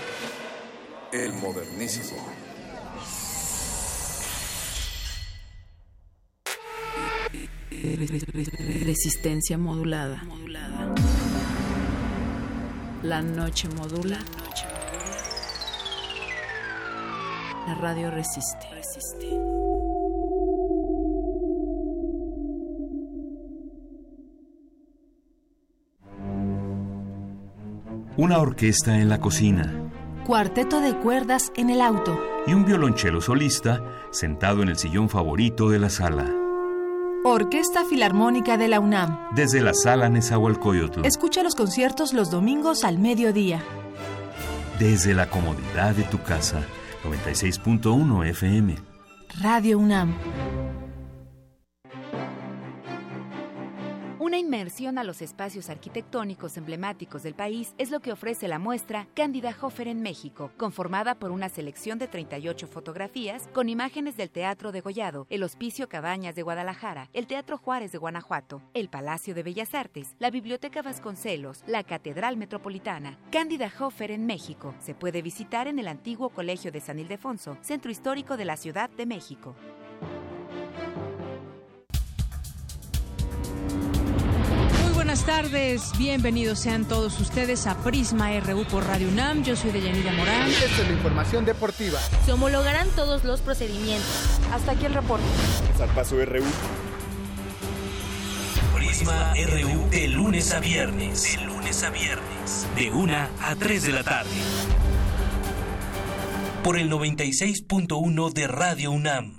El modernísimo. Resistencia modulada. La noche modula. La radio resiste. Una orquesta en la cocina. Cuarteto de cuerdas en el auto. Y un violonchelo solista sentado en el sillón favorito de la sala. Orquesta Filarmónica de la UNAM. Desde la sala Nezahualcóyotl. Escucha los conciertos los domingos al mediodía. Desde la comodidad de tu casa. 96.1 FM. Radio UNAM. Una inmersión a los espacios arquitectónicos emblemáticos del país es lo que ofrece la muestra Cándida Hofer en México, conformada por una selección de 38 fotografías con imágenes del Teatro Degollado, el Hospicio Cabañas de Guadalajara, el Teatro Juárez de Guanajuato, el Palacio de Bellas Artes, la Biblioteca Vasconcelos, la Catedral Metropolitana. Cándida Hofer en México se puede visitar en el antiguo Colegio de San Ildefonso, Centro Histórico de la Ciudad de México. Buenas tardes, bienvenidos sean todos ustedes a Prisma RU por Radio UNAM. Yo soy Deyanira Morán. Esta es la información deportiva. Se homologarán todos los procedimientos. Hasta aquí el reporte. Zarpazo RU. Prisma RU de lunes a viernes. De 1 a 3 de la tarde. Por el 96.1 de Radio UNAM.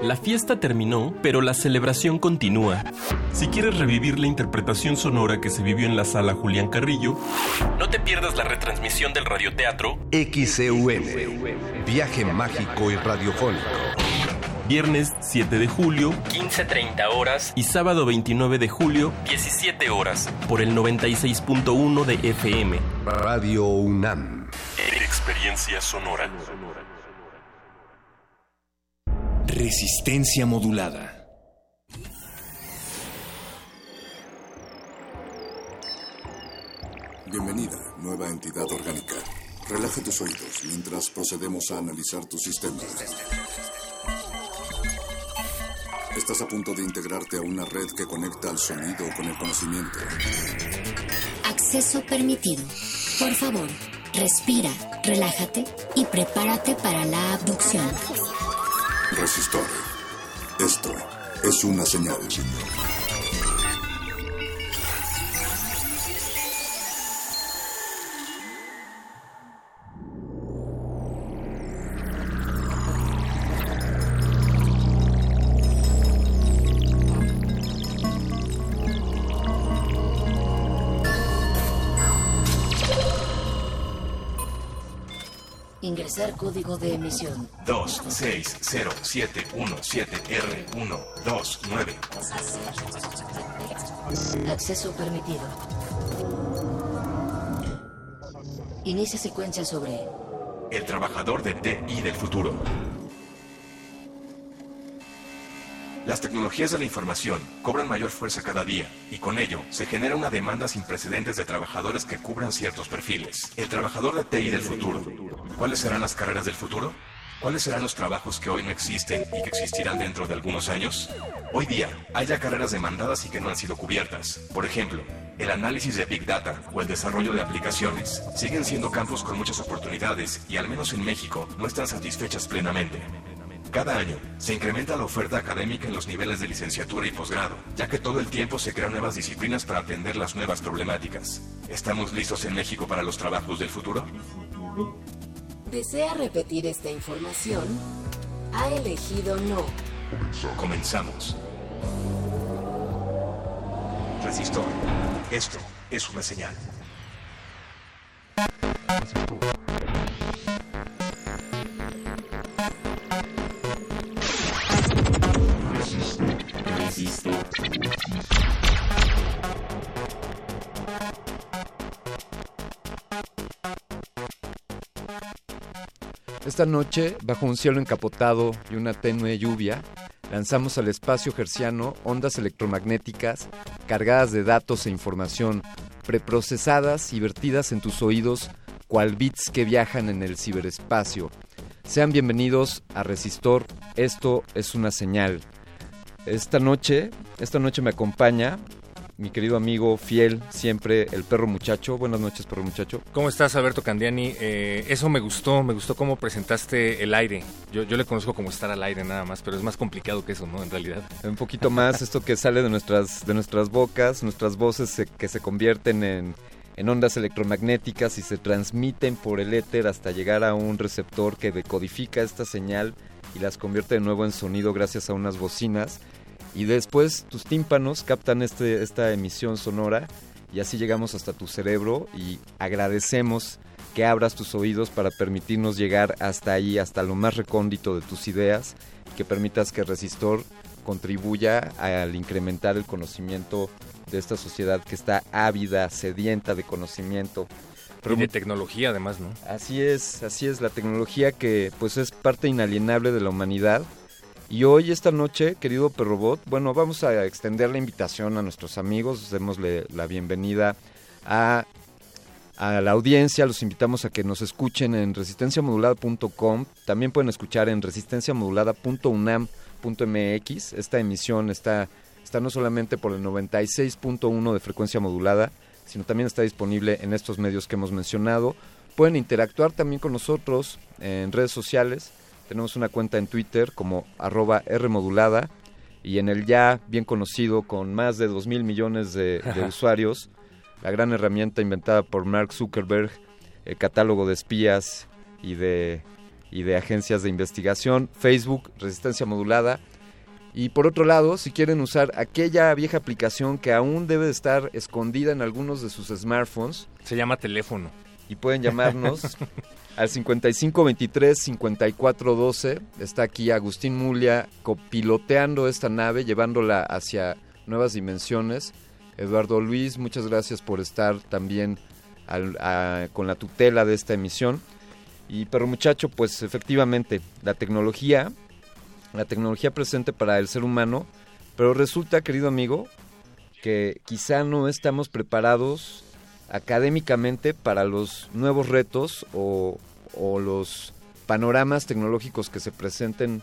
La fiesta terminó, pero la celebración continúa. Si quieres revivir la interpretación sonora que se vivió en la sala Julián Carrillo, no te pierdas la retransmisión del radioteatro XEUM, Viaje Mágico y Radiofónico. Viernes 7 de julio, 15:30 horas, y sábado 29 de julio, 17 horas, por el 96.1 de FM. Radio UNAM. Experiencia sonora. Resistencia modulada. Bienvenida, nueva entidad orgánica. Relaja tus oídos mientras procedemos a analizar tu sistema. Estás a punto de integrarte a una red que conecta el sonido con el conocimiento. Acceso permitido. Por favor, Respira, relájate y prepárate para la abducción. Resistore. Esto es una señal, señor. Ingresar código de emisión 260717R129. Acceso permitido. Inicia secuencia sobre el trabajador de TI del futuro. Las tecnologías de la información cobran mayor fuerza cada día y con ello se genera una demanda sin precedentes de trabajadores que cubran ciertos perfiles. El trabajador de TI del futuro. ¿Cuáles serán las carreras del futuro? ¿Cuáles serán los trabajos que hoy no existen y que existirán dentro de algunos años? Hoy día, hay ya carreras demandadas y que no han sido cubiertas. Por ejemplo, el análisis de Big Data o el desarrollo de aplicaciones siguen siendo campos con muchas oportunidades y al menos en México no están satisfechas plenamente. Cada año, se incrementa la oferta académica en los niveles de licenciatura y posgrado, ya que todo el tiempo se crean nuevas disciplinas para atender las nuevas problemáticas. ¿Estamos listos en México para los trabajos del futuro? ¿Desea repetir esta información? Ha elegido no. Comenzamos. Resistor. Esto es una señal. Esta noche, bajo un cielo encapotado y una tenue lluvia, lanzamos al espacio hertziano ondas electromagnéticas cargadas de datos e información, preprocesadas y vertidas en tus oídos cual bits que viajan en el ciberespacio. Sean bienvenidos a Resistor, esto es una señal. Esta noche me acompaña mi querido amigo fiel, siempre, el perro muchacho. Buenas noches, perro muchacho. ¿Cómo estás, Alberto Candiani? Eso me gustó cómo presentaste el aire. Yo le conozco como estar al aire nada más, pero es más complicado que eso, ¿no? En realidad. Un poquito más, esto que sale de nuestras bocas, nuestras voces que se convierten en ondas electromagnéticas y se transmiten por el éter hasta llegar a un receptor que decodifica esta señal y las convierte de nuevo en sonido gracias a unas bocinas. Y después tus tímpanos captan esta emisión sonora y así llegamos hasta tu cerebro y agradecemos que abras tus oídos para permitirnos llegar hasta ahí, hasta lo más recóndito de tus ideas, que permitas que Resistor contribuya al incrementar el conocimiento de esta sociedad que está ávida, sedienta de conocimiento. Y de tecnología además, ¿no? Así es, la tecnología que pues es parte inalienable de la humanidad. Y hoy, esta noche, querido Perrobot, bueno, vamos a extender la invitación a nuestros amigos, démosle la bienvenida a la audiencia, los invitamos a que nos escuchen en resistenciamodulada.com, también pueden escuchar en resistenciamodulada.unam.mx, esta emisión está no solamente por el 96.1 de frecuencia modulada, sino también está disponible en estos medios que hemos mencionado. Pueden interactuar también con nosotros en redes sociales. Tenemos una cuenta en Twitter como @Rmodulada y en el ya bien conocido con más de 2,000 millones de usuarios, la gran herramienta inventada por Mark Zuckerberg, el catálogo de espías y de agencias de investigación, Facebook, Resistencia Modulada. Y por otro lado, si quieren usar aquella vieja aplicación que aún debe de estar escondida en algunos de sus smartphones. Se llama teléfono. Y pueden llamarnos al 5523-5412. Está aquí Agustín Mulia copiloteando esta nave, llevándola hacia nuevas dimensiones. Eduardo Luis, muchas gracias por estar también con la tutela de esta emisión. Y pero muchacho, pues efectivamente, la tecnología presente para el ser humano, pero resulta, querido amigo, que quizá no estamos preparados académicamente para los nuevos retos o los panoramas tecnológicos que se presenten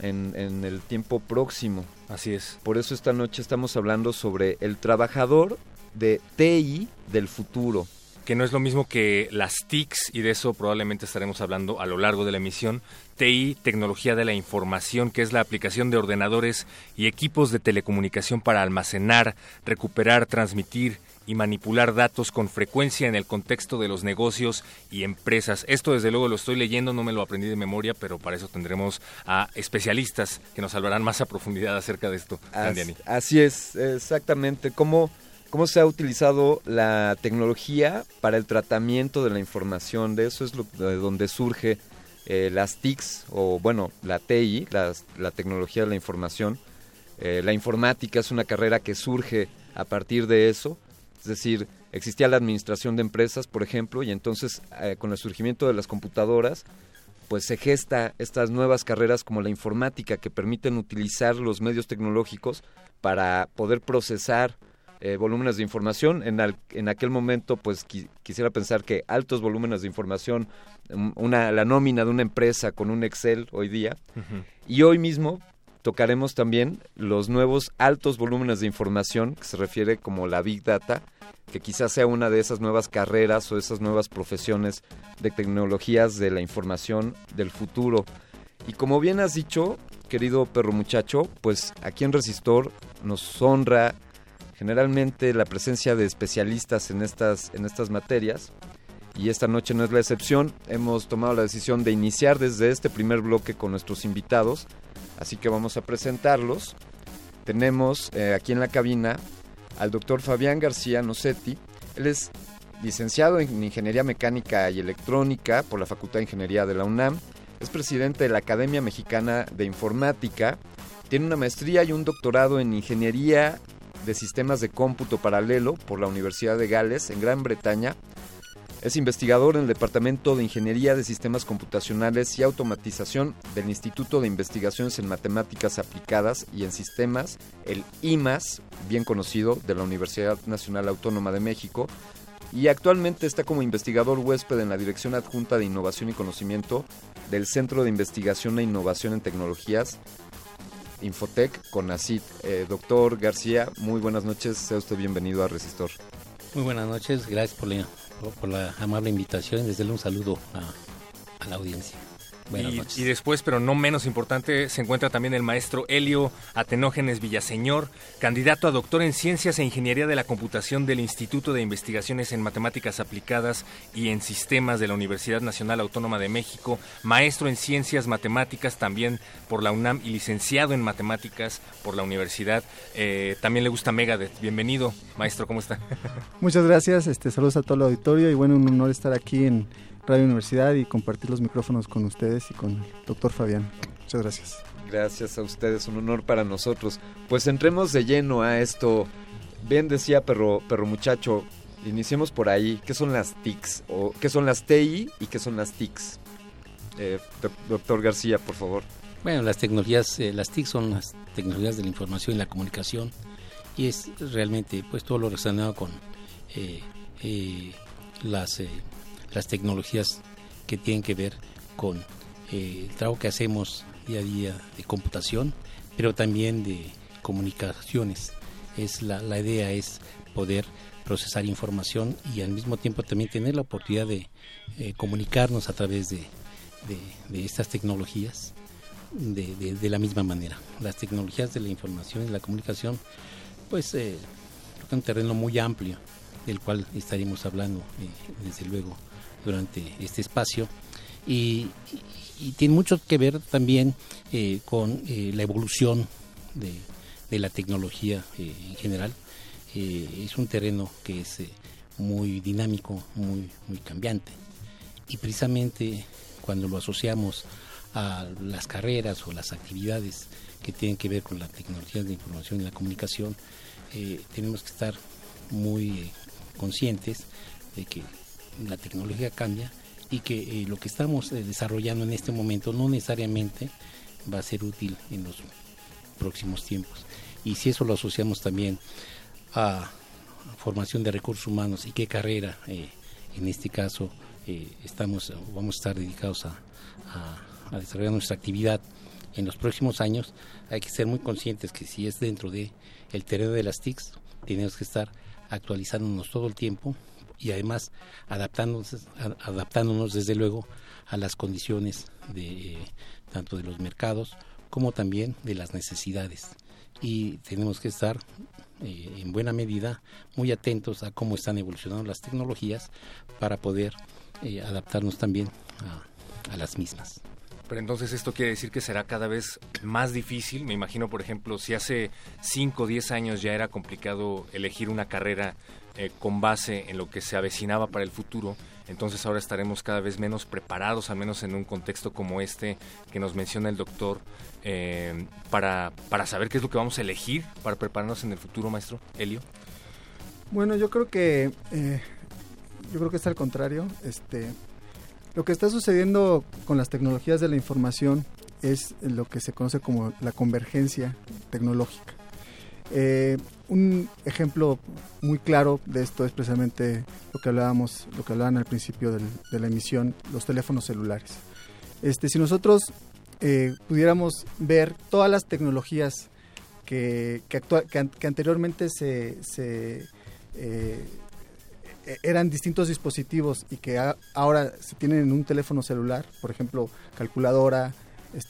en el tiempo próximo. Así es. Por eso esta noche estamos hablando sobre el trabajador de TI del futuro. que no es lo mismo que las TICs, y de eso probablemente estaremos hablando a lo largo de la emisión. TI, tecnología de la información, que es la aplicación de ordenadores y equipos de telecomunicación para almacenar, recuperar, transmitir y manipular datos con frecuencia en el contexto de los negocios y empresas. Esto desde luego lo estoy leyendo, no me lo aprendí de memoria, pero para eso tendremos a especialistas que nos hablarán más a profundidad acerca de esto. Así es, exactamente. ¿Cómo se ha utilizado la tecnología para el tratamiento de la información? De eso es de donde surge las TICs, o bueno, la TI, la tecnología de la información. La informática es una carrera que surge a partir de eso. Es decir, existía la administración de empresas, por ejemplo, y entonces con el surgimiento de las computadoras, pues se gesta estas nuevas carreras como la informática, que permiten utilizar los medios tecnológicos para poder procesar volúmenes de información. En aquel momento, pues quisiera pensar que altos volúmenes de información, la nómina de una empresa con un Excel hoy día, uh-huh. Y hoy mismo tocaremos también los nuevos altos volúmenes de información, que se refiere como la Big Data, que quizás sea una de esas nuevas carreras o esas nuevas profesiones de tecnologías de la información del futuro. Y como bien has dicho, querido perro muchacho, pues aquí en Resistor nos honra generalmente la presencia de especialistas en estas materias. Y esta noche no es la excepción. Hemos tomado la decisión de iniciar desde este primer bloque con nuestros invitados. Así que vamos a presentarlos. Tenemos aquí en la cabina al doctor Fabián García Nocetti. Él es licenciado en Ingeniería Mecánica y Electrónica por la Facultad de Ingeniería de la UNAM. Es presidente de la Academia Mexicana de Informática. Tiene una maestría y un doctorado en Ingeniería de Sistemas de Cómputo Paralelo por la Universidad de Gales en Gran Bretaña. Es investigador en el Departamento de Ingeniería de Sistemas Computacionales y Automatización del Instituto de Investigaciones en Matemáticas Aplicadas y en Sistemas, el IMAS, bien conocido, de la Universidad Nacional Autónoma de México, y actualmente está como investigador huésped en la Dirección Adjunta de Innovación y Conocimiento del Centro de Investigación e Innovación en Tecnologías, Infotec, CONACYT. Doctor García, muy buenas noches, sea usted bienvenido a Resistor. Muy buenas noches, gracias por la amable invitación y desde luego un saludo a la audiencia. Buenas noches. Y después, pero no menos importante, se encuentra también el maestro Helio Atenógenes Villaseñor, candidato a doctor en Ciencias e Ingeniería de la Computación del Instituto de Investigaciones en Matemáticas Aplicadas y en Sistemas de la Universidad Nacional Autónoma de México, maestro en Ciencias Matemáticas también por la UNAM y licenciado en Matemáticas por la Universidad. También le gusta Megadeth. Bienvenido, maestro, ¿cómo está? Muchas gracias, saludos a todo el auditorio y bueno, un honor estar aquí en Radio Universidad y compartir los micrófonos con ustedes y con el doctor Fabián. Muchas gracias. Gracias a ustedes, un honor para nosotros. Pues entremos de lleno a esto. Bien decía perro muchacho, iniciemos por ahí. ¿Qué son las TICs? O, ¿qué son las TI y qué son las TICs? Doctor García, por favor. Bueno, las TICs son las tecnologías de la información y la comunicación y es realmente pues todo lo relacionado con las tecnologías que tienen que ver con el trabajo que hacemos día a día de computación, pero también de comunicaciones. Es la idea es poder procesar información y al mismo tiempo también tener la oportunidad de comunicarnos a través de estas tecnologías de la misma manera. Las tecnologías de la información y la comunicación, pues es un terreno muy amplio del cual estaremos hablando desde luego durante este espacio y tiene mucho que ver también con la evolución de la tecnología en general. Es un terreno que es muy dinámico, muy, muy cambiante y precisamente cuando lo asociamos a las carreras o las actividades que tienen que ver con las tecnologías de la información y la comunicación tenemos que estar muy conscientes de que la tecnología cambia y que lo que estamos desarrollando en este momento no necesariamente va a ser útil en los próximos tiempos. Y si eso lo asociamos también a formación de recursos humanos y qué carrera, en este caso, vamos a estar dedicados a desarrollar nuestra actividad en los próximos años, hay que ser muy conscientes que si es dentro del terreno de las TICs, tenemos que estar actualizándonos todo el tiempo y además adaptándonos desde luego a las condiciones de tanto de los mercados como también de las necesidades. Y tenemos que estar en buena medida muy atentos a cómo están evolucionando las tecnologías para poder adaptarnos también a las mismas. Pero entonces esto quiere decir que será cada vez más difícil. Me imagino, por ejemplo, si hace 5 o 10 años ya era complicado elegir una carrera con base en lo que se avecinaba para el futuro, entonces ahora estaremos cada vez menos preparados, al menos en un contexto como este que nos menciona el doctor, para saber qué es lo que vamos a elegir para prepararnos en el futuro, maestro Elio. Bueno, yo creo que es al contrario. Lo que está sucediendo con las tecnologías de la información es lo que se conoce como la convergencia tecnológica. Un ejemplo muy claro de esto es precisamente lo que hablaban al principio de la emisión, los teléfonos celulares. Si nosotros pudiéramos ver todas las tecnologías que anteriormente se eran distintos dispositivos y que ahora se tienen en un teléfono celular, por ejemplo, calculadora,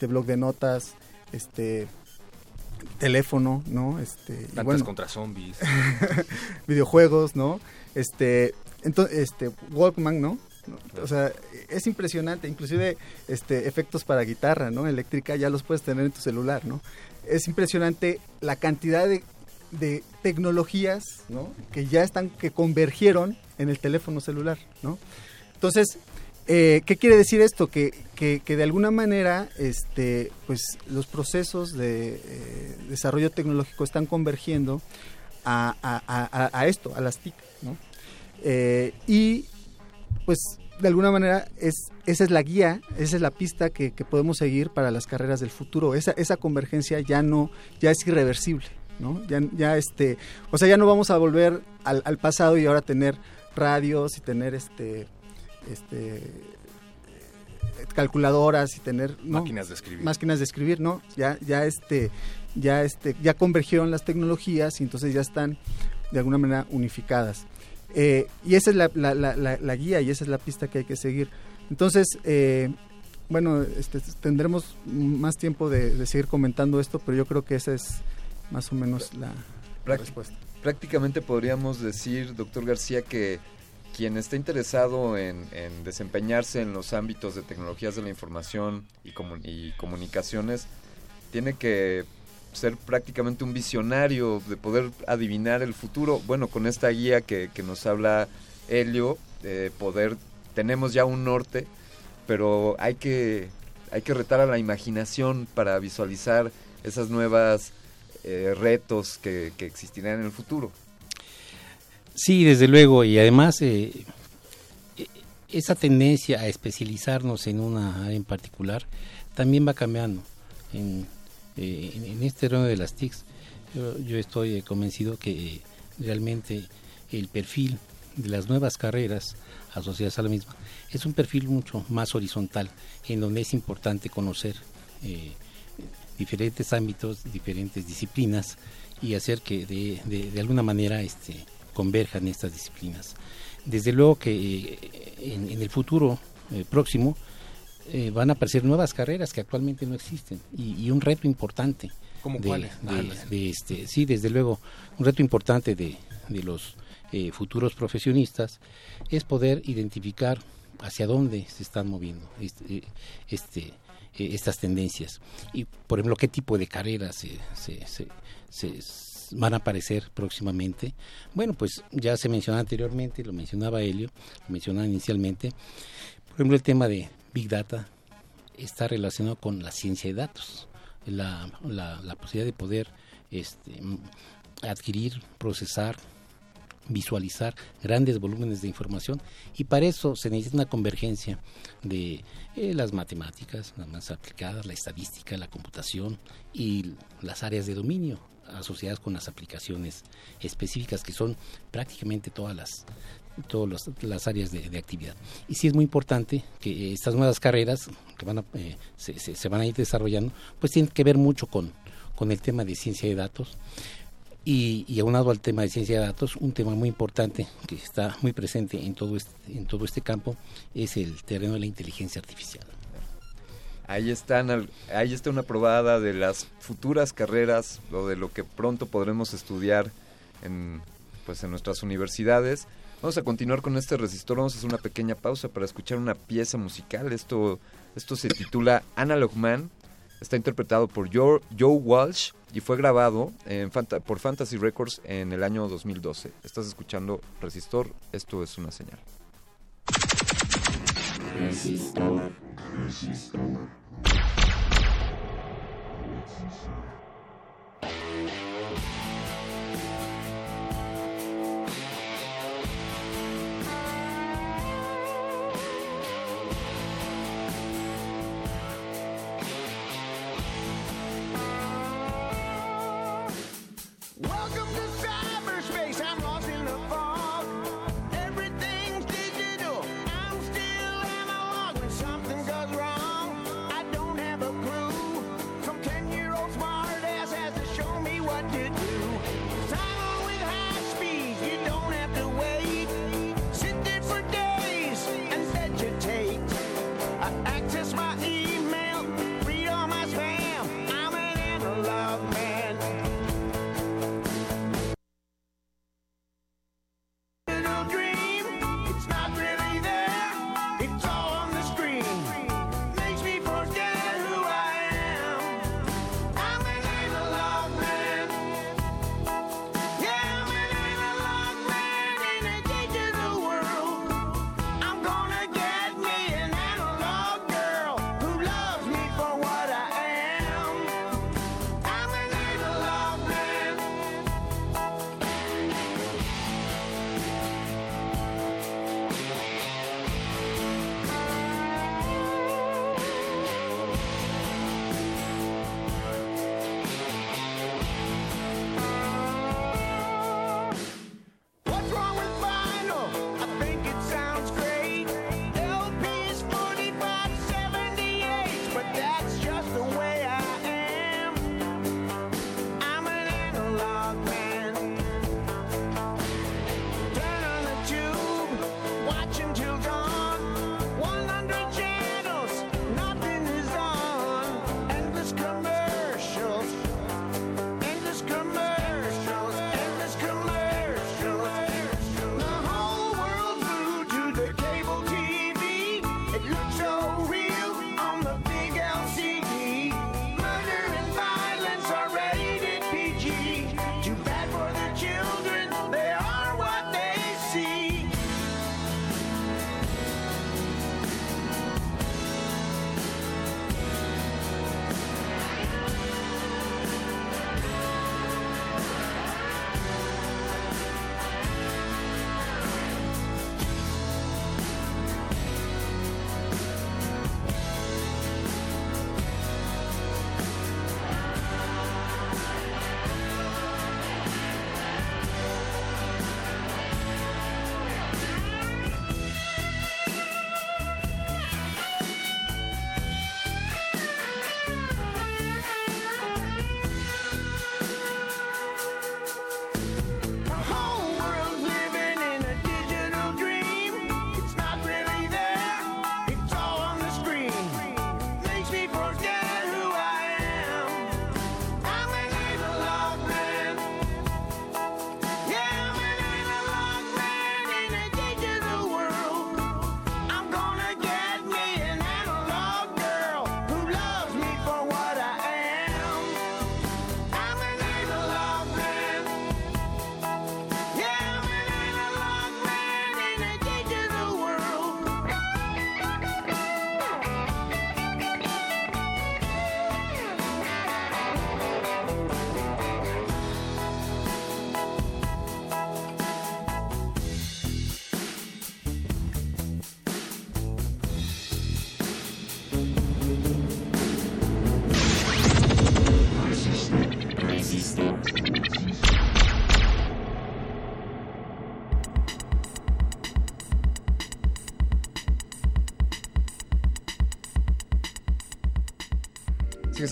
bloc de notas, teléfono, ¿no? Plantas contra zombies, videojuegos, ¿no? Walkman, ¿no? O sea, es impresionante, inclusive efectos para guitarra, ¿no? Eléctrica, ya los puedes tener en tu celular, ¿no? Es impresionante la cantidad de tecnologías, ¿no? Que ya están, que convergieron en el teléfono celular, ¿no? Entonces, ¿qué quiere decir esto? Que de alguna manera, pues los procesos de desarrollo tecnológico están convergiendo a esto, a las TIC, ¿no? Y pues de alguna manera esa es la guía, esa es la pista que podemos seguir para las carreras del futuro. Esa convergencia ya es irreversible, ¿no? Ya ya no vamos a volver al pasado y ahora tener radios y tener calculadoras y tener, ¿no? máquinas de escribir, ¿no? Ya convergieron las tecnologías y entonces ya están de alguna manera unificadas, y esa es la guía y esa es la pista que hay que seguir. Entonces tendremos más tiempo de seguir comentando esto, pero yo creo que esa es más o menos la respuesta. Prácticamente podríamos decir, doctor García, que quien está interesado en desempeñarse en los ámbitos de tecnologías de la información y comunicaciones, tiene que ser prácticamente un visionario de poder adivinar el futuro. Bueno, con esta guía que nos habla Elio, tenemos ya un norte, pero hay que retar a la imaginación para visualizar esas nuevas retos que existirán en el futuro. Sí, desde luego, y además esa tendencia a especializarnos en una área en particular también va cambiando. En este terreno de las TICs yo estoy convencido que realmente el perfil de las nuevas carreras asociadas a la misma es un perfil mucho más horizontal, en donde es importante conocer diferentes ámbitos, diferentes disciplinas, y hacer que de alguna manera converjan estas disciplinas. Desde luego que en el futuro próximo van a aparecer nuevas carreras que actualmente no existen, y un reto importante. ¿Cómo cuáles? Sí, desde luego, un reto importante de los futuros profesionistas es poder identificar hacia dónde se están moviendo estas tendencias, y por ejemplo qué tipo de carreras se van a aparecer próximamente. Bueno, pues ya se mencionaba anteriormente, lo mencionaba Elio, lo mencionaba inicialmente, por ejemplo el tema de Big Data está relacionado con la ciencia de datos, la posibilidad de poder adquirir, procesar, visualizar grandes volúmenes de información, y para eso se necesita una convergencia de las matemáticas, las más aplicadas, la estadística, la computación y las áreas de dominio asociadas con las aplicaciones específicas, que son prácticamente todas las áreas de actividad. Y sí es muy importante que estas nuevas carreras que se van a ir desarrollando, pues tienen que ver mucho con el tema de ciencia de datos, Y aunado al tema de ciencia de datos, un tema muy importante que está muy presente en todo este campo es el terreno de la inteligencia artificial. Ahí está una probada de las futuras carreras o de lo que pronto podremos estudiar en nuestras universidades. Vamos a continuar con este resistor, vamos a hacer una pequeña pausa para escuchar una pieza musical. Esto se titula Analog Man. Está interpretado por Joe Walsh y fue grabado por Fantasy Records en el año 2012. Estás escuchando Resistor, esto es una señal. Resistor.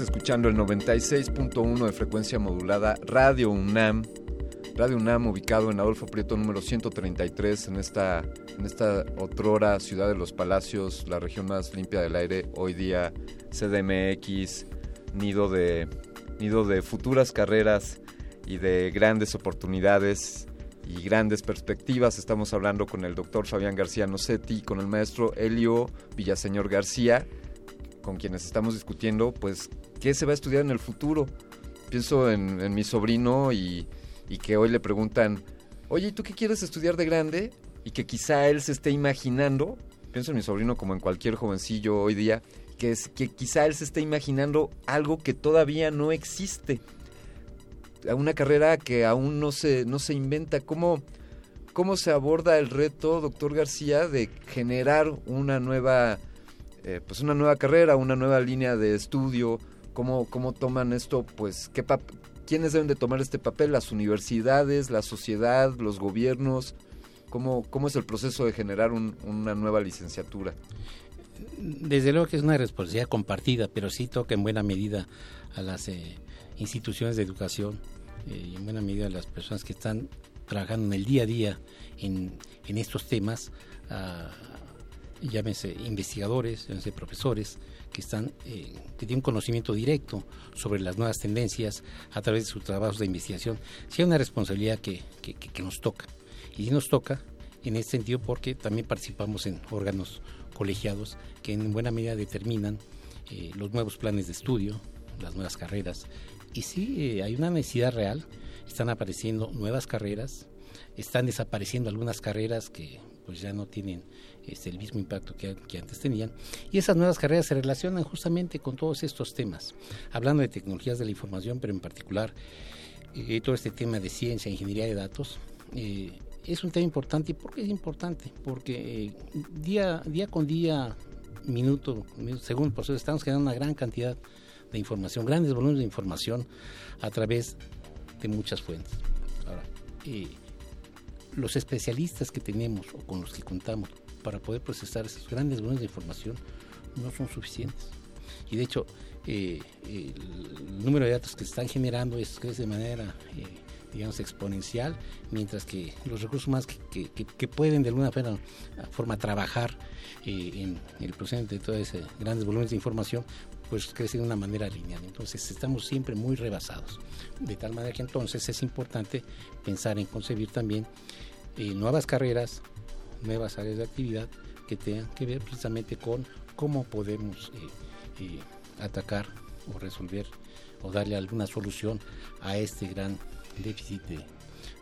Escuchando el 96.1 de frecuencia modulada Radio UNAM Radio UNAM, ubicado en Adolfo Prieto número 133, en esta otrora ciudad de los palacios, la región más limpia del aire, hoy día CDMX, nido de futuras carreras y de grandes oportunidades y grandes perspectivas. Estamos hablando con el doctor Fabián García Nocetti, con el maestro Elio Villaseñor García, con quienes estamos discutiendo, pues, ¿qué se va a estudiar en el futuro? Pienso en mi sobrino y que hoy le preguntan, oye, ¿y tú qué quieres estudiar de grande? Y que quizá él se esté imaginando, pienso en mi sobrino como en cualquier jovencillo hoy día, que quizá él se esté imaginando algo que todavía no existe, una carrera que aún no se inventa. ¿Cómo se aborda el reto, doctor García, de generar una nueva carrera, una nueva línea de estudio? ¿Cómo toman esto? Pues, ¿quiénes deben de tomar este papel? ¿Las universidades, la sociedad, los gobiernos? ¿Cómo es el proceso de generar una nueva licenciatura? Desde luego que es una responsabilidad compartida, pero sí toca en buena medida a las instituciones de educación y en buena medida a las personas que están trabajando en el día a día en estos temas, llámense investigadores, llámense profesores, que tienen conocimiento directo sobre las nuevas tendencias a través de sus trabajos de investigación. Sí hay una responsabilidad que nos toca, y sí nos toca en este sentido porque también participamos en órganos colegiados que en buena medida determinan los nuevos planes de estudio, las nuevas carreras. Y sí, hay una necesidad real, están apareciendo nuevas carreras, están desapareciendo algunas carreras que pues ya no tienen el mismo impacto que antes tenían, y esas nuevas carreras se relacionan justamente con todos estos temas, hablando de tecnologías de la información, pero en particular todo este tema de ciencia, ingeniería de datos, es un tema importante. ¿Y por qué es importante? Porque día con día, minuto, segundo, por eso estamos generando una gran cantidad de información, grandes volúmenes de información a través de muchas fuentes. Ahora, los especialistas que tenemos o con los que contamos para poder procesar esos grandes volúmenes de información no son suficientes. Y de hecho, el número de datos que se están generando crece de manera exponencial, mientras que los recursos más que pueden de alguna forma trabajar en el proceso de todos esos grandes volúmenes de información, pues crece de una manera lineal. Entonces estamos siempre muy rebasados, de tal manera que entonces es importante pensar en concebir también nuevas carreras, nuevas áreas de actividad que tengan que ver precisamente con cómo podemos atacar o resolver o darle alguna solución a este gran déficit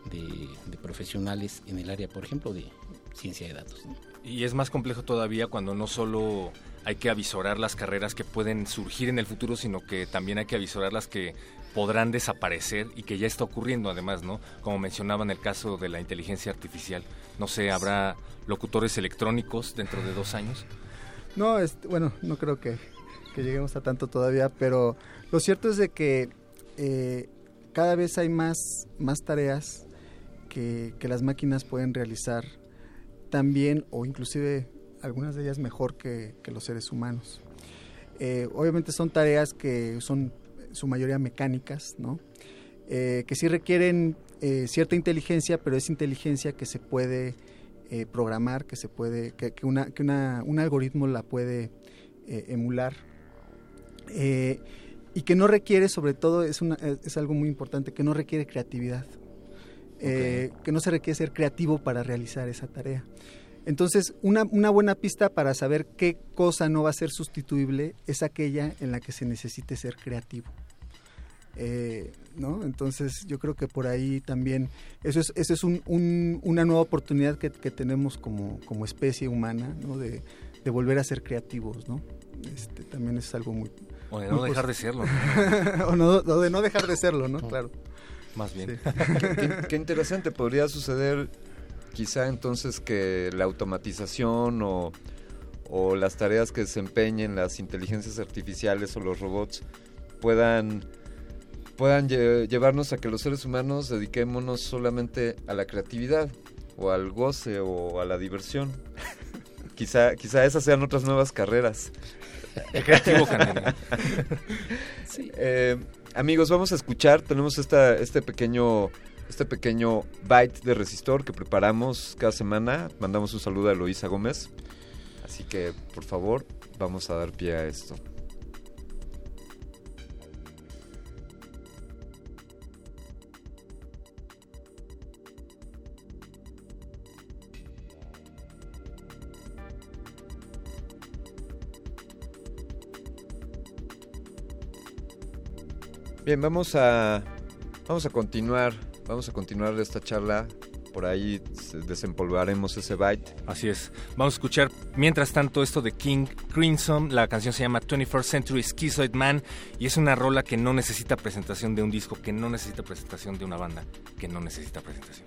de profesionales en el área, por ejemplo, de ciencia de datos. Y es más complejo todavía cuando no solo hay que avisorar las carreras que pueden surgir en el futuro, sino que también hay que avisorar las que podrán desaparecer y que ya está ocurriendo además, ¿no? Como mencionaban el caso de la inteligencia artificial. No sé, ¿habrá locutores electrónicos dentro de 2 años? No, no creo que lleguemos a tanto todavía, pero lo cierto es de que cada vez hay más tareas que las máquinas pueden realizar también, o inclusive algunas de ellas mejor que los seres humanos. Obviamente son tareas que son su mayoría mecánicas, ¿no? Que sí requieren cierta inteligencia, pero es inteligencia que se puede programar, que un algoritmo la puede emular. Y que no requiere, sobre todo, es algo muy importante, que no requiere creatividad, que no se requiere ser creativo para realizar esa tarea. Entonces, una buena pista para saber qué cosa no va a ser sustituible es aquella en la que se necesite ser creativo, ¿no? Entonces, yo creo que por ahí también, eso es una nueva oportunidad que tenemos como especie humana, ¿no? De volver a ser creativos, ¿no? También es algo muy... O de no dejar de serlo, ¿no? O de no dejar de serlo, ¿no? Claro. Más bien. Sí. Qué interesante. Podría suceder quizá entonces que la automatización o las tareas que desempeñen las inteligencias artificiales o los robots puedan llevarnos a que los seres humanos dediquémonos solamente a la creatividad o al goce o a la diversión. Quizá esas sean otras nuevas carreras. Creativo, sí. Amigos, vamos a escuchar, tenemos este pequeño este pequeño byte de resistor que preparamos cada semana. Mandamos un saludo a Eloísa Gómez. Así que, por favor, vamos a dar pie a esto. Bien, vamos a continuar esta charla. Por ahí desempolvaremos ese byte. Así es. Vamos a escuchar, mientras tanto, esto de King Crimson. La canción se llama 21st Century Schizoid Man y es una rola que no necesita presentación de un disco, que no necesita presentación de una banda, que no necesita presentación.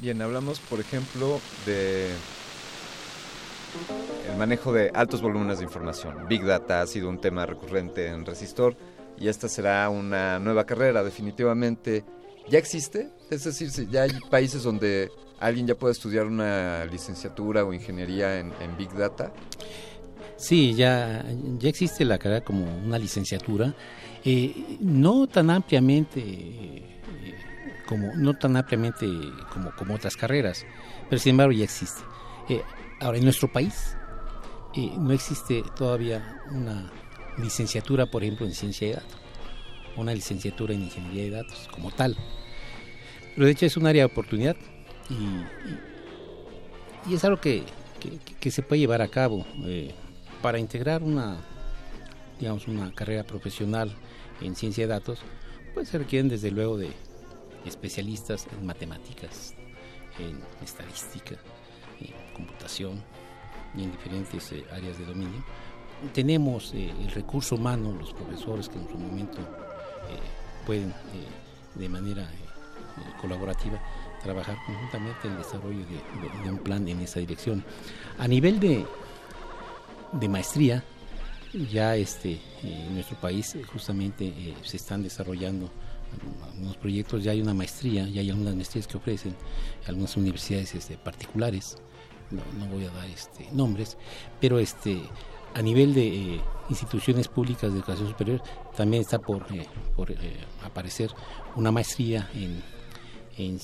Bien, hablamos, por ejemplo, de el manejo de altos volúmenes de información. Big Data ha sido un tema recurrente en Resistor y esta será una nueva carrera, definitivamente. ¿Ya existe? Es decir, ya hay países donde alguien ya puede estudiar una licenciatura o ingeniería en Big Data. Sí, ya existe la carrera como una licenciatura, no tan ampliamente como otras carreras, pero sin embargo ya existe. Ahora, en nuestro país no existe todavía una licenciatura, por ejemplo, en ciencia de datos, una licenciatura en ingeniería de datos como tal. Pero de hecho es un área de oportunidad y es algo que se puede llevar a cabo para integrar una carrera profesional en ciencia de datos. Pues se requieren desde luego de especialistas en matemáticas, en estadística, en computación y en diferentes áreas de dominio. Tenemos el recurso humano, los profesores que en su momento pueden de manera colaborativa trabajar conjuntamente en el desarrollo de un plan en esa dirección. A nivel de maestría, ya en nuestro país justamente se están desarrollando algunos proyectos, ya hay una maestría, ya hay algunas maestrías que ofrecen algunas universidades particulares, no voy a dar nombres, pero a nivel de instituciones públicas de educación superior también está por aparecer una maestría en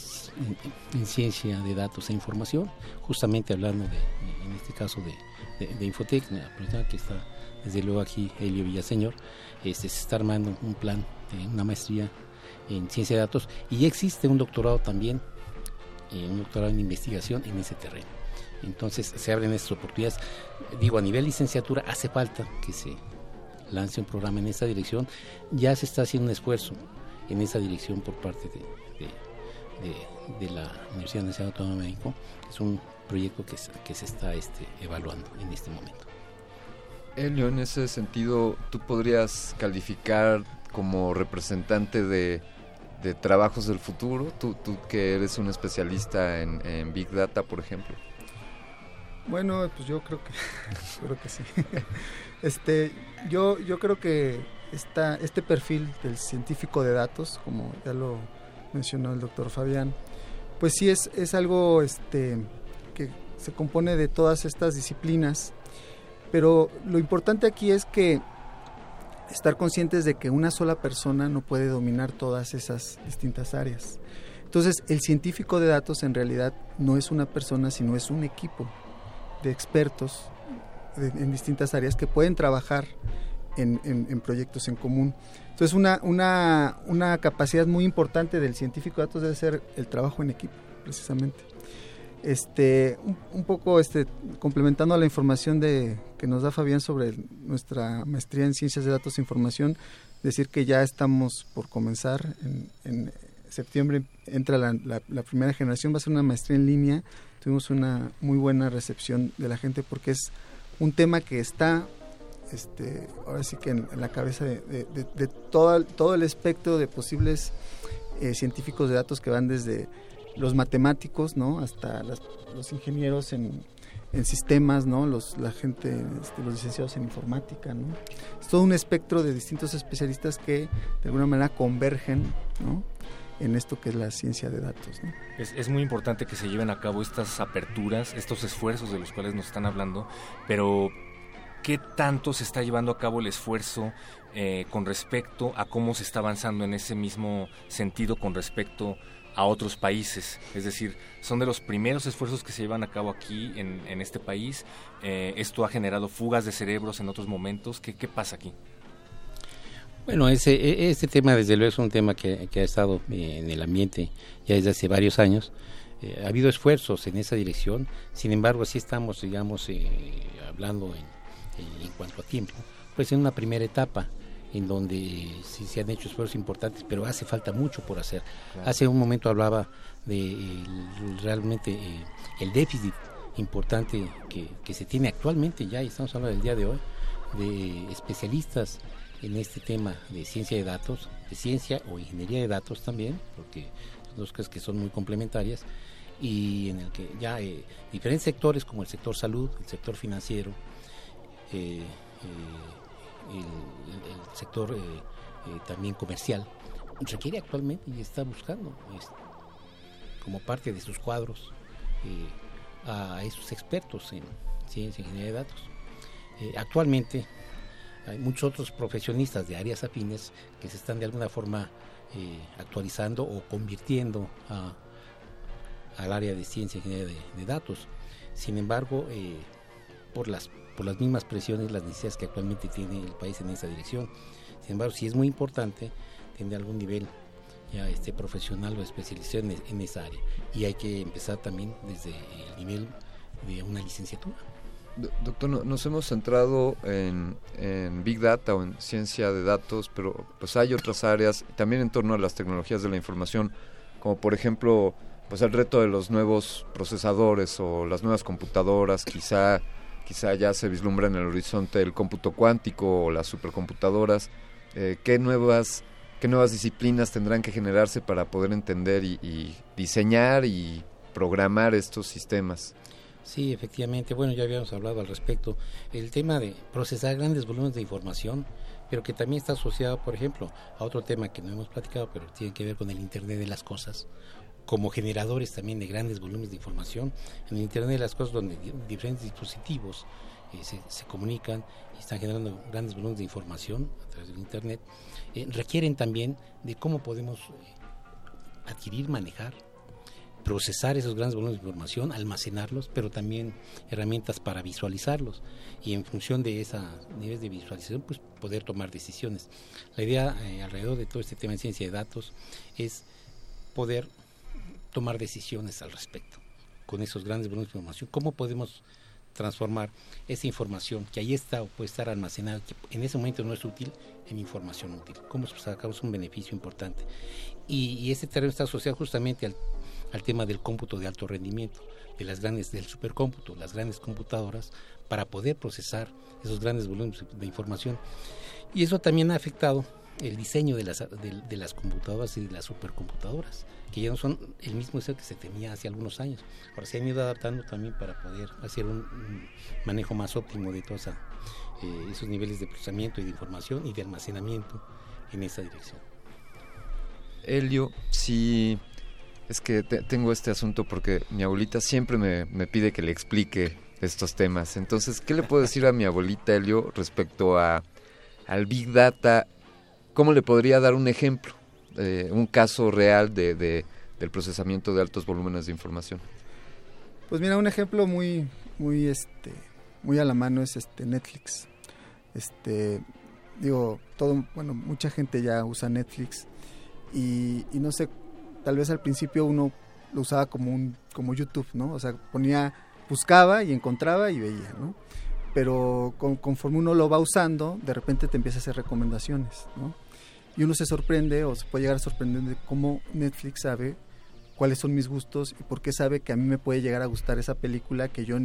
ciencia de datos e información, justamente hablando en este caso de Infotec, que está desde luego aquí Elio Villaseñor. Se está armando un plan de una maestría en ciencia de datos y existe un doctorado también, un doctorado en investigación en ese terreno. Entonces se abren estas oportunidades. Digo, a nivel licenciatura hace falta que se lance un programa en esa dirección. Ya se está haciendo un esfuerzo en esa dirección por parte de la Universidad Nacional Autónoma de México. Es un proyecto que se está evaluando en este momento. Elio, en ese sentido, ¿tú podrías calificar como representante de trabajos del futuro? Tú que eres un especialista en Big Data, por ejemplo. Bueno, pues yo creo que sí. Yo creo que este perfil del científico de datos, como ya lo mencionó el doctor Fabián, pues sí es algo que se compone de todas estas disciplinas, pero lo importante aquí es que estar conscientes de que una sola persona no puede dominar todas esas distintas áreas. Entonces, el científico de datos en realidad no es una persona, sino es un equipo de expertos en distintas áreas que pueden trabajar en proyectos en común. Entonces una capacidad muy importante del científico de datos debe ser el trabajo en equipo, precisamente. Un poco complementando la información que nos da Fabián sobre nuestra maestría en Ciencias de Datos e Información, decir que ya estamos por comenzar, en septiembre entra la primera generación, va a ser una maestría en línea. Tuvimos una muy buena recepción de la gente porque es un tema que está ahora sí que en la cabeza de todo el espectro de posibles científicos de datos, que van desde los matemáticos, ¿no?, hasta los ingenieros en sistemas, ¿no?, los licenciados en informática, ¿no? Es todo un espectro de distintos especialistas que de alguna manera convergen, ¿no?, en esto que es la ciencia de datos, ¿no? Es muy importante que se lleven a cabo estas aperturas, estos esfuerzos de los cuales nos están hablando, pero ¿qué tanto se está llevando a cabo el esfuerzo con respecto a cómo se está avanzando en ese mismo sentido con respecto a otros países? Es decir, son de los primeros esfuerzos que se llevan a cabo aquí en este país. Esto ha generado fugas de cerebros en otros momentos. ¿Qué pasa aquí? Bueno, este tema desde luego es un tema que ha estado en el ambiente ya desde hace varios años. Ha habido esfuerzos en esa dirección, sin embargo, sí estamos, digamos, hablando en cuanto a tiempo, pues en una primera etapa en donde sí se han hecho esfuerzos importantes, pero hace falta mucho por hacer. Claro. Hace un momento hablaba de realmente el déficit importante que se tiene actualmente ya, y estamos hablando del día de hoy, de especialistas en este tema de ciencia de datos, de ciencia o ingeniería de datos también, porque son dos cosas que son muy complementarias, y en el que ya diferentes sectores como el sector salud, el sector financiero, el sector también comercial, requiere actualmente y está buscando como parte de sus cuadros a esos expertos en ciencia e ingeniería de datos. Actualmente hay muchos otros profesionistas de áreas afines que se están de alguna forma actualizando o convirtiendo al área de ciencia y ingeniería de datos. Sin embargo, por las mismas presiones, las necesidades que actualmente tiene el país en esa dirección. Sin embargo, sí es muy importante tener algún nivel ya profesional o especialización en esa área. Y hay que empezar también desde el nivel de una licenciatura. Doctor, nos hemos centrado en Big Data o en ciencia de datos, pero pues hay otras áreas también en torno a las tecnologías de la información, como por ejemplo pues el reto de los nuevos procesadores o las nuevas computadoras, quizá ya se vislumbra en el horizonte el cómputo cuántico o las supercomputadoras. ¿Qué nuevas disciplinas tendrán que generarse para poder entender y diseñar y programar estos sistemas? Sí, efectivamente. Bueno, ya habíamos hablado al respecto. El tema de procesar grandes volúmenes de información, pero que también está asociado, por ejemplo, a otro tema que no hemos platicado, pero tiene que ver con el Internet de las Cosas, como generadores también de grandes volúmenes de información. En el Internet de las Cosas, donde diferentes dispositivos se comunican y están generando grandes volúmenes de información a través del Internet, requieren también de cómo podemos adquirir, manejar, procesar esos grandes volúmenes de información, almacenarlos, pero también herramientas para visualizarlos y en función de esos niveles de visualización, pues poder tomar decisiones. La idea alrededor de todo este tema de ciencia de datos es poder tomar decisiones al respecto con esos grandes volúmenes de información. ¿Cómo podemos transformar esa información que ahí está o puede estar almacenada, que en ese momento no es útil, en información útil? ¿Cómo sacamos un beneficio importante? Y este terreno está asociado justamente al tema del cómputo de alto rendimiento, del supercómputo, las grandes computadoras, para poder procesar esos grandes volúmenes de información. Y eso también ha afectado el diseño de las computadoras y de las supercomputadoras, que ya no son el mismo diseño que se tenía hace algunos años. Ahora se han ido adaptando también para poder hacer un manejo más óptimo de todos esos niveles de procesamiento y de información y de almacenamiento en esa dirección. Elio, sí. Es que tengo este asunto porque mi abuelita siempre me pide que le explique estos temas. Entonces, ¿qué le puedo decir a mi abuelita, Elio, respecto al Big Data? ¿Cómo le podría dar un ejemplo, un caso real del procesamiento de altos volúmenes de información? Pues mira, un ejemplo muy muy muy a la mano es Netflix. Mucha gente ya usa Netflix y no sé. Tal vez al principio uno lo usaba como YouTube, ¿no? O sea, buscaba y encontraba y veía, ¿no? Pero conforme uno lo va usando, de repente te empieza a hacer recomendaciones, ¿no? Y uno se sorprende o se puede llegar a sorprender de cómo Netflix sabe cuáles son mis gustos y por qué sabe que a mí me puede llegar a gustar esa película que yo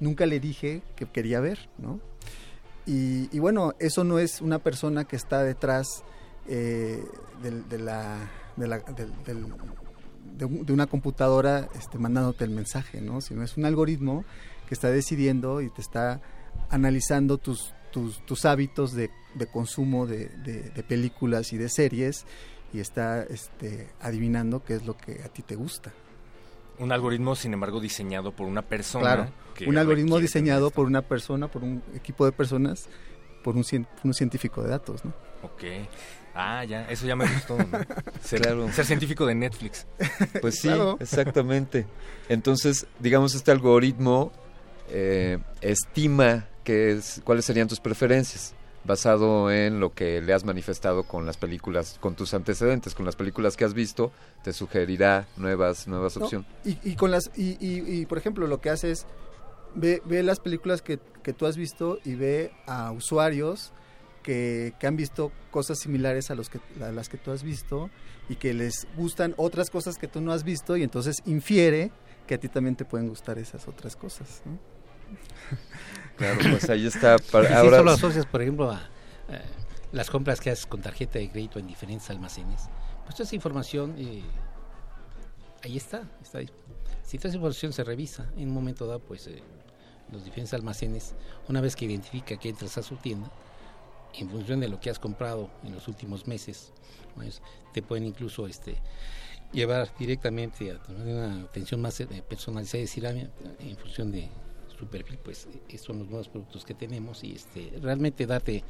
nunca le dije que quería ver, ¿no? Y bueno, eso no es una persona que está detrás de una computadora mandándote el mensaje, ¿no? Sino es un algoritmo que está decidiendo y te está analizando tus hábitos de consumo de películas y de series y está adivinando qué es lo que a ti te gusta. Un algoritmo, sin embargo, diseñado por una persona. Claro, un algoritmo diseñado por una persona, por un equipo de personas, por un científico de datos, ¿no? Okay. Ah, ya, eso ya me gustó, ¿no? Ser científico de Netflix. Pues sí, claro. Exactamente. Entonces, digamos, este algoritmo estima cuáles serían tus preferencias, basado en lo que le has manifestado con las películas, con tus antecedentes, con las películas que has visto, te sugerirá nuevas opciones. Y con las y por ejemplo, lo que hace es ve las películas que tú has visto y ve a usuarios que han visto cosas similares a las que tú has visto y que les gustan otras cosas que tú no has visto y entonces infiere que a ti también te pueden gustar esas otras cosas, ¿no? Claro, pues ahí está. Ahora, si solo asocias, por ejemplo, a las compras que haces con tarjeta de crédito en diferentes almacenes, pues toda esa información ahí está ahí. Si toda esa información se revisa en un momento dado, pues los diferentes almacenes, una vez que identifica que entras a su tienda, en función de lo que has comprado en los últimos meses, pues, te pueden incluso llevar directamente a una atención más personalizada y decir, en función de tu perfil, pues son los nuevos productos que tenemos y realmente darte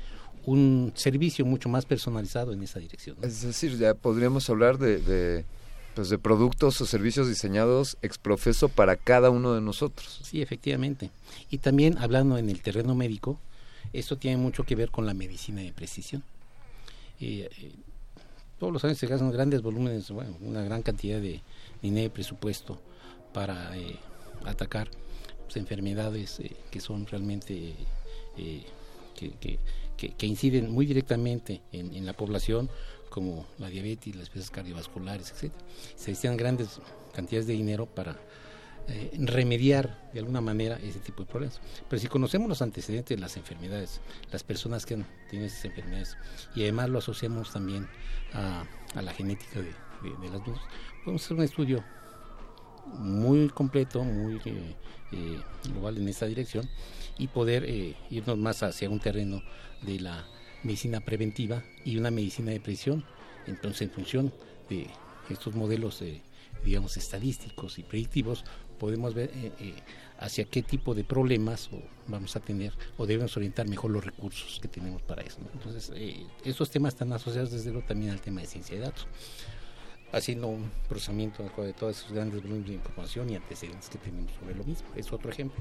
un servicio mucho más personalizado en esa dirección, ¿no? Es decir, ya podríamos hablar de productos o servicios diseñados ex profeso para cada uno de nosotros. Sí, efectivamente. Y también hablando en el terreno médico, esto tiene mucho que ver con la medicina de precisión. Todos los años se gastan grandes volúmenes, una gran cantidad de dinero y presupuesto para atacar enfermedades que son realmente que inciden muy directamente en la población, como la diabetes, las enfermedades cardiovasculares, etc. Se destinan grandes cantidades de dinero para remediar de alguna manera ese tipo de problemas. Pero si conocemos los antecedentes de las enfermedades, las personas que han tenido esas enfermedades, y además lo asociamos también a la genética de las mismas, podemos hacer un estudio muy completo, muy global en esa dirección y poder irnos más hacia un terreno de la medicina preventiva y una medicina de precisión. Entonces, en función de estos modelos, estadísticos y predictivos, podemos ver hacia qué tipo de problemas vamos a tener o debemos orientar mejor los recursos que tenemos para eso, ¿no? Entonces, estos temas están asociados desde luego también al tema de ciencia de datos, haciendo un procesamiento de todos esos grandes volúmenes de información y antecedentes que tenemos sobre lo mismo. Es otro ejemplo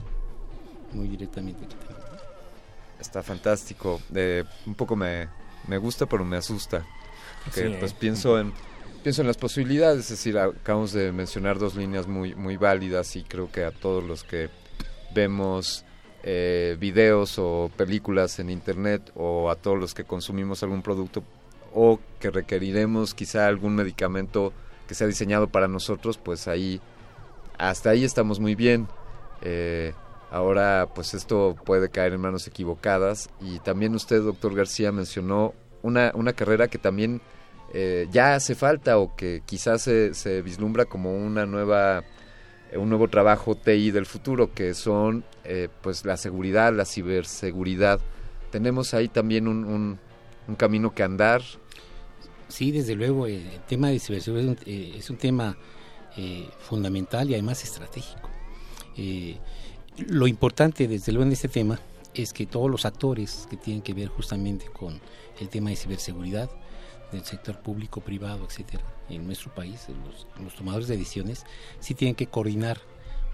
muy directamente que tenemos. Está fantástico. Un poco me gusta, pero me asusta. Porque, sí, pues pienso en las posibilidades. Es decir, acabamos de mencionar dos líneas muy, muy válidas y creo que a todos los que vemos videos o películas en internet o a todos los que consumimos algún producto o que requeriremos quizá algún medicamento que sea diseñado para nosotros, pues hasta ahí estamos muy bien. Ahora, pues esto puede caer en manos equivocadas. Y también usted, doctor García, mencionó una carrera que también ya hace falta o que quizás se vislumbra como un nuevo trabajo TI del futuro, que son pues la seguridad, la ciberseguridad. Tenemos ahí también un camino que andar. Sí, desde luego, el tema de ciberseguridad es un tema fundamental y además estratégico. Lo importante, desde luego, en este tema es que todos los actores que tienen que ver justamente con el tema de ciberseguridad, del sector público, privado, etcétera, en nuestro país, los tomadores de decisiones, sí tienen que coordinar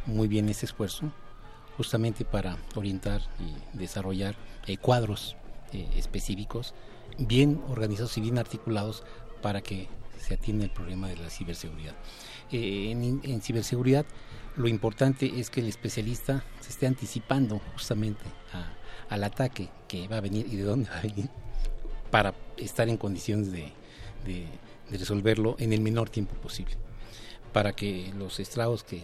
muy bien este esfuerzo, justamente para orientar y desarrollar cuadros específicos, bien organizados y bien articulados para que se atienda el problema de la ciberseguridad. En ciberseguridad, lo importante es que el especialista se esté anticipando justamente al ataque que va a venir y de dónde va a venir, para estar en condiciones de resolverlo en el menor tiempo posible, para que los estragos que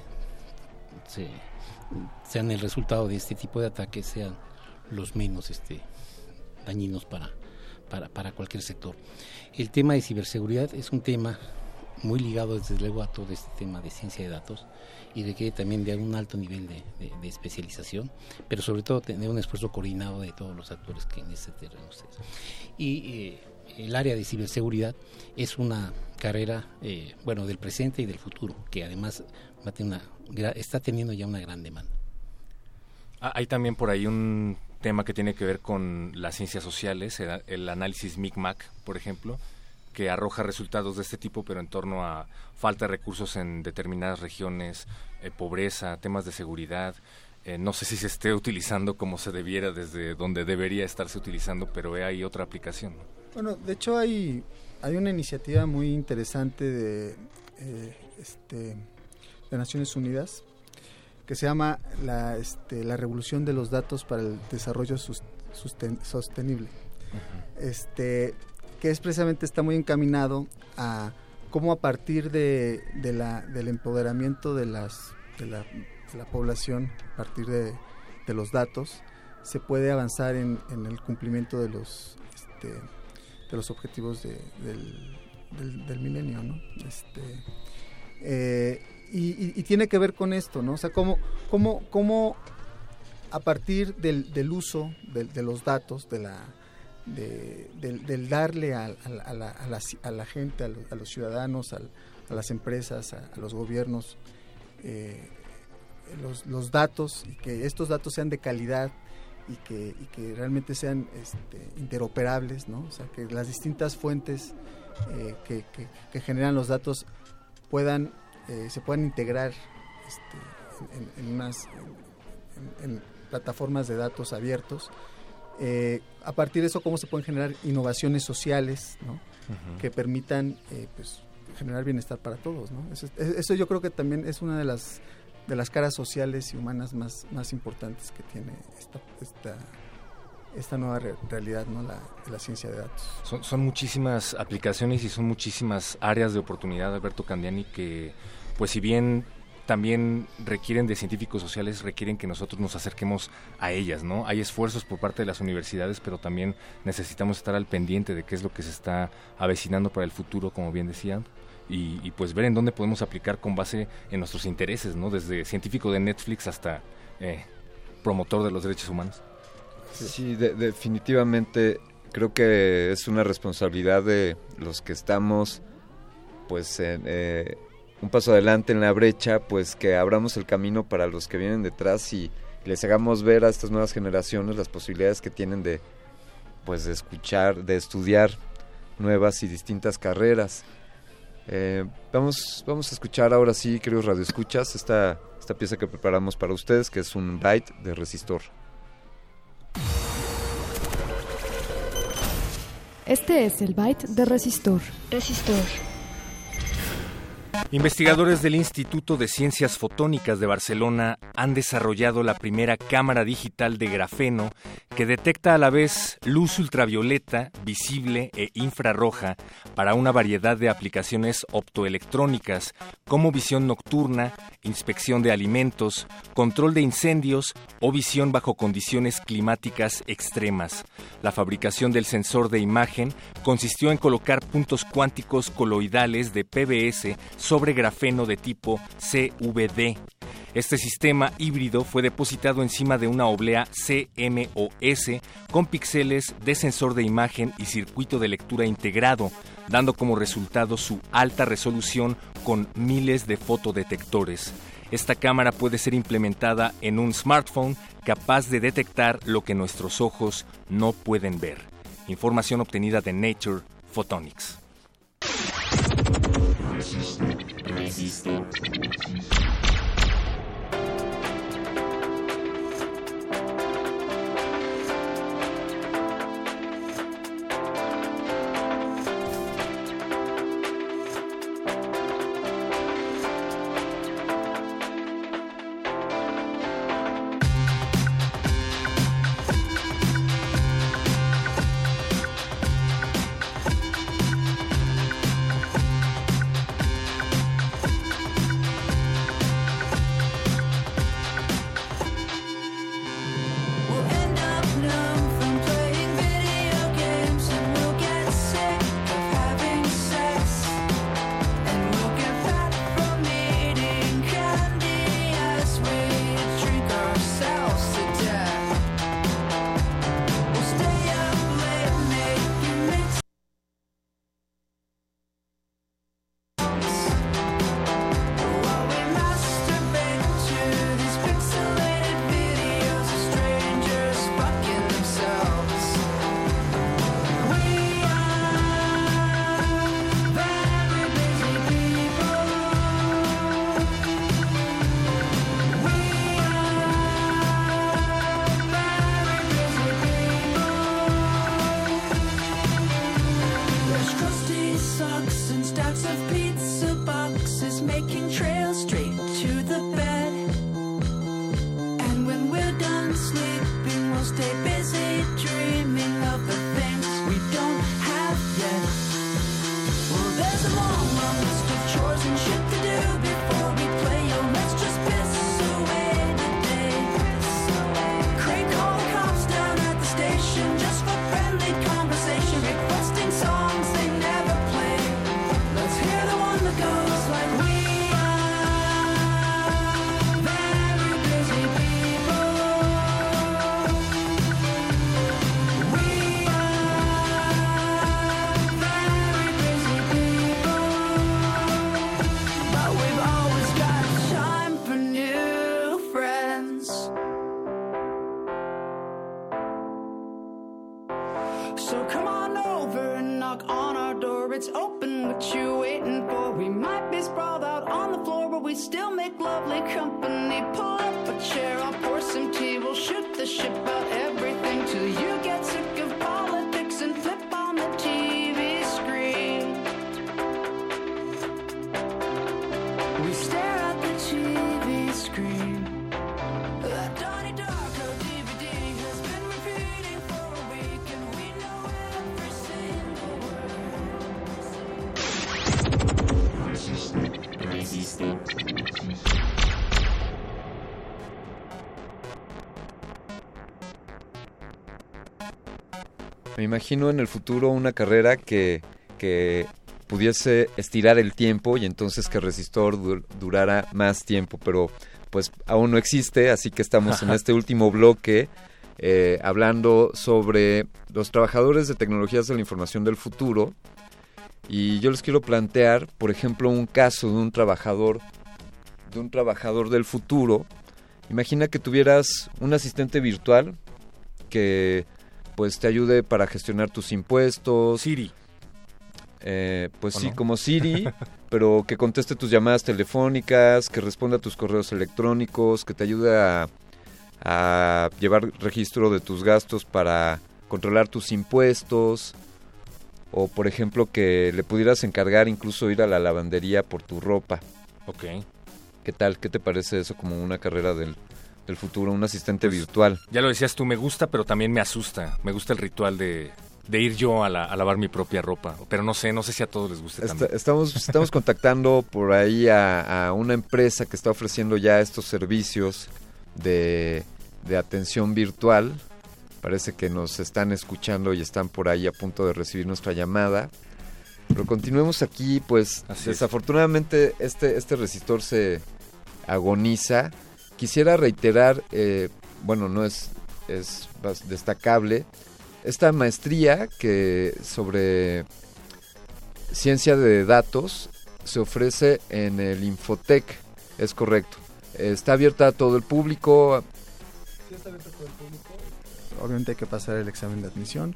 sean el resultado de este tipo de ataques sean los menos dañinos para cualquier sector. El tema de ciberseguridad es un tema muy ligado desde luego a todo este tema de ciencia de datos y requiere también de un alto nivel de especialización, pero sobre todo tener un esfuerzo coordinado de todos los actores que en este terreno estén. Y el área de ciberseguridad es una carrera del presente y del futuro, que además está teniendo ya una gran demanda. Hay también por ahí un tema que tiene que ver con las ciencias sociales, el análisis MICMAC, por ejemplo, que arroja resultados de este tipo, pero en torno a falta de recursos en determinadas regiones, pobreza, temas de seguridad. No sé si se esté utilizando como se debiera, desde donde debería estarse utilizando, pero hay otra aplicación, ¿no? Bueno, de hecho hay una iniciativa muy interesante de Naciones Unidas que se llama la revolución de los datos para el desarrollo sostenible. Uh-huh. Que es precisamente, está muy encaminado a cómo a partir del empoderamiento de la población, a partir de los datos, se puede avanzar en el cumplimiento de los objetivos del milenio, ¿no? Y tiene que ver con esto, ¿no? O sea, cómo a partir del uso de los datos, del darle a la gente, a los ciudadanos, a las empresas, a los gobiernos, los datos, y que estos datos sean de calidad y que realmente sean interoperables, ¿no? O sea, que las distintas fuentes que generan los datos se puedan integrar en plataformas de datos abiertos. A partir de eso, cómo se pueden generar innovaciones sociales, ¿no? Uh-huh. Que permitan generar bienestar para todos, ¿no? Eso yo creo que también es una de las caras sociales y humanas más importantes que tiene esta nueva realidad, ¿no? La ciencia de datos. Son muchísimas aplicaciones y son muchísimas áreas de oportunidad, Alberto Candiani, que pues si bien también requieren de científicos sociales, requieren que nosotros nos acerquemos a ellas, ¿no? Hay esfuerzos por parte de las universidades, pero también necesitamos estar al pendiente de qué es lo que se está avecinando para el futuro, como bien decían, y pues ver en dónde podemos aplicar con base en nuestros intereses, ¿no? Desde científico de Netflix hasta promotor de los derechos humanos. Sí, definitivamente creo que es una responsabilidad de los que estamos, pues, un paso adelante en la brecha, pues que abramos el camino para los que vienen detrás y les hagamos ver a estas nuevas generaciones las posibilidades que tienen de escuchar, de estudiar nuevas y distintas carreras. Vamos a escuchar ahora sí, queridos radioescuchas, esta pieza que preparamos para ustedes, que es un byte de resistor. Este es el byte de resistor. Investigadores del Instituto de Ciencias Fotónicas de Barcelona han desarrollado la primera cámara digital de grafeno que detecta a la vez luz ultravioleta, visible e infrarroja para una variedad de aplicaciones optoelectrónicas como visión nocturna, inspección de alimentos, control de incendios o visión bajo condiciones climáticas extremas. La fabricación del sensor de imagen consistió en colocar puntos cuánticos coloidales de PBS sobre grafeno de tipo CVD. Este sistema híbrido fue depositado encima de una oblea CMOS con píxeles de sensor de imagen y circuito de lectura integrado, dando como resultado su alta resolución con miles de fotodetectores. Esta cámara puede ser implementada en un smartphone capaz de detectar lo que nuestros ojos no pueden ver. Información obtenida de Nature Photonics. Conversation, requesting songs they never play. Let's hear the it's open. What you waiting for? We might be sprawled out on the floor, but we still make lovely company. Pull up a chair, I'll pour some tea. We'll shoot the shit about everything till you get sick of politics and flip on the TV screen. We stare at the TV screen. Me imagino en el futuro una carrera que pudiese estirar el tiempo y entonces que Resistor durara más tiempo, pero pues aún no existe, así que estamos en este último bloque hablando sobre los trabajadores de tecnologías de la información del futuro. Y yo les quiero plantear, por ejemplo, un caso de un trabajador del futuro. Imagina que tuvieras un asistente virtual que pues te ayude para gestionar tus impuestos. Siri. Pues sí, no? Como Siri, pero que conteste tus llamadas telefónicas, que responda a tus correos electrónicos, que te ayude a llevar registro de tus gastos para controlar tus impuestos. O, por ejemplo, que le pudieras encargar incluso ir a la lavandería por tu ropa. Ok. ¿Qué tal? ¿Qué te parece eso como una carrera del futuro, un asistente virtual? Ya lo decías tú, me gusta, pero también me asusta. Me gusta el ritual de ir yo a lavar mi propia ropa. Pero no sé si a todos les guste también. Estamos contactando por ahí a una empresa que está ofreciendo ya estos servicios de atención virtual. Parece que nos están escuchando y están por ahí a punto de recibir nuestra llamada. Pero continuemos aquí, pues así desafortunadamente es. Este resistor se agoniza. Quisiera reiterar, es destacable, esta maestría que sobre ciencia de datos se ofrece en el Infotec, es correcto. Está abierta a todo el público. Sí, está abierta a todo el público. Obviamente hay que pasar el examen de admisión.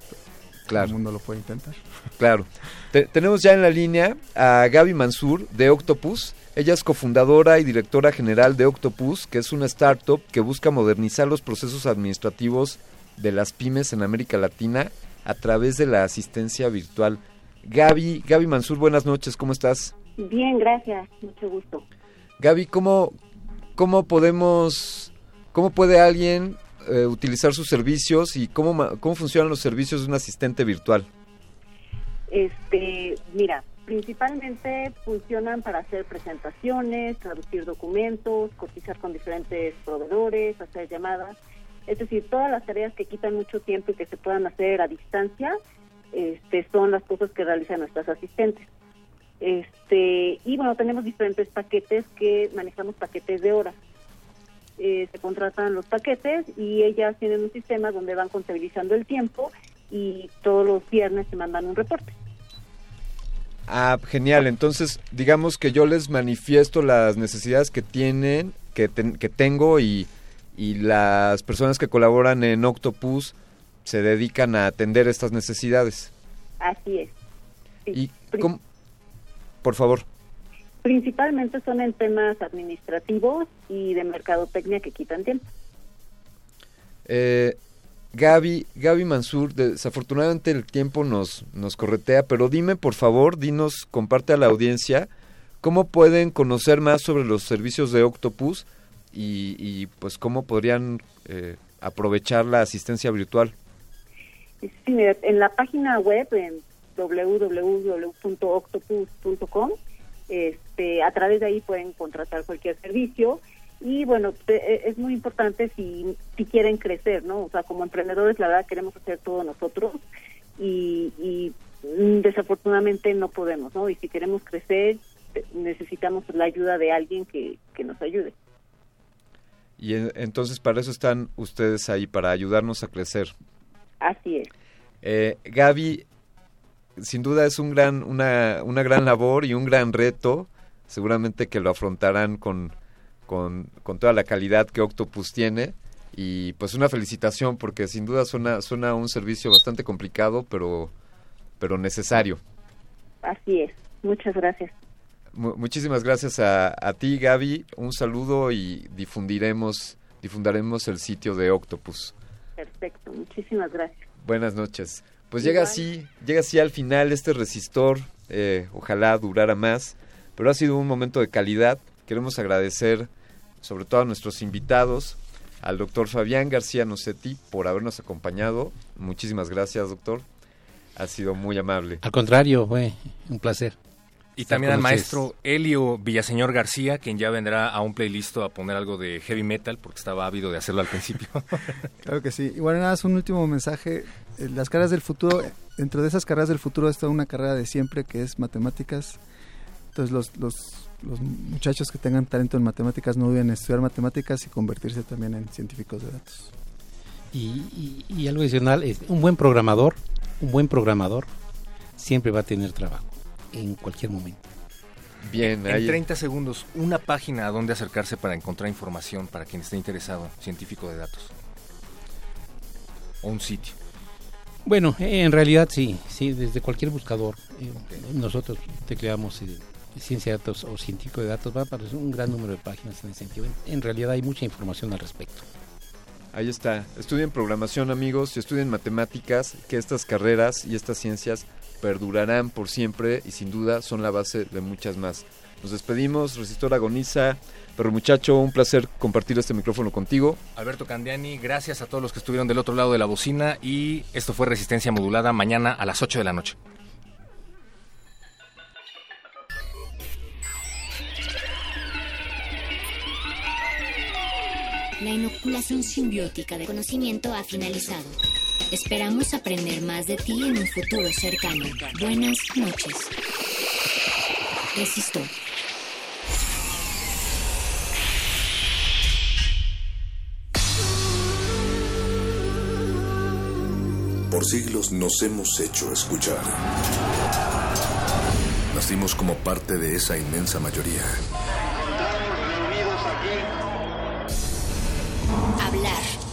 Claro. Todo el mundo lo puede intentar. Claro. Tenemos ya en la línea a Gaby Mansur de Octopus. Ella es cofundadora y directora general de Octopus, que es una startup que busca modernizar los procesos administrativos de las pymes en América Latina a través de la asistencia virtual. Gaby Mansur, buenas noches, ¿cómo estás? Bien, gracias, mucho gusto. Gaby, ¿cómo puede alguien utilizar sus servicios y cómo funcionan los servicios de un asistente virtual? Mira, principalmente funcionan para hacer presentaciones, traducir documentos, cotizar con diferentes proveedores, hacer llamadas, es decir, todas las tareas que quitan mucho tiempo y que se puedan hacer a distancia, son las cosas que realizan nuestras asistentes. Y bueno, tenemos diferentes paquetes que manejamos, paquetes de horas. Se contratan los paquetes y ellas tienen un sistema donde van contabilizando el tiempo y todos los viernes se mandan un reporte. Ah, genial. Entonces, digamos que yo les manifiesto las necesidades que tienen, que tengo y las personas que colaboran en Octopus se dedican a atender estas necesidades. Así es. Sí. ¿Y cómo? Por favor. Principalmente son en temas administrativos y de mercadotecnia que quitan tiempo. Gaby Mansur, desafortunadamente el tiempo nos corretea, pero dime por favor, comparte a la audiencia, ¿cómo pueden conocer más sobre los servicios de Octopus y pues cómo podrían aprovechar la asistencia virtual? Sí, mira, en la página web, en www.octopus.com, a través de ahí pueden contratar cualquier servicio y bueno, es muy importante si quieren crecer, ¿no? O sea, como emprendedores la verdad queremos hacer todo nosotros y desafortunadamente no podemos, ¿no? Y si queremos crecer necesitamos la ayuda de alguien que nos ayude. Y entonces para eso están ustedes ahí, para ayudarnos a crecer. Así es. Gaby, sin duda es una gran labor y un gran reto, seguramente que lo afrontarán con toda la calidad que Octopus tiene y pues una felicitación porque sin duda suena un servicio bastante complicado pero necesario. Así es, muchas gracias. Muchísimas gracias a ti, Gaby. Un saludo y difundiremos el sitio de Octopus. Perfecto, muchísimas gracias. Buenas noches. Pues llega así al final este resistor, ojalá durara más, pero ha sido un momento de calidad. Queremos agradecer sobre todo a nuestros invitados, al doctor Fabián García Nocetti por habernos acompañado. Muchísimas gracias, doctor. Ha sido muy amable. Al contrario, fue un placer. Y también al maestro Elio Villaseñor García, quien ya vendrá a un playlist a poner algo de heavy metal, porque estaba ávido de hacerlo al principio. Claro que sí. Y bueno, nada, es un último mensaje. Las carreras del futuro, dentro de esas carreras del futuro está una carrera de siempre, que es matemáticas. Entonces los muchachos que tengan talento en matemáticas no duden en estudiar matemáticas y convertirse también en científicos de datos. Y algo adicional, es un buen programador siempre va a tener trabajo. En cualquier momento. Bien, en 30 segundos, una página a donde acercarse para encontrar información para quien esté interesado, científico de datos. O un sitio. Bueno, en realidad sí, desde cualquier buscador. Nosotros tecleamos ciencia de datos o científico de datos, va a aparecer un gran número de páginas en ese sentido. En realidad hay mucha información al respecto. Ahí está. Estudien programación, amigos, estudien matemáticas, que estas carreras y estas ciencias perdurarán por siempre y sin duda son la base de muchas más. Nos despedimos, Resistor agoniza, pero muchacho, un placer compartir este micrófono contigo. Alberto Candiani, gracias a todos los que estuvieron del otro lado de la bocina y esto fue Resistencia Modulada, mañana a las 8 de la noche. La inoculación simbiótica de conocimiento ha finalizado. Esperamos aprender más de ti en un futuro cercano. Buenas noches. Resistor. Por siglos nos hemos hecho escuchar. Nacimos como parte de esa inmensa mayoría. Estamos reunidos aquí. Hablar.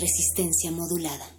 Resistencia modulada.